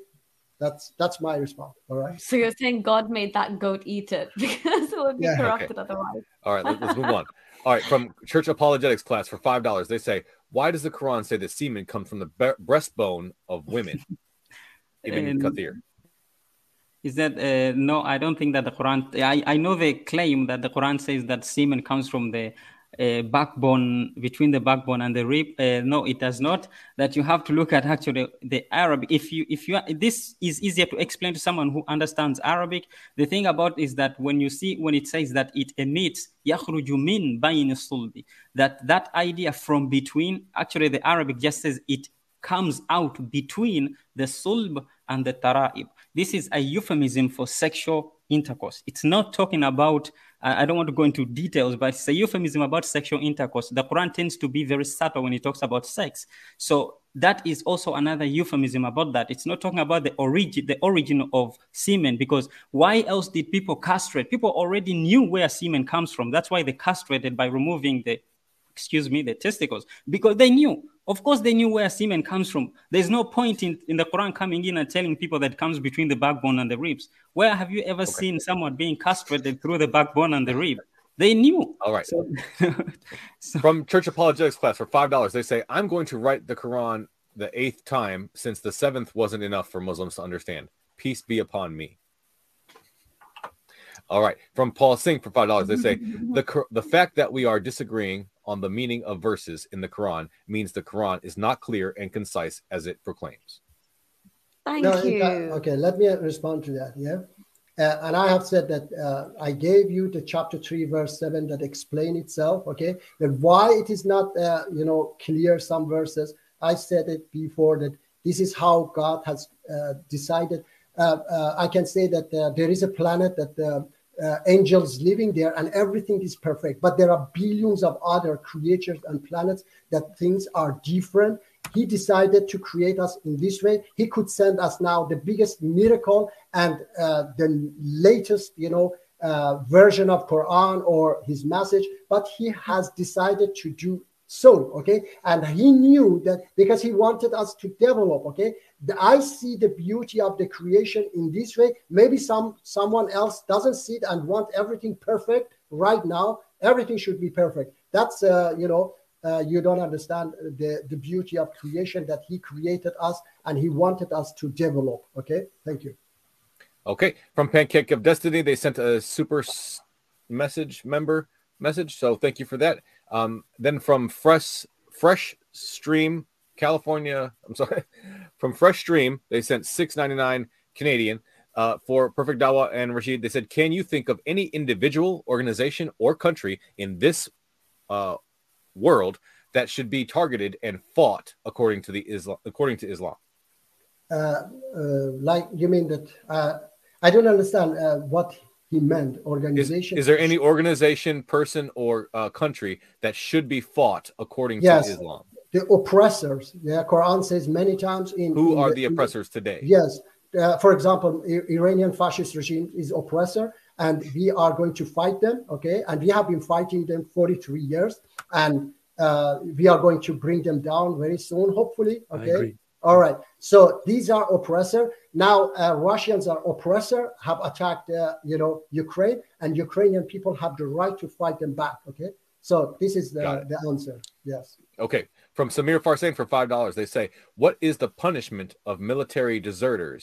that's that's my response. All right. So you're saying God made that goat eat it because it would be yeah. corrupted okay. otherwise. All right, let's move on. All right, from Church Apologetics class for five dollars, they say, "Why does the Quran say that semen comes from the breastbone of women?" Ibn Kathir. Is that uh, no? I don't think that the Quran. I, I know they claim that the Quran says that semen comes from the uh, backbone, between the backbone and the rib. Uh, no, it does not. That you have to look at actually the Arabic. If you if you this is easier to explain to someone who understands Arabic. The thing about is that when you see when it says that it emits yakhruju min bayni sulbi, that that idea from between, actually the Arabic just says it comes out between the sulb and the tara'ib. This is a euphemism for sexual intercourse. It's not talking about, I don't want to go into details, but it's a euphemism about sexual intercourse. The Quran tends to be very subtle when it talks about sex. So that is also another euphemism about that. It's not talking about the origin, the origin of semen, because why else did people castrate? People already knew where semen comes from. That's why they castrated by removing the, excuse me, the testicles, because they knew. Of course, they knew where semen comes from. There's no point in, in the Quran coming in and telling people that it comes between the backbone and the ribs. Where have you ever okay. seen someone being castrated through the backbone and the rib? They knew. All right. So, so. From Church Apologetics class for five dollars, they say, I'm going to write the Quran the eighth time since the seventh wasn't enough for Muslims to understand. Peace be upon me. All right. From Paul Singh for five dollars, they say, the, the fact that we are disagreeing on the meaning of verses in the Quran means the Quran is not clear and concise as it proclaims. Thank no, you. That, okay, let me respond to that. Yeah, uh, and I have said that uh, I gave you the chapter three, verse seven that explain itself. Okay, that why it is not uh, you know clear some verses. I said it before that this is how God has uh, decided. Uh, uh, I can say that uh, there is a planet that. Uh, Uh, angels living there and everything is perfect, but there are billions of other creatures and planets that things are different. He decided to create us in this way. He could send us now the biggest miracle and uh, the latest, you know, uh, version of Quran or his message, but he has decided to do so, okay? And he knew that because he wanted us to develop, okay? The, I see the beauty of the creation in this way. Maybe some someone else doesn't see it and want everything perfect right now. Everything should be perfect. That's, uh, you know, uh, you don't understand the, the beauty of creation that he created us and he wanted us to develop, okay? Thank you. Okay, from Pancake of Destiny, they sent a super message member message. So thank you for that. Um, then from Fresh Fresh Stream, California, I'm sorry, from Fresh Stream, they sent six ninety-nine Canadian uh, for Perfect Dawah and Rashid. They said, can you think of any individual, organization, or country in this uh, world that should be targeted and fought according to the Islam? According to Islam? Uh, uh, like, you mean that, uh, I don't understand uh, what... He meant organization. Is, is there any organization, person, or uh, country that should be fought according yes, to Islam? The oppressors. The Quran says many times in who in are the, the oppressors in, today? Yes. Uh, for example, I- Iranian fascist regime is oppressor, and we are going to fight them. Okay, and we have been fighting them forty-three years, and uh, we are going to bring them down very soon, hopefully. Okay. I agree. All right. So these are oppressor. Now uh, Russians are oppressor, have attacked, uh, you know, Ukraine, and Ukrainian people have the right to fight them back. Okay. So this is the, the answer. Yes. Okay. From Samir Farsain for five dollars, they say, what is the punishment of military deserters?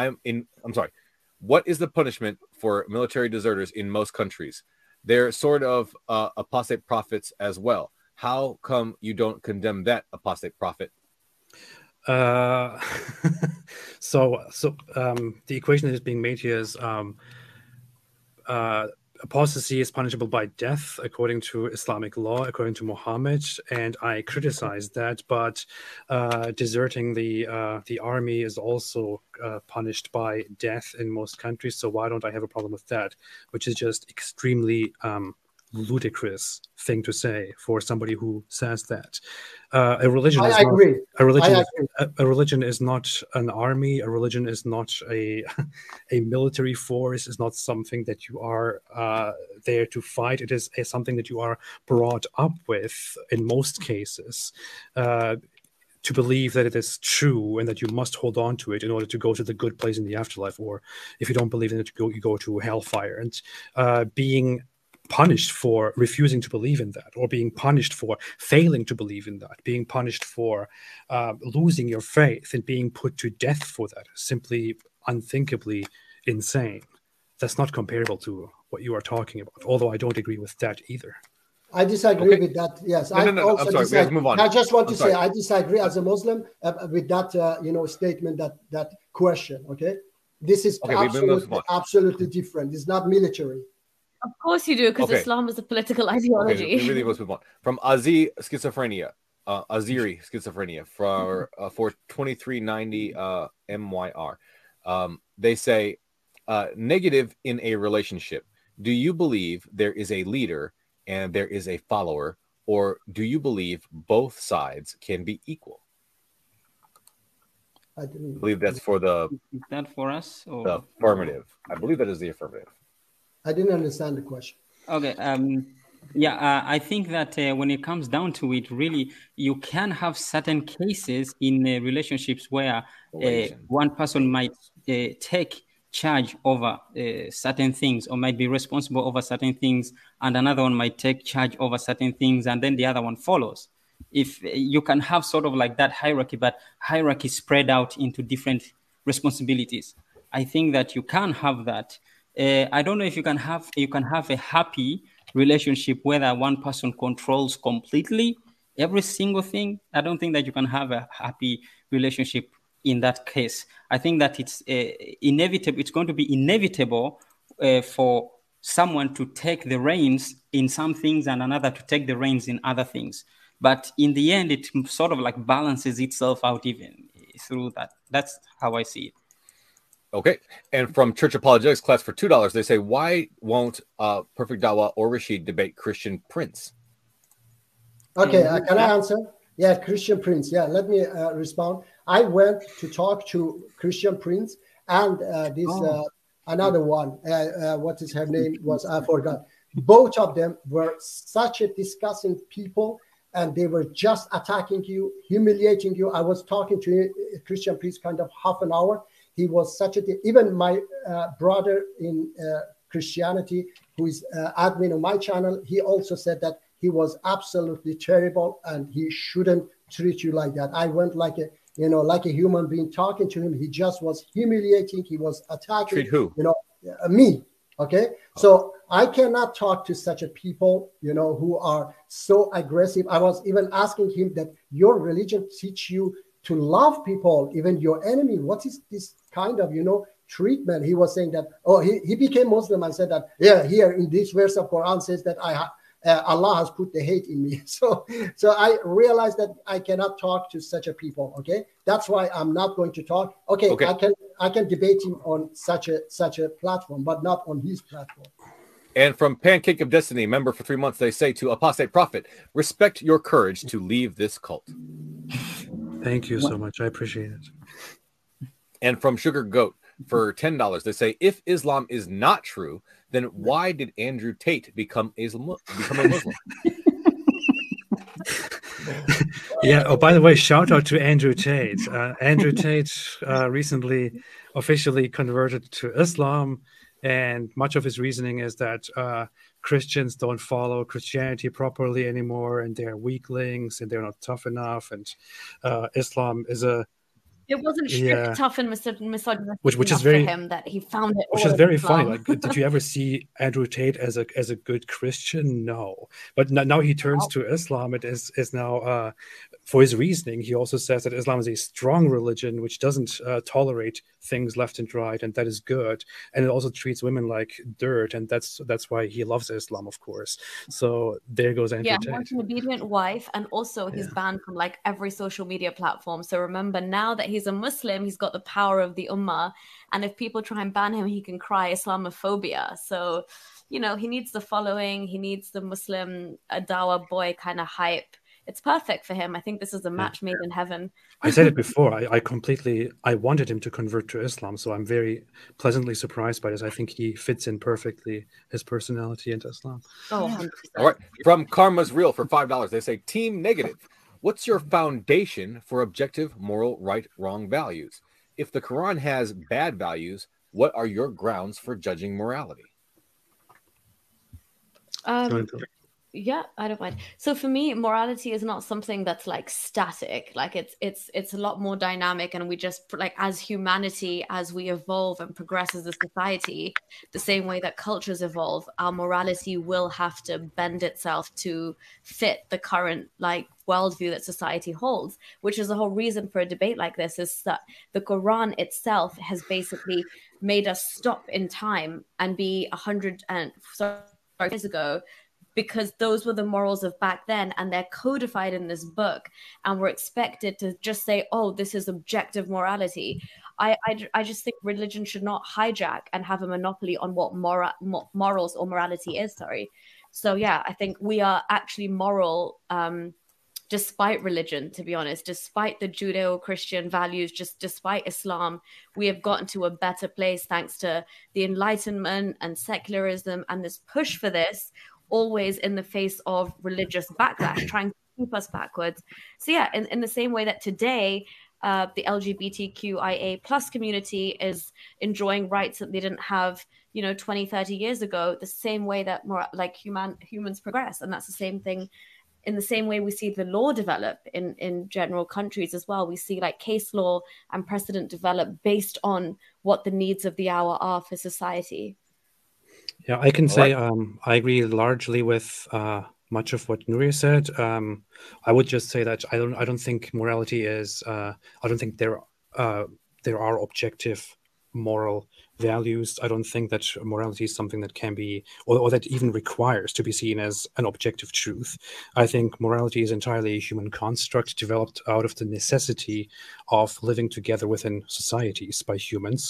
I'm in, I'm sorry. What is the punishment for military deserters in most countries? They're sort of uh, apostate prophets as well. How come you don't condemn that apostate prophet? Uh, so, so, um, the equation that is being made here is, um, uh, apostasy is punishable by death according to Islamic law, according to Muhammad, and I criticize that, but, uh, deserting the, uh, the army is also, uh, punished by death in most countries. So why don't I have a problem with that, which is just extremely, um, ludicrous thing to say for somebody who says that. Uh, a religion I is agree. Not, a religion I agree. A, a religion is not an army. A religion is not a a military force. It's not something that you are uh, there to fight. It is a, something that you are brought up with in most cases. Uh, to believe that it is true and that you must hold on to it in order to go to the good place in the afterlife, or if you don't believe in it, you go, you go to hellfire. And uh, being punished for refusing to believe in that, or being punished for failing to believe in that, being punished for uh, losing your faith and being put to death for that, simply unthinkably insane. That's not comparable to what you are talking about, although I don't agree with that either. I disagree okay. with that. Yes, no, I no, no, also I'm sorry. We have to move on. I just want I'm to sorry. say I disagree as a Muslim uh, with that, uh, you know, statement, that that question. Okay, this is okay, absolutely, absolutely different. It's not military. Of course you do, because okay. Islam is a political ideology. Okay, we really must move on. From Aziz Schizophrenia, uh, Aziri Schizophrenia, for uh, for twenty three ninety uh, M Y R, um, they say uh, negative in a relationship. Do you believe there is a leader and there is a follower, or do you believe both sides can be equal? I didn't believe that's for the is that for us or the affirmative. I believe that is the affirmative. I didn't understand the question. Okay, um, yeah, uh, I think that uh, when it comes down to it, really, you can have certain cases in uh, relationships where uh, one person might uh, take charge over uh, certain things, or might be responsible over certain things, and another one might take charge over certain things, and then the other one follows. If uh, you can have sort of like that hierarchy, but hierarchy spread out into different responsibilities. I think that you can have that. Uh, I don't know if you can have you can have a happy relationship where one person controls completely every single thing. I don't think that you can have a happy relationship in that case. I think that it's uh, inevitable. It's going to be inevitable uh, for someone to take the reins in some things and another to take the reins in other things. But in the end, it sort of like balances itself out even through that. That's how I see it. Okay. And from Church Apologetics class for two dollars, they say, why won't uh, Perfect Dawah or Rashid debate Christian Prince? Okay. Uh, can I answer? Yeah, Christian Prince. Yeah, let me uh, respond. I went to talk to Christian Prince and uh, this oh. uh, another one. Uh, uh, what is her name? Was I forgot. Both of them were such a disgusting people, and they were just attacking you, humiliating you. I was talking to Christian Prince kind of half an hour. He was such a, even my uh, brother in uh, Christianity, who is uh, admin on my channel, he also said that he was absolutely terrible and he shouldn't treat you like that. I went like a, you know, like a human being talking to him. He just was humiliating. He was attacking. Treat who? You know, me. Okay. Oh. So I cannot talk to such a people, you know, who are so aggressive. I was even asking him that your religion teach you to love people, even your enemy. What is this kind of, you know, treatment? He was saying that, oh, he, he became Muslim. I said that, yeah, here in this verse of Quran says that I ha- uh, Allah has put the hate in me. So, so I realized that I cannot talk to such a people. Okay, that's why I'm not going to talk. Okay, okay. I can I can debate him on such a such a platform, but not on his platform. And from Pancake of Destiny, member for three months, they say to Apostate Prophet, respect your courage to leave this cult. Thank you so much. I appreciate it. And from Sugar Goat for ten dollars, they say, if Islam is not true, then why did Andrew Tate become a Muslim? Yeah. Oh, by the way, shout out to Andrew Tate. Uh, Andrew Tate uh, recently officially converted to Islam. And much of his reasoning is that uh, Christians don't follow Christianity properly anymore, and they're weaklings, and they're not tough enough, and uh, Islam is a... It wasn't strict, yeah, tough, and misogynistic which, which is very, for him that he found it. Which all is very Islam. Funny. Like, did you ever see Andrew Tate as a as a good Christian? No. But no, now he turns wow. to Islam. It is is now... Uh, for his reasoning, he also says that Islam is a strong religion which doesn't uh, tolerate things left and right, and that is good. And it also treats women like dirt, and that's that's why he loves Islam, of course. So there goes Andrew yeah, Tate. Yeah, he wants an obedient wife, and also he's yeah. banned from like every social media platform. So remember, now that he's a Muslim, he's got the power of the Ummah, and if people try and ban him, he can cry Islamophobia. So... you know, he needs the following, he needs the Muslim Dawa boy kind of hype. It's perfect for him. I think this is a match yeah. made in heaven. I said it before. I, I completely, I wanted him to convert to Islam. So I'm very pleasantly surprised by this. I think he fits in perfectly, his personality into Islam. Oh, yeah. All right. From Karma's Real for five dollars, they say, Team Negative, what's your foundation for objective moral right, wrong values? If the Quran has bad values, what are your grounds for judging morality? Um, Yeah, I don't mind. So for me, morality is not something that's like static. Like it's it's it's a lot more dynamic, and we just like as humanity, as we evolve and progress as a society, the same way that cultures evolve, our morality will have to bend itself to fit the current like worldview that society holds, which is the whole reason for a debate like this, is that the Quran itself has basically made us stop in time and be a hundred and sorry years ago, because those were the morals of back then, and they're codified in this book, and we're expected to just say, oh, this is objective morality. I, I, I just think religion should not hijack and have a monopoly on what mora- mor- morals or morality is, sorry. So yeah, I think we are actually moral um, despite religion, to be honest, despite the Judeo-Christian values, just despite Islam, we have gotten to a better place thanks to the Enlightenment and secularism and this push for this, always in the face of religious backlash, trying to keep us backwards. So yeah, in, in the same way that today, uh, the L G B T Q I A plus community is enjoying rights that they didn't have, you know, twenty, thirty years ago, the same way that more like human humans progress. And that's the same thing. In the same way we see the law develop in, in general countries as well. We see like case law and precedent develop based on what the needs of the hour are for society. Yeah, I can say um, I agree largely with uh, much of what Nuria said. Um, I would just say that I don't. I don't think morality is. Uh, I don't think there. Uh, there are objective moral values. I don't think that morality is something that can be, or, or that even requires to be seen as an objective truth. I think morality is entirely a human construct developed out of the necessity of living together within societies by humans,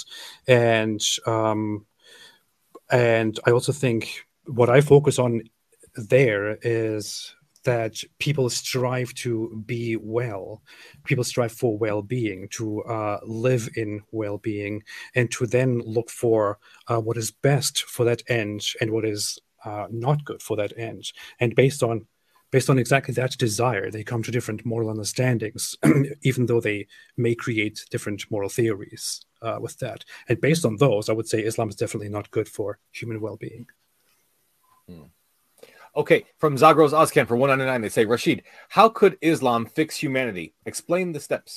and. Um, And I also think what I focus on there is that people strive to be well, people strive for well-being, to uh, live in well-being, and to then look for uh, what is best for that end and what is uh, not good for that end. And based on based on exactly that desire, they come to different moral understandings, even though they may create different moral theories. Uh, with that, and based on those, I would say Islam is definitely not good for human well-being. Hmm. Okay, from Zagros Azkan for one ninety-nine, they say, Rashid, how could Islam fix humanity? Explain the steps.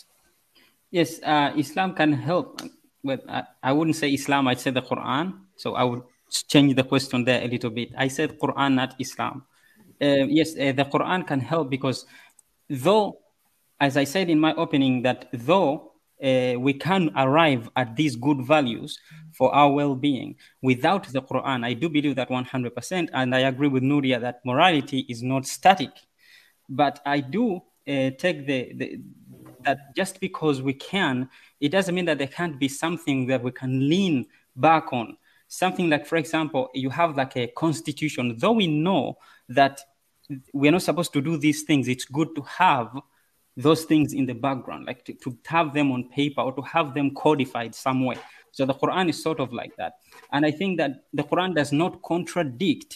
Yes, uh, Islam can help. With uh, I wouldn't say Islam, I'd say the Quran. So I would change the question there a little bit. I said Quran, not Islam. Uh, yes, uh, the Quran can help because though, as I said in my opening, that though Uh, we can arrive at these good values for our well-being without the Quran. I do believe that one hundred percent, and I agree with Nuria that morality is not static. But I do uh, take the, the that just because we can, it doesn't mean that there can't be something that we can lean back on. Something like, for example, you have like a constitution. Though we know that we're not supposed to do these things, it's good to have those things in the background, like to, to have them on paper or to have them codified some way. So the Quran is sort of like that. And I think that the Quran does not contradict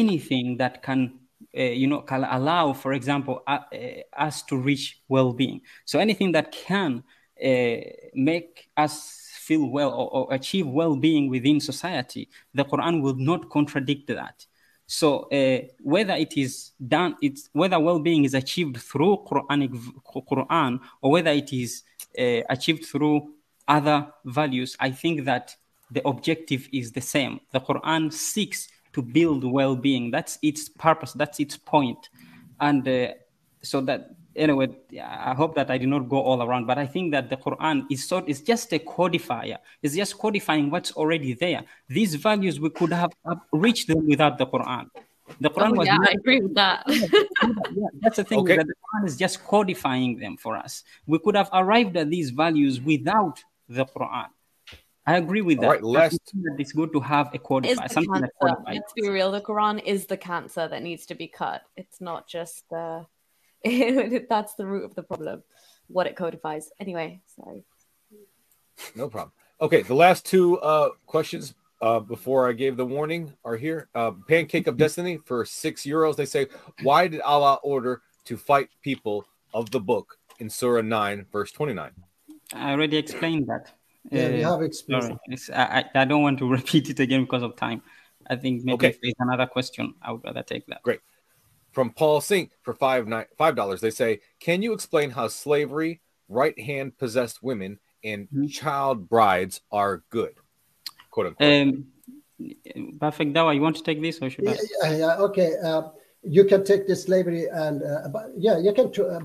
anything that can, uh, you know, can allow, for example, uh, uh, us to reach well-being. So anything that can uh, make us feel well or, or achieve well-being within society, the Quran will not contradict that. So uh, whether it is done, it's whether well-being is achieved through Quranic Quran or whether it is uh, achieved through other values, I think that the objective is the same. The Quran seeks to build well-being. That's its purpose. That's its point. And uh, so that anyway, I hope that I did not go all around, but I think that the Quran is sort is just a codifier. It's just codifying what's already there. These values, we could have reached them without the Quran. The Quran oh, was yeah, not, I agree with that. Yeah, that's the thing, okay. That the Quran is just codifying them for us. We could have arrived at these values without the Quran. I agree with that. All right, last... It's good to have a codified. Something that codified. Let's be real. The Quran is the cancer that needs to be cut. It's not just the... That's the root of the problem, what it codifies. Anyway, sorry. No problem. Okay, the last two uh, questions uh, before I gave the warning are here. Uh, Pancake of Destiny for six euros. They say, why did Allah order to fight people of the book in Surah nine, verse twenty-nine? I already explained that. Yeah, we have explained it. I, I don't want to repeat it again because of time. I think maybe okay. If there's another question, I would rather take that. Great. From Paul Sink for five nine, five dollars, they say, can you explain how slavery, right-hand possessed women, and mm-hmm. child brides are good? Quote unquote. Um, Perfect Dawah, you want to take this, or should I? Yeah, yeah, okay, uh, you can take the slavery and uh, yeah, you can. Tr- uh,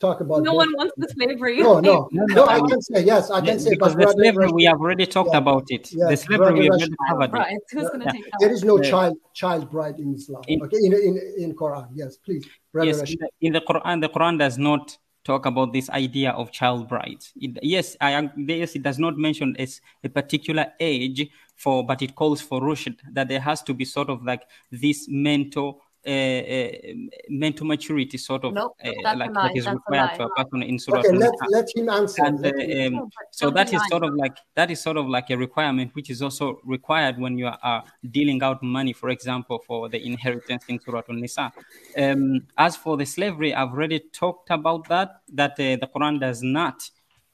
Talk about no both. One wants the slavery. No, no, no. no I can say yes. I can yes, say because the slavery right, we have already talked yeah, about it. Yeah, the slavery we have already covered. Right. It. Who's yeah. take there is no uh, child child bride in Islam. In, okay, in in in Quran. Yes, please. Yes, in the, in the Quran, the Quran does not talk about this idea of child bride. It, yes, I yes, it does not mention it's a particular age for, but it calls for Rashid, that there has to be sort of like this mentor. Uh, uh, mental maturity sort of nope, uh, like that is required for a person in Surah. Okay, let, let him answer. And, uh, um, no, so that is sort of like that is sort of like a requirement which is also required when you are uh, dealing out money, for example, for the inheritance in Surah Nisa. Um, as for the slavery, I've already talked about that. That uh, the Quran does not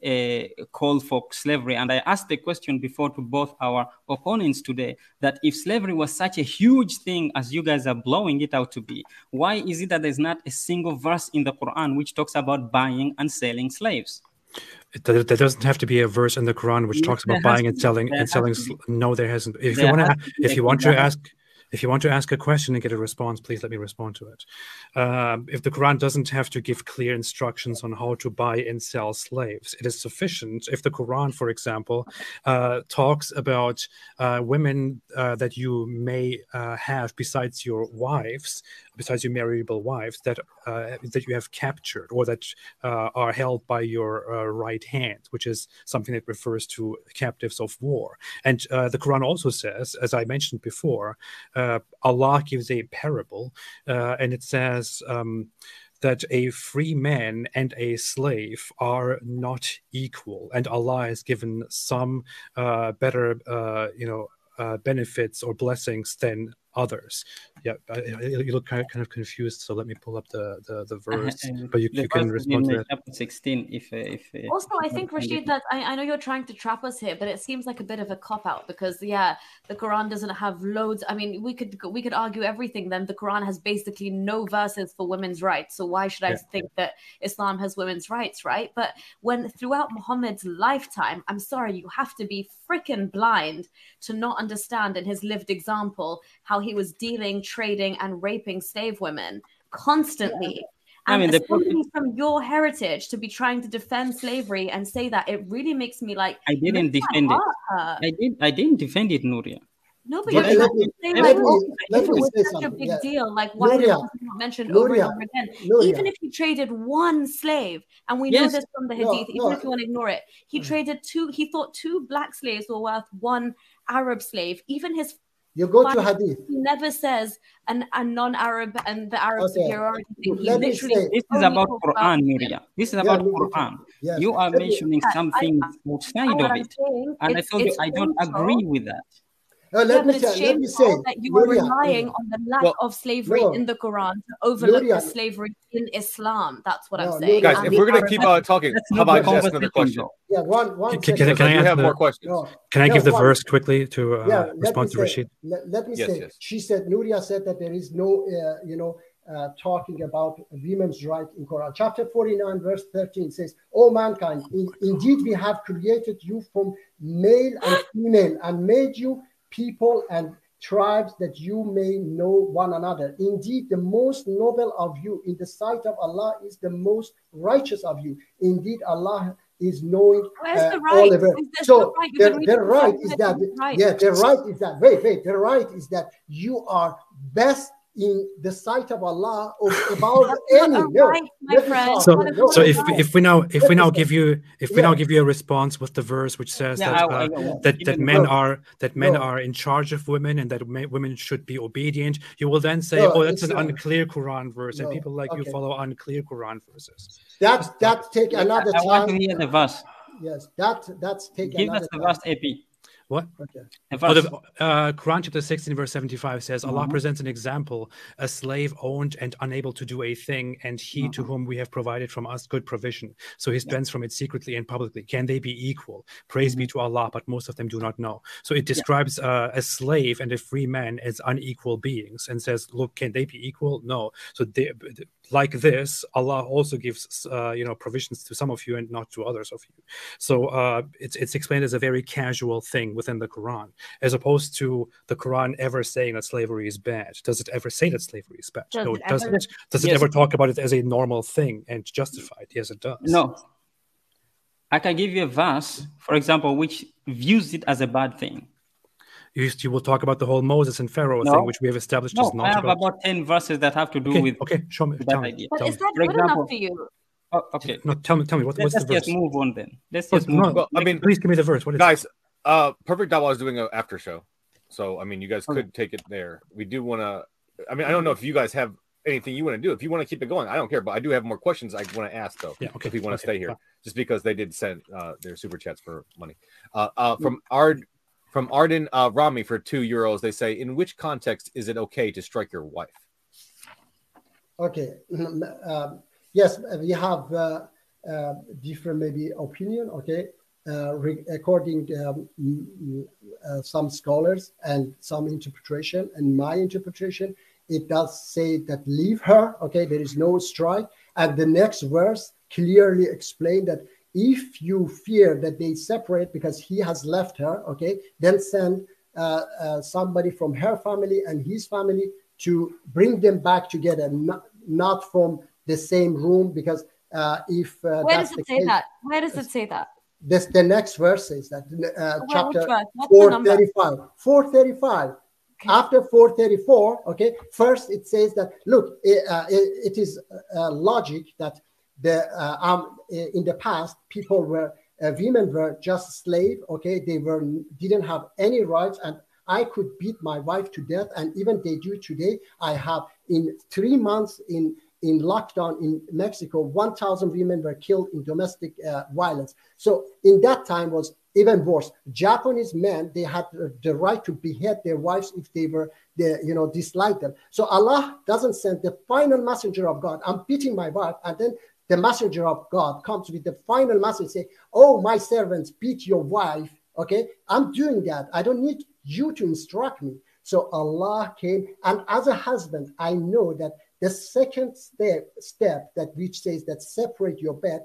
uh, call for slavery. And I asked the question before to both our opponents today that if slavery was such a huge thing as you guys are blowing it out to be, why is it that there's not a single verse in the Quran which talks about buying and selling slaves? There doesn't have to be a verse in the Quran which yes, talks about buying and selling and selling. Sl- no, there hasn't. If there you want to, ha- if you want to ask. If you want to ask a question and get a response, please let me respond to it. Uh, if the Quran doesn't have to give clear instructions on how to buy and sell slaves, it is sufficient if the Quran, for example, uh, talks about uh, women uh, that you may uh, have besides your wives, besides your marriageable wives, that uh, that you have captured or that uh, are held by your uh, right hand, which is something that refers to captives of war. And uh, the Quran also says, as I mentioned before, uh, Uh, Allah gives a parable, uh, and it says um, that a free man and a slave are not equal, and Allah has given some uh, better, uh, you know, uh, benefits or blessings than others. Yeah, I, you look kind of, kind of confused, so let me pull up the the, the verse, uh, but you, you can respond to that. Chapter sixteen, if, uh, if uh, also, I think Rashid, that I, I know you're trying to trap us here, but it seems like a bit of a cop out because yeah, the Quran doesn't have loads. I mean, we could we could argue everything. Then the Quran has basically no verses for women's rights, so why should I yeah. think that Islam has women's rights, right? But when throughout Muhammad's lifetime, I'm sorry, you have to be freaking blind to not understand in his lived example how he was dealing, trading, and raping slave women constantly. Yeah. And I mean, especially the... from your heritage to be trying to defend slavery and say that, it really makes me like... I didn't defend it. Her. I didn't I didn't defend it, Nuria. No, but you're saying like, it's such a big yeah. deal. Like, why did it not mention over and over again? Nuria. Even if he traded one slave, and we yes. know this from the Hadith, no, even no. if you want to ignore it, he mm. traded two, he thought two black slaves were worth one Arab slave. Even his You go but to Hadith. He never says an, a non-Arab and the Arab okay. superiority thing. He literally say, this is about Quran, Nuria. This is about yeah, Quran. Yes. You are mentioning yeah, something I, I, outside of it. Saying, and I told you I don't shameful. agree with that. No, let, yeah, me it's say, let me say that you are relying Nuria. on the lack well, of slavery no. in the Quran to overlook Nuria. the slavery in Islam. That's what no, I'm saying. Guys, and if we're going to keep uh, talking, how about just another question? Yeah, one, one can, can, can I have the, more questions? No, can I no, give the one, verse quickly to uh, yeah, respond to say, Rashid? Let, let me yes, say, yes. she said, Nuria said that there is no, uh, you know, uh, talking about women's right in Quran. Chapter forty-nine, verse thirteen says, "O mankind, in, indeed we have created you from male and female and made you people and tribes that you may know one another. Indeed, the most noble of you in the sight of Allah is the most righteous of you. Indeed, Allah is knowing uh, the right? all of it." So the right, the, the right is that, right. yeah, the right is that, wait, wait, the right is that you are best in the sight of Allah or about any. No, right, my friend. So, no, so if if we now if we now give you if we yeah. now give you a response with the verse which says yeah, that, I, I, uh, yeah. that that Even men no. are that men no. are in charge of women and that men, women should be obedient, you will then say, no, oh, that's an not. unclear Quran verse, no. and people like okay. you follow unclear Quran verses. That's that take another I, I time. I want to hear the verse. Yes, that that's take give another us the verse, A P. What? Okay. Oh, the, uh, Quran chapter sixteen verse seventy-five says, mm-hmm. Allah presents an example, a slave owned and unable to do a thing, and he mm-hmm. to whom we have provided from us good provision. So he spends yeah. from it secretly and publicly. Can they be equal? Praise mm-hmm. be to Allah, but most of them do not know. So it describes yeah. uh, a slave and a free man as unequal beings and says, look, can they be equal? No. So they, like this, Allah also gives uh, you know, provisions to some of you and not to others of you. So uh, it's, it's explained as a very casual thing within the Quran, as opposed to the Quran ever saying that slavery is bad. Does it ever say that slavery is bad? Does no, it doesn't. Ever, does it yes. ever talk about it as a normal thing and justified? Yes, it does. No. I can give you a verse, for example, which views it as a bad thing. You, you will talk about the whole Moses and Pharaoh no. thing, which we have established no, is not I have about, about ten verses that have to do okay, with okay, show me, that me, idea. But is that for good example, enough for you? Oh, okay. No, tell me, tell me, what, what's the verse? Let's just move on then. Let's just no, move on. I mean, please give me the verse. What is guys, it? Uh, Perfect Dawah is doing an after show, so I mean, you guys could okay. take it there. We do want to. I mean, I don't know if you guys have anything you want to do. If you want to keep it going, I don't care. But I do have more questions I want to ask though. Yeah, okay. If you want to okay. stay here, Bye. just because they did send uh, their super chats for money. Uh, uh, from Ard, from Arden uh, Rami for two euros. They say, in which context is it okay to strike your wife? Okay. Um, yes, we have uh, uh, different maybe opinion. Okay. Uh, re- according to um, uh, some scholars and some interpretation, and my interpretation, it does say that leave her, okay, there is no strike. And the next verse clearly explained that if you fear that they separate because he has left her, okay, then send uh, uh, somebody from her family and his family to bring them back together, not, not from the same room, because uh, if uh, where that's does it say case, that? Where does it say that? This, the next verse is that uh, well, chapter four thirty-five. four thirty-five. Okay. After four thirty-four, okay, first it says that, look, it, uh, it, it is uh, logic that the uh, um, in the past, people were, uh, women were just slave, okay, they were didn't have any rights, and I could beat my wife to death, and even they do today. I have in three months in In lockdown in Mexico, one thousand women were killed in domestic uh, violence. So in that time was even worse. Japanese men, they had the right to behead their wives if they were, they, you know, disliked them. So Allah doesn't send the final messenger of God. I'm beating my wife, and then the messenger of God comes with the final message, say, "Oh, my servants, beat your wife." Okay, I'm doing that. I don't need you to instruct me. So Allah came, and as a husband, I know that. The second step, step that which says that separate your bed,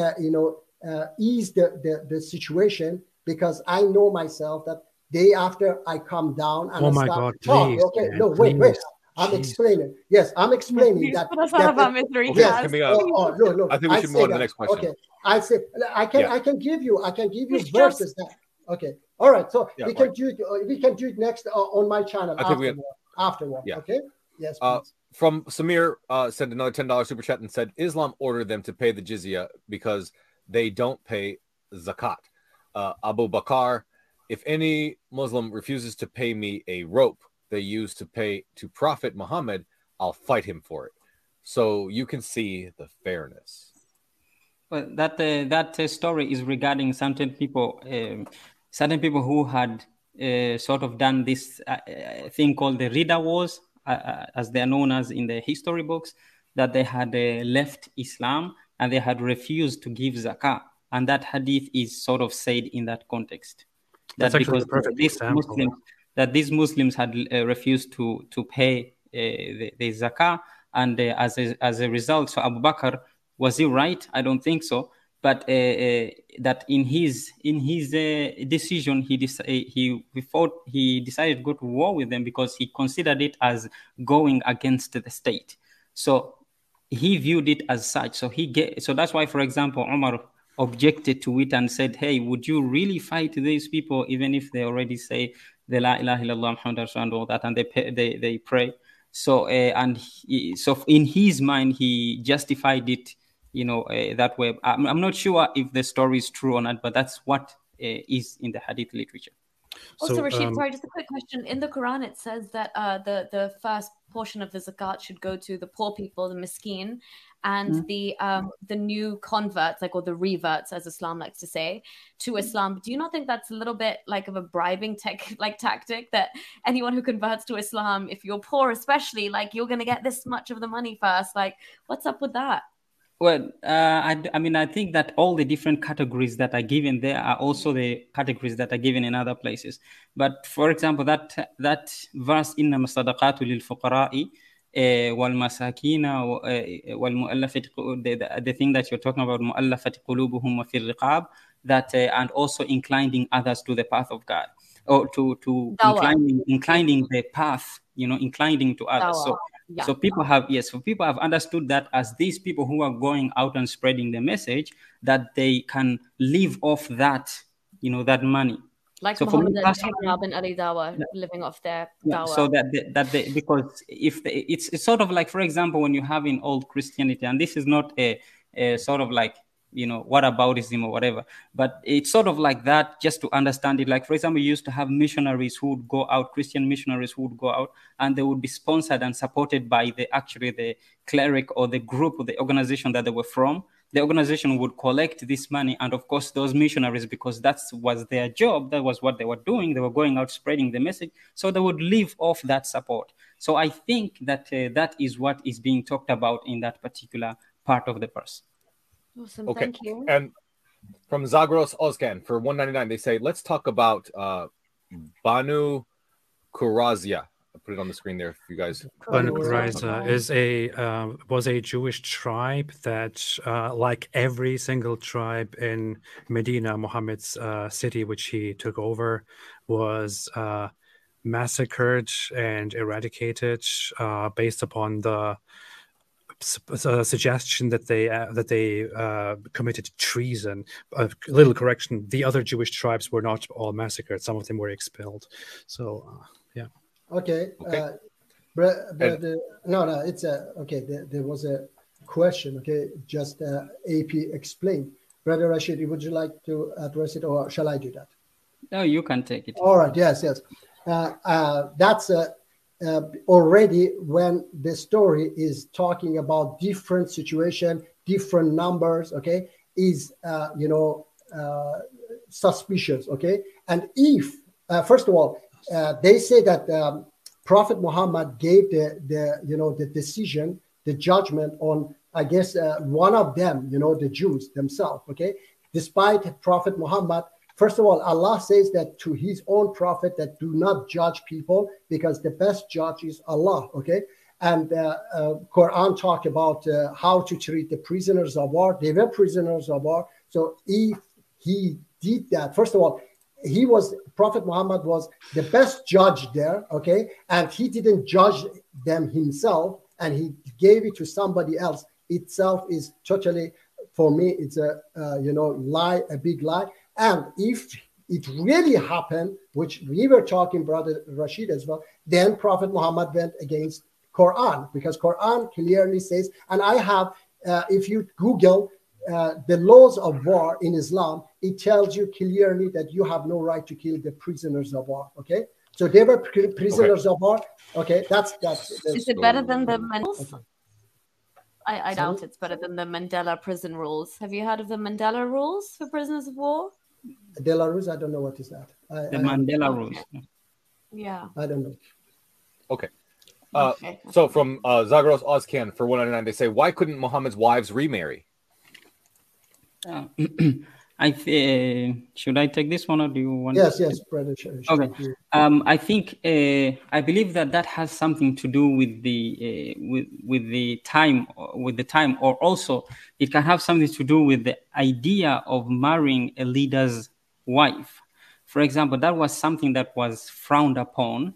uh, you know, uh, ease the, the, the situation, because I know myself that day after I come down and oh I my start God, to talk. Please, okay, man, no, wait, please. wait. I'm Jeez. explaining. Yes, I'm explaining that. that, that okay, yes, can we, uh, oh, oh, no, no. I think we should move on to the next question. Okay, I say I can yeah. I can give you I can give you it's verses. Just... That, okay, all right. So yeah, we right. can do it. Uh, we can do it next uh, on my channel I afterward. Have... afterward yeah. Okay. Yes. Uh, From Samir uh, sent another ten dollars super chat and said, Islam ordered them to pay the jizya because they don't pay zakat. Uh, Abu Bakar, if any Muslim refuses to pay me a rope they use to pay to Prophet Muhammad, I'll fight him for it. So you can see the fairness. Well, that uh, that uh, story is regarding certain people, um, certain people who had uh, sort of done this uh, thing called the Ridda Wars. Uh, as they are known as in the history books, that they had uh, left Islam and they had refused to give zakah, and that hadith is sort of said in that context. That's that because the these Muslims, that these Muslims had uh, refused to to pay uh, the, the zakah, and uh, as a, as a result, so Abu Bakr, was he right? I don't think so. But uh, uh, that in his in his uh, decision, he dec- he he, fought, he decided to go to war with them because he considered it as going against the state. So he viewed it as such. So he get, so that's why, for example, Omar objected to it and said, "Hey, would you really fight these people, even if they already say the La ilaha illallah Muhammad Rasulullah and all that, and they pay, they they pray?" So uh, and he, so in his mind, he justified it, you know, uh, that way. I'm, I'm not sure if the story is true or not, but that's what uh, is in the hadith literature. Also, so, Rashid, um, sorry, just a quick question. In the Quran, it says that uh, the, the first portion of the zakat should go to the poor people, the miskin, and mm-hmm. the um, the new converts, like, or the reverts, as Islam likes to say, to Islam. Do you not think that's a little bit like of a bribing tech, like tactic, that anyone who converts to Islam, if you're poor especially, like, you're going to get this much of the money first? Like, what's up with that? Well, uh, I, I mean, I think that all the different categories that are given there are also the categories that are given in other places. But for example, that that verse, إِنَّمَا الصَّدَقَاتُ لِلْفُقَرَاءِ وَالْمَسَاكِينَ وَالْمُؤَلَّفَةِ, the thing that you're talking about, مُؤَلَّفَةِ قُلُوبُهُمْ وَفِي الرِّقَابِ, that uh, and also inclining others to the path of God, or to, to inclining, inclining the path, you know, inclining to others. Dawa. So. Yeah. So people have, yes, so people have understood that as these people who are going out and spreading the message, that they can live off that, you know, that money. Like so Muhammad bin Ali Dawa, yeah, living off their Dawa. Yeah, so that they, that they, because if they, it's, it's sort of like, for example, when you have in old Christianity, and this is not a, a sort of like, you know, whataboutism or whatever, but it's sort of like that, just to understand it. Like, for example, you used to have missionaries who would go out, Christian missionaries who would go out, and they would be sponsored and supported by the actually the cleric or the group or the organization that they were from. The organization would collect this money, and of course, those missionaries, because that was their job, that was what they were doing, they were going out spreading the message, so they would live off that support. So I think that uh, that is what is being talked about in that particular part of the verse. Awesome. Okay. Thank you. And from Zagros Ozgan for one ninety-nine, they say, let's talk about uh, Banu Qurayza. I'll put it on the screen there if you guys. Banu Qurayza is a uh, was a Jewish tribe that, uh, like every single tribe in Medina, Muhammad's uh, city, which he took over, was uh, massacred and eradicated uh, based upon the suggestion that they uh, that they uh, committed treason. A uh, little correction: the other Jewish tribes were not all massacred; some of them were expelled. So, uh, yeah. Okay. Okay. Uh, but, but uh, no, no, it's a uh, okay. There, there was a question. Okay, just uh, A P explained. Brother Rashid, would you like to address it, or shall I do that? No, you can take it. All right. Yes. Yes. Uh, uh, that's a. Uh, Uh, already when the story is talking about different situation, different numbers, okay, is, uh, you know, uh, suspicious, okay? And if, uh, first of all, uh, they say that um, Prophet Muhammad gave the, the, you know, the decision, the judgment on, I guess, uh, one of them, you know, the Jews themselves, okay? Despite Prophet Muhammad, first of all, Allah says that to his own prophet that do not judge people, because the best judge is Allah, okay? And uh, uh, Quran talk about uh, how to treat the prisoners of war. They were prisoners of war. So if he did that, first of all, he was, Prophet Muhammad was the best judge there, okay? And he didn't judge them himself, and he gave it to somebody else. Itself is totally, for me, it's a, uh, you know, lie, a big lie. And if it really happened, which we were talking, Brother Rashid, as well, then Prophet Muhammad went against Quran, because Quran clearly says, and I have, uh, if you Google uh, the laws of war in Islam, it tells you clearly that you have no right to kill the prisoners of war, okay? So they were prisoners okay. of war, okay? That's, that's. Is it better than the Mandela? Okay. I, I doubt it's better than the Mandela prison rules. Have you heard of the Mandela rules for prisoners of war? De La Rose, I don't know what is that. I, the I, Mandela rules. Yeah. I don't know. Okay. Uh, okay. So from uh, Zagros Ozcan for one ninety-nine, they say, why couldn't Muhammad's wives remarry? Uh, I th- uh, should I take this one, or do you want? Yes, to- yes, brother. Should, should okay. You- um, I think uh, I believe that that has something to do with the uh, with with the time, with the time, or also it can have something to do with the idea of marrying a leader's wife. For example, that was something that was frowned upon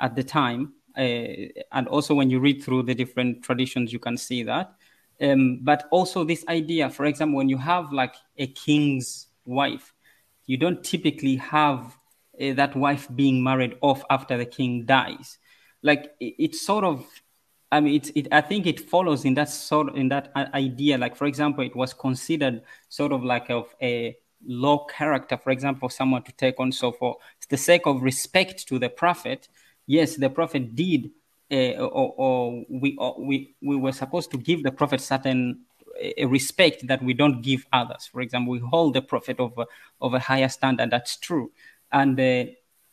at the time, uh, and also when you read through the different traditions, you can see that. Um, but also this idea, for example, when you have like a king's wife, you don't typically have uh, that wife being married off after the king dies. like it, it's sort of, I mean, it's, it, I think it follows in that sort, in that idea. Like, for example, it was considered sort of like of a low character, for example, someone to take on. So for the sake of respect to the prophet, yes, the prophet did, uh, or, or we or we we were supposed to give the prophet certain uh, respect that we don't give others. For example, we hold the prophet of a, of a higher standard. That's true, and uh,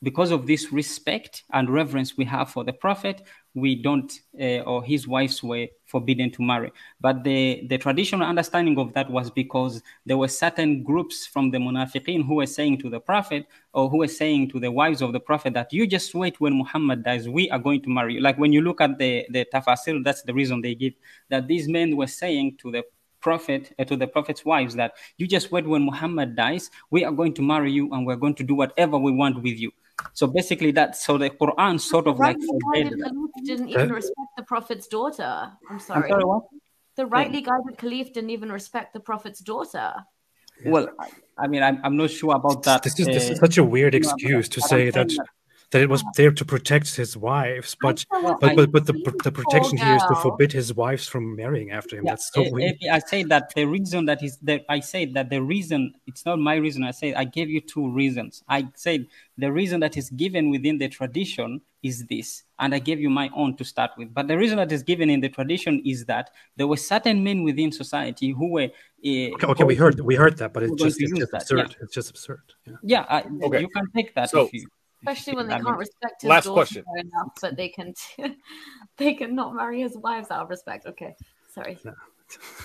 because of this respect and reverence we have for the prophet, we don't, uh, or his wives were forbidden to marry. But the, the traditional understanding of that was because there were certain groups from the munafiqeen who were saying to the prophet, or who were saying to the wives of the prophet, that you just wait, when Muhammad dies, we are going to marry you. Like when you look at the, the tafasir, that's the reason they give, that these men were saying to the prophet, uh, to the prophet's wives, that you just wait, when Muhammad dies, we are going to marry you and we're going to do whatever we want with you. So basically that, so the Quran sort of like forbade that. The rightly guided caliph didn't even respect the prophet's daughter. I'm sorry. I'm sorry what? The rightly guided caliph didn't even respect the prophet's daughter. Well, I mean, I'm, I'm not sure about that. This is, this is such a weird excuse to say that, that it was there to protect his wives, but but but, but the, the protection here is to forbid his wives from marrying after him. Yeah, that's so weird. I say that the reason that is that I say that the reason it's not my reason. I say I gave you two reasons. I said the reason that is given within the tradition is this, and I gave you my own to start with. But the reason that is given in the tradition is that there were certain men within society who were. Uh, okay, okay we heard we heard that, but it's just, it's just absurd. Yeah. It's just absurd. Yeah, yeah I, okay. You can take that so, if you. Especially when they can't respect his last daughter question. Enough, but they can t- they can not marry his wives out of respect. Okay, sorry.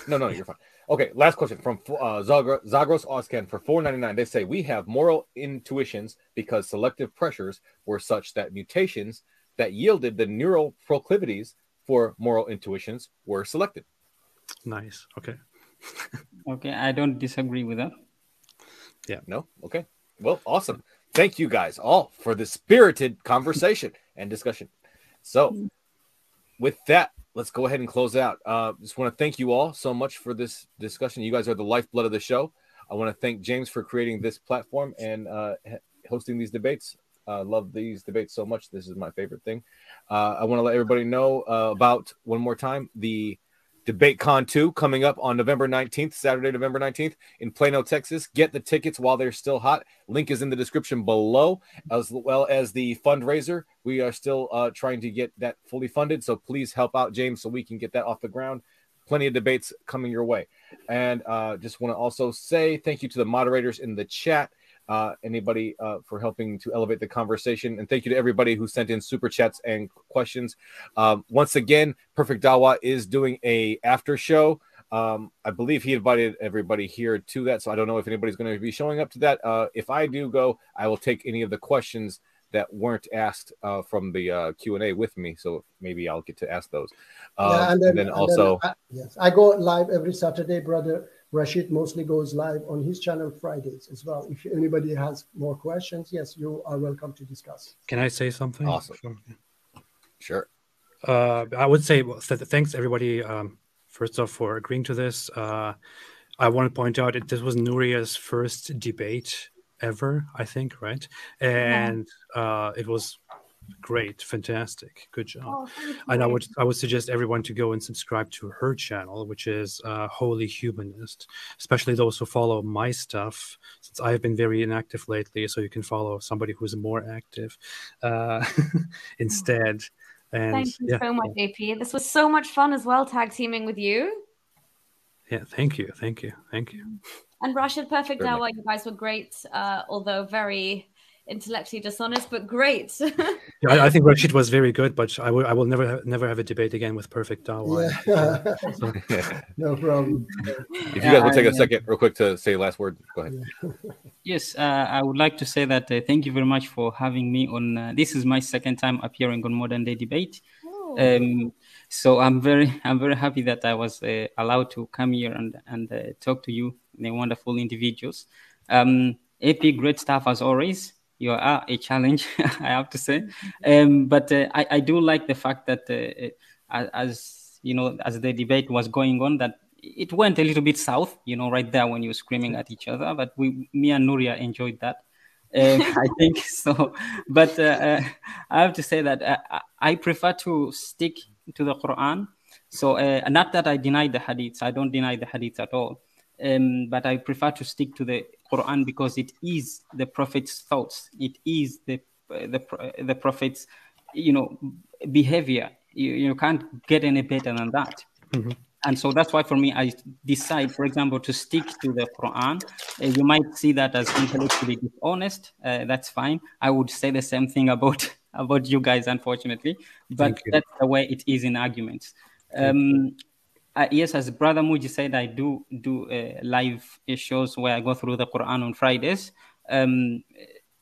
No, no, you're fine. Okay, last question from uh, Zagros Oskan for four ninety-nine. They say we have moral intuitions because selective pressures were such that mutations that yielded the neural proclivities for moral intuitions were selected. Nice. Okay. Okay, I don't disagree with that. Yeah. No. Okay. Well, awesome. Thank you guys all for the spirited conversation and discussion. So with that, let's go ahead and close out. Uh, just want to thank you all so much for this discussion. You guys are the lifeblood of the show. I want to thank James for creating this platform and uh, hosting these debates. I uh, love these debates so much. This is my favorite thing. Uh, I want to let everybody know uh, about, one more time, the DebateCon two coming up on November nineteenth, Saturday, November nineteenth in Plano, Texas. Get the tickets while they're still hot. Link is in the description below, as well as the fundraiser. We are still uh, trying to get that fully funded, so please help out, James, so we can get that off the ground. Plenty of debates coming your way. And uh, just want to also say thank you to the moderators in the chat, uh, anybody uh, for helping to elevate the conversation. And thank you to everybody who sent in super chats and questions. Um, once again, Perfect Dawah is doing a after show. Um, I believe he invited everybody here to that. So I don't know if anybody's going to be showing up to that. Uh, if I do go, I will take any of the questions that weren't asked uh, from the uh, Q and A with me. So maybe I'll get to ask those. Um, yeah, and then, and then and also, then I, yes, I go live every Saturday, brother. Rashid mostly goes live on his channel Fridays as well. If anybody has more questions, yes, you are welcome to discuss. Can I say something? Awesome. Sure. Uh, I would say thanks, everybody, um, first off, for agreeing to this. Uh, I want to point out that this was Nuria's first debate ever, I think, right? And uh, it was... great, fantastic, good job. Oh, and I would I would suggest everyone to go and subscribe to her channel, which is uh, Holy Humanist, especially those who follow my stuff, since I've been very inactive lately, so you can follow somebody who's more active uh, instead. And thank you yeah. so much, A P. This was so much fun as well, tag teaming with you. Yeah, thank you, thank you, thank you. And Rashid, Perfect Dawah, you guys were great, uh, although very... intellectually dishonest, but great. yeah, I, I think Rashid was very good, but I will I will never have, never have a debate again with Perfect Dawah. Yeah. So, yeah. No problem. If you guys uh, will take I, a second, real quick, to say last word, go ahead. Yes, uh, I would like to say that uh, thank you very much for having me on. Uh, this is my second time appearing on Modern Day Debate. Oh. Um, so I'm very I'm very happy that I was uh, allowed to come here and and uh, talk to you, the wonderful individuals. Um, A P, great stuff as always. You are a challenge, I have to say. Um, but uh, I, I do like the fact that, uh, as you know, as the debate was going on, that it went a little bit south, you know, right there when you were screaming at each other. But we, me and Nuria enjoyed that. I think so. But uh, I have to say that I, I prefer to stick to the Quran. So uh, not that I deny the hadiths. I don't deny the hadiths at all. Um, but I prefer to stick to the Quran because it is the Prophet's thoughts. It is the the the Prophet's, you know, behavior. You, you can't get any better than that. Mm-hmm. And so that's why for me, I decide, for example, to stick to the Quran. Uh, you might see that as intellectually dishonest. Uh, that's fine. I would say the same thing about, about you guys, unfortunately. But that's the way it is in arguments. Um, I, yes, as Brother Muji said, I do do uh, live shows where I go through the Quran on Fridays. Um,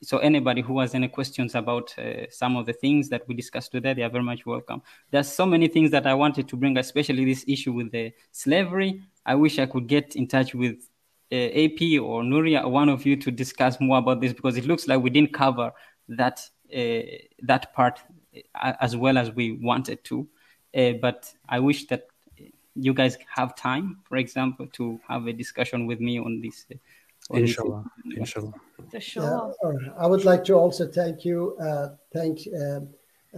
so anybody who has any questions about uh, some of the things that we discussed today, they are very much welcome. There's so many things that I wanted to bring, especially this issue with the slavery. I wish I could get in touch with uh, A P or Nuria or one of you to discuss more about this, because it looks like we didn't cover that uh, that part as well as we wanted to. Uh, but I wish that you guys have time, for example, to have a discussion with me on this. Uh, Inshallah. Inshallah. Inshallah. Yeah, I would like to also thank you, uh, thank uh,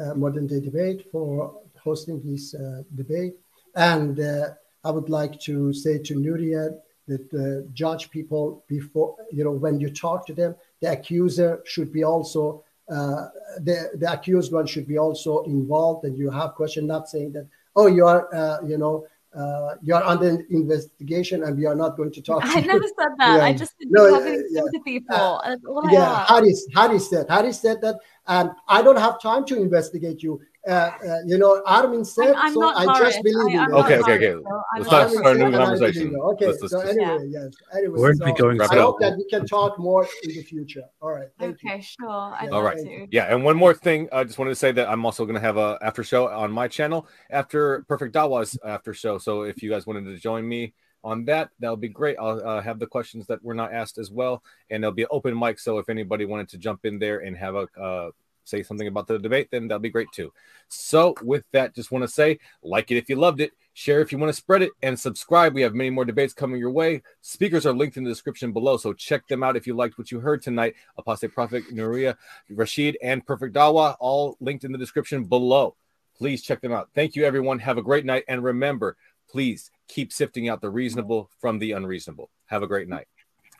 uh, Modern Day Debate for hosting this uh, debate. And uh, I would like to say to Nuria that uh, judge people before, you know, when you talk to them, the accuser should be also, uh, the, the accused one should be also involved. And you have question, not saying that, oh, you are, uh, you know, Uh, you are under investigation, and we are not going to talk. I to never you. said that. Yeah. I just didn't no, have any yeah. to people. Uh, That's all yeah, I Harry, Harry said. Harry said that, and I don't have time to investigate you. Uh, uh, you know, Armin said, I'm, I'm so I Harris. just believe I, in you. Okay, okay, okay. So let's not start a new conversation. Okay, let's, let's, so anyway, yeah. yes. Anyway, Where'd so we going I up? hope that we can talk more in the future. All right. Thank okay, you. sure. Yeah, all right. To. Yeah, and one more thing. I just wanted to say that I'm also going to have a after show on my channel after Perfect Dawah's after show. So if you guys wanted to join me on that, that would be great. I'll uh, have the questions that were not asked as well, and there'll be an open mic. So if anybody wanted to jump in there and have a uh, say something about the debate, then that'll be great too. So with that, just want to say, like it if you loved it, share if you want to spread it, and subscribe. We have many more debates coming your way. Speakers are linked in the description below, so check them out if you liked what you heard tonight. Apostate Prophet, Nuria, Rashid, and Perfect Dawah, all linked in the description below. Please check them out. Thank you, everyone. Have a great night, and remember, please keep sifting out the reasonable from the unreasonable. Have a great night.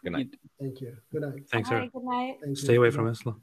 Good night. Thank you. Good night. Thanks, sir. Good night. Stay away from Islam.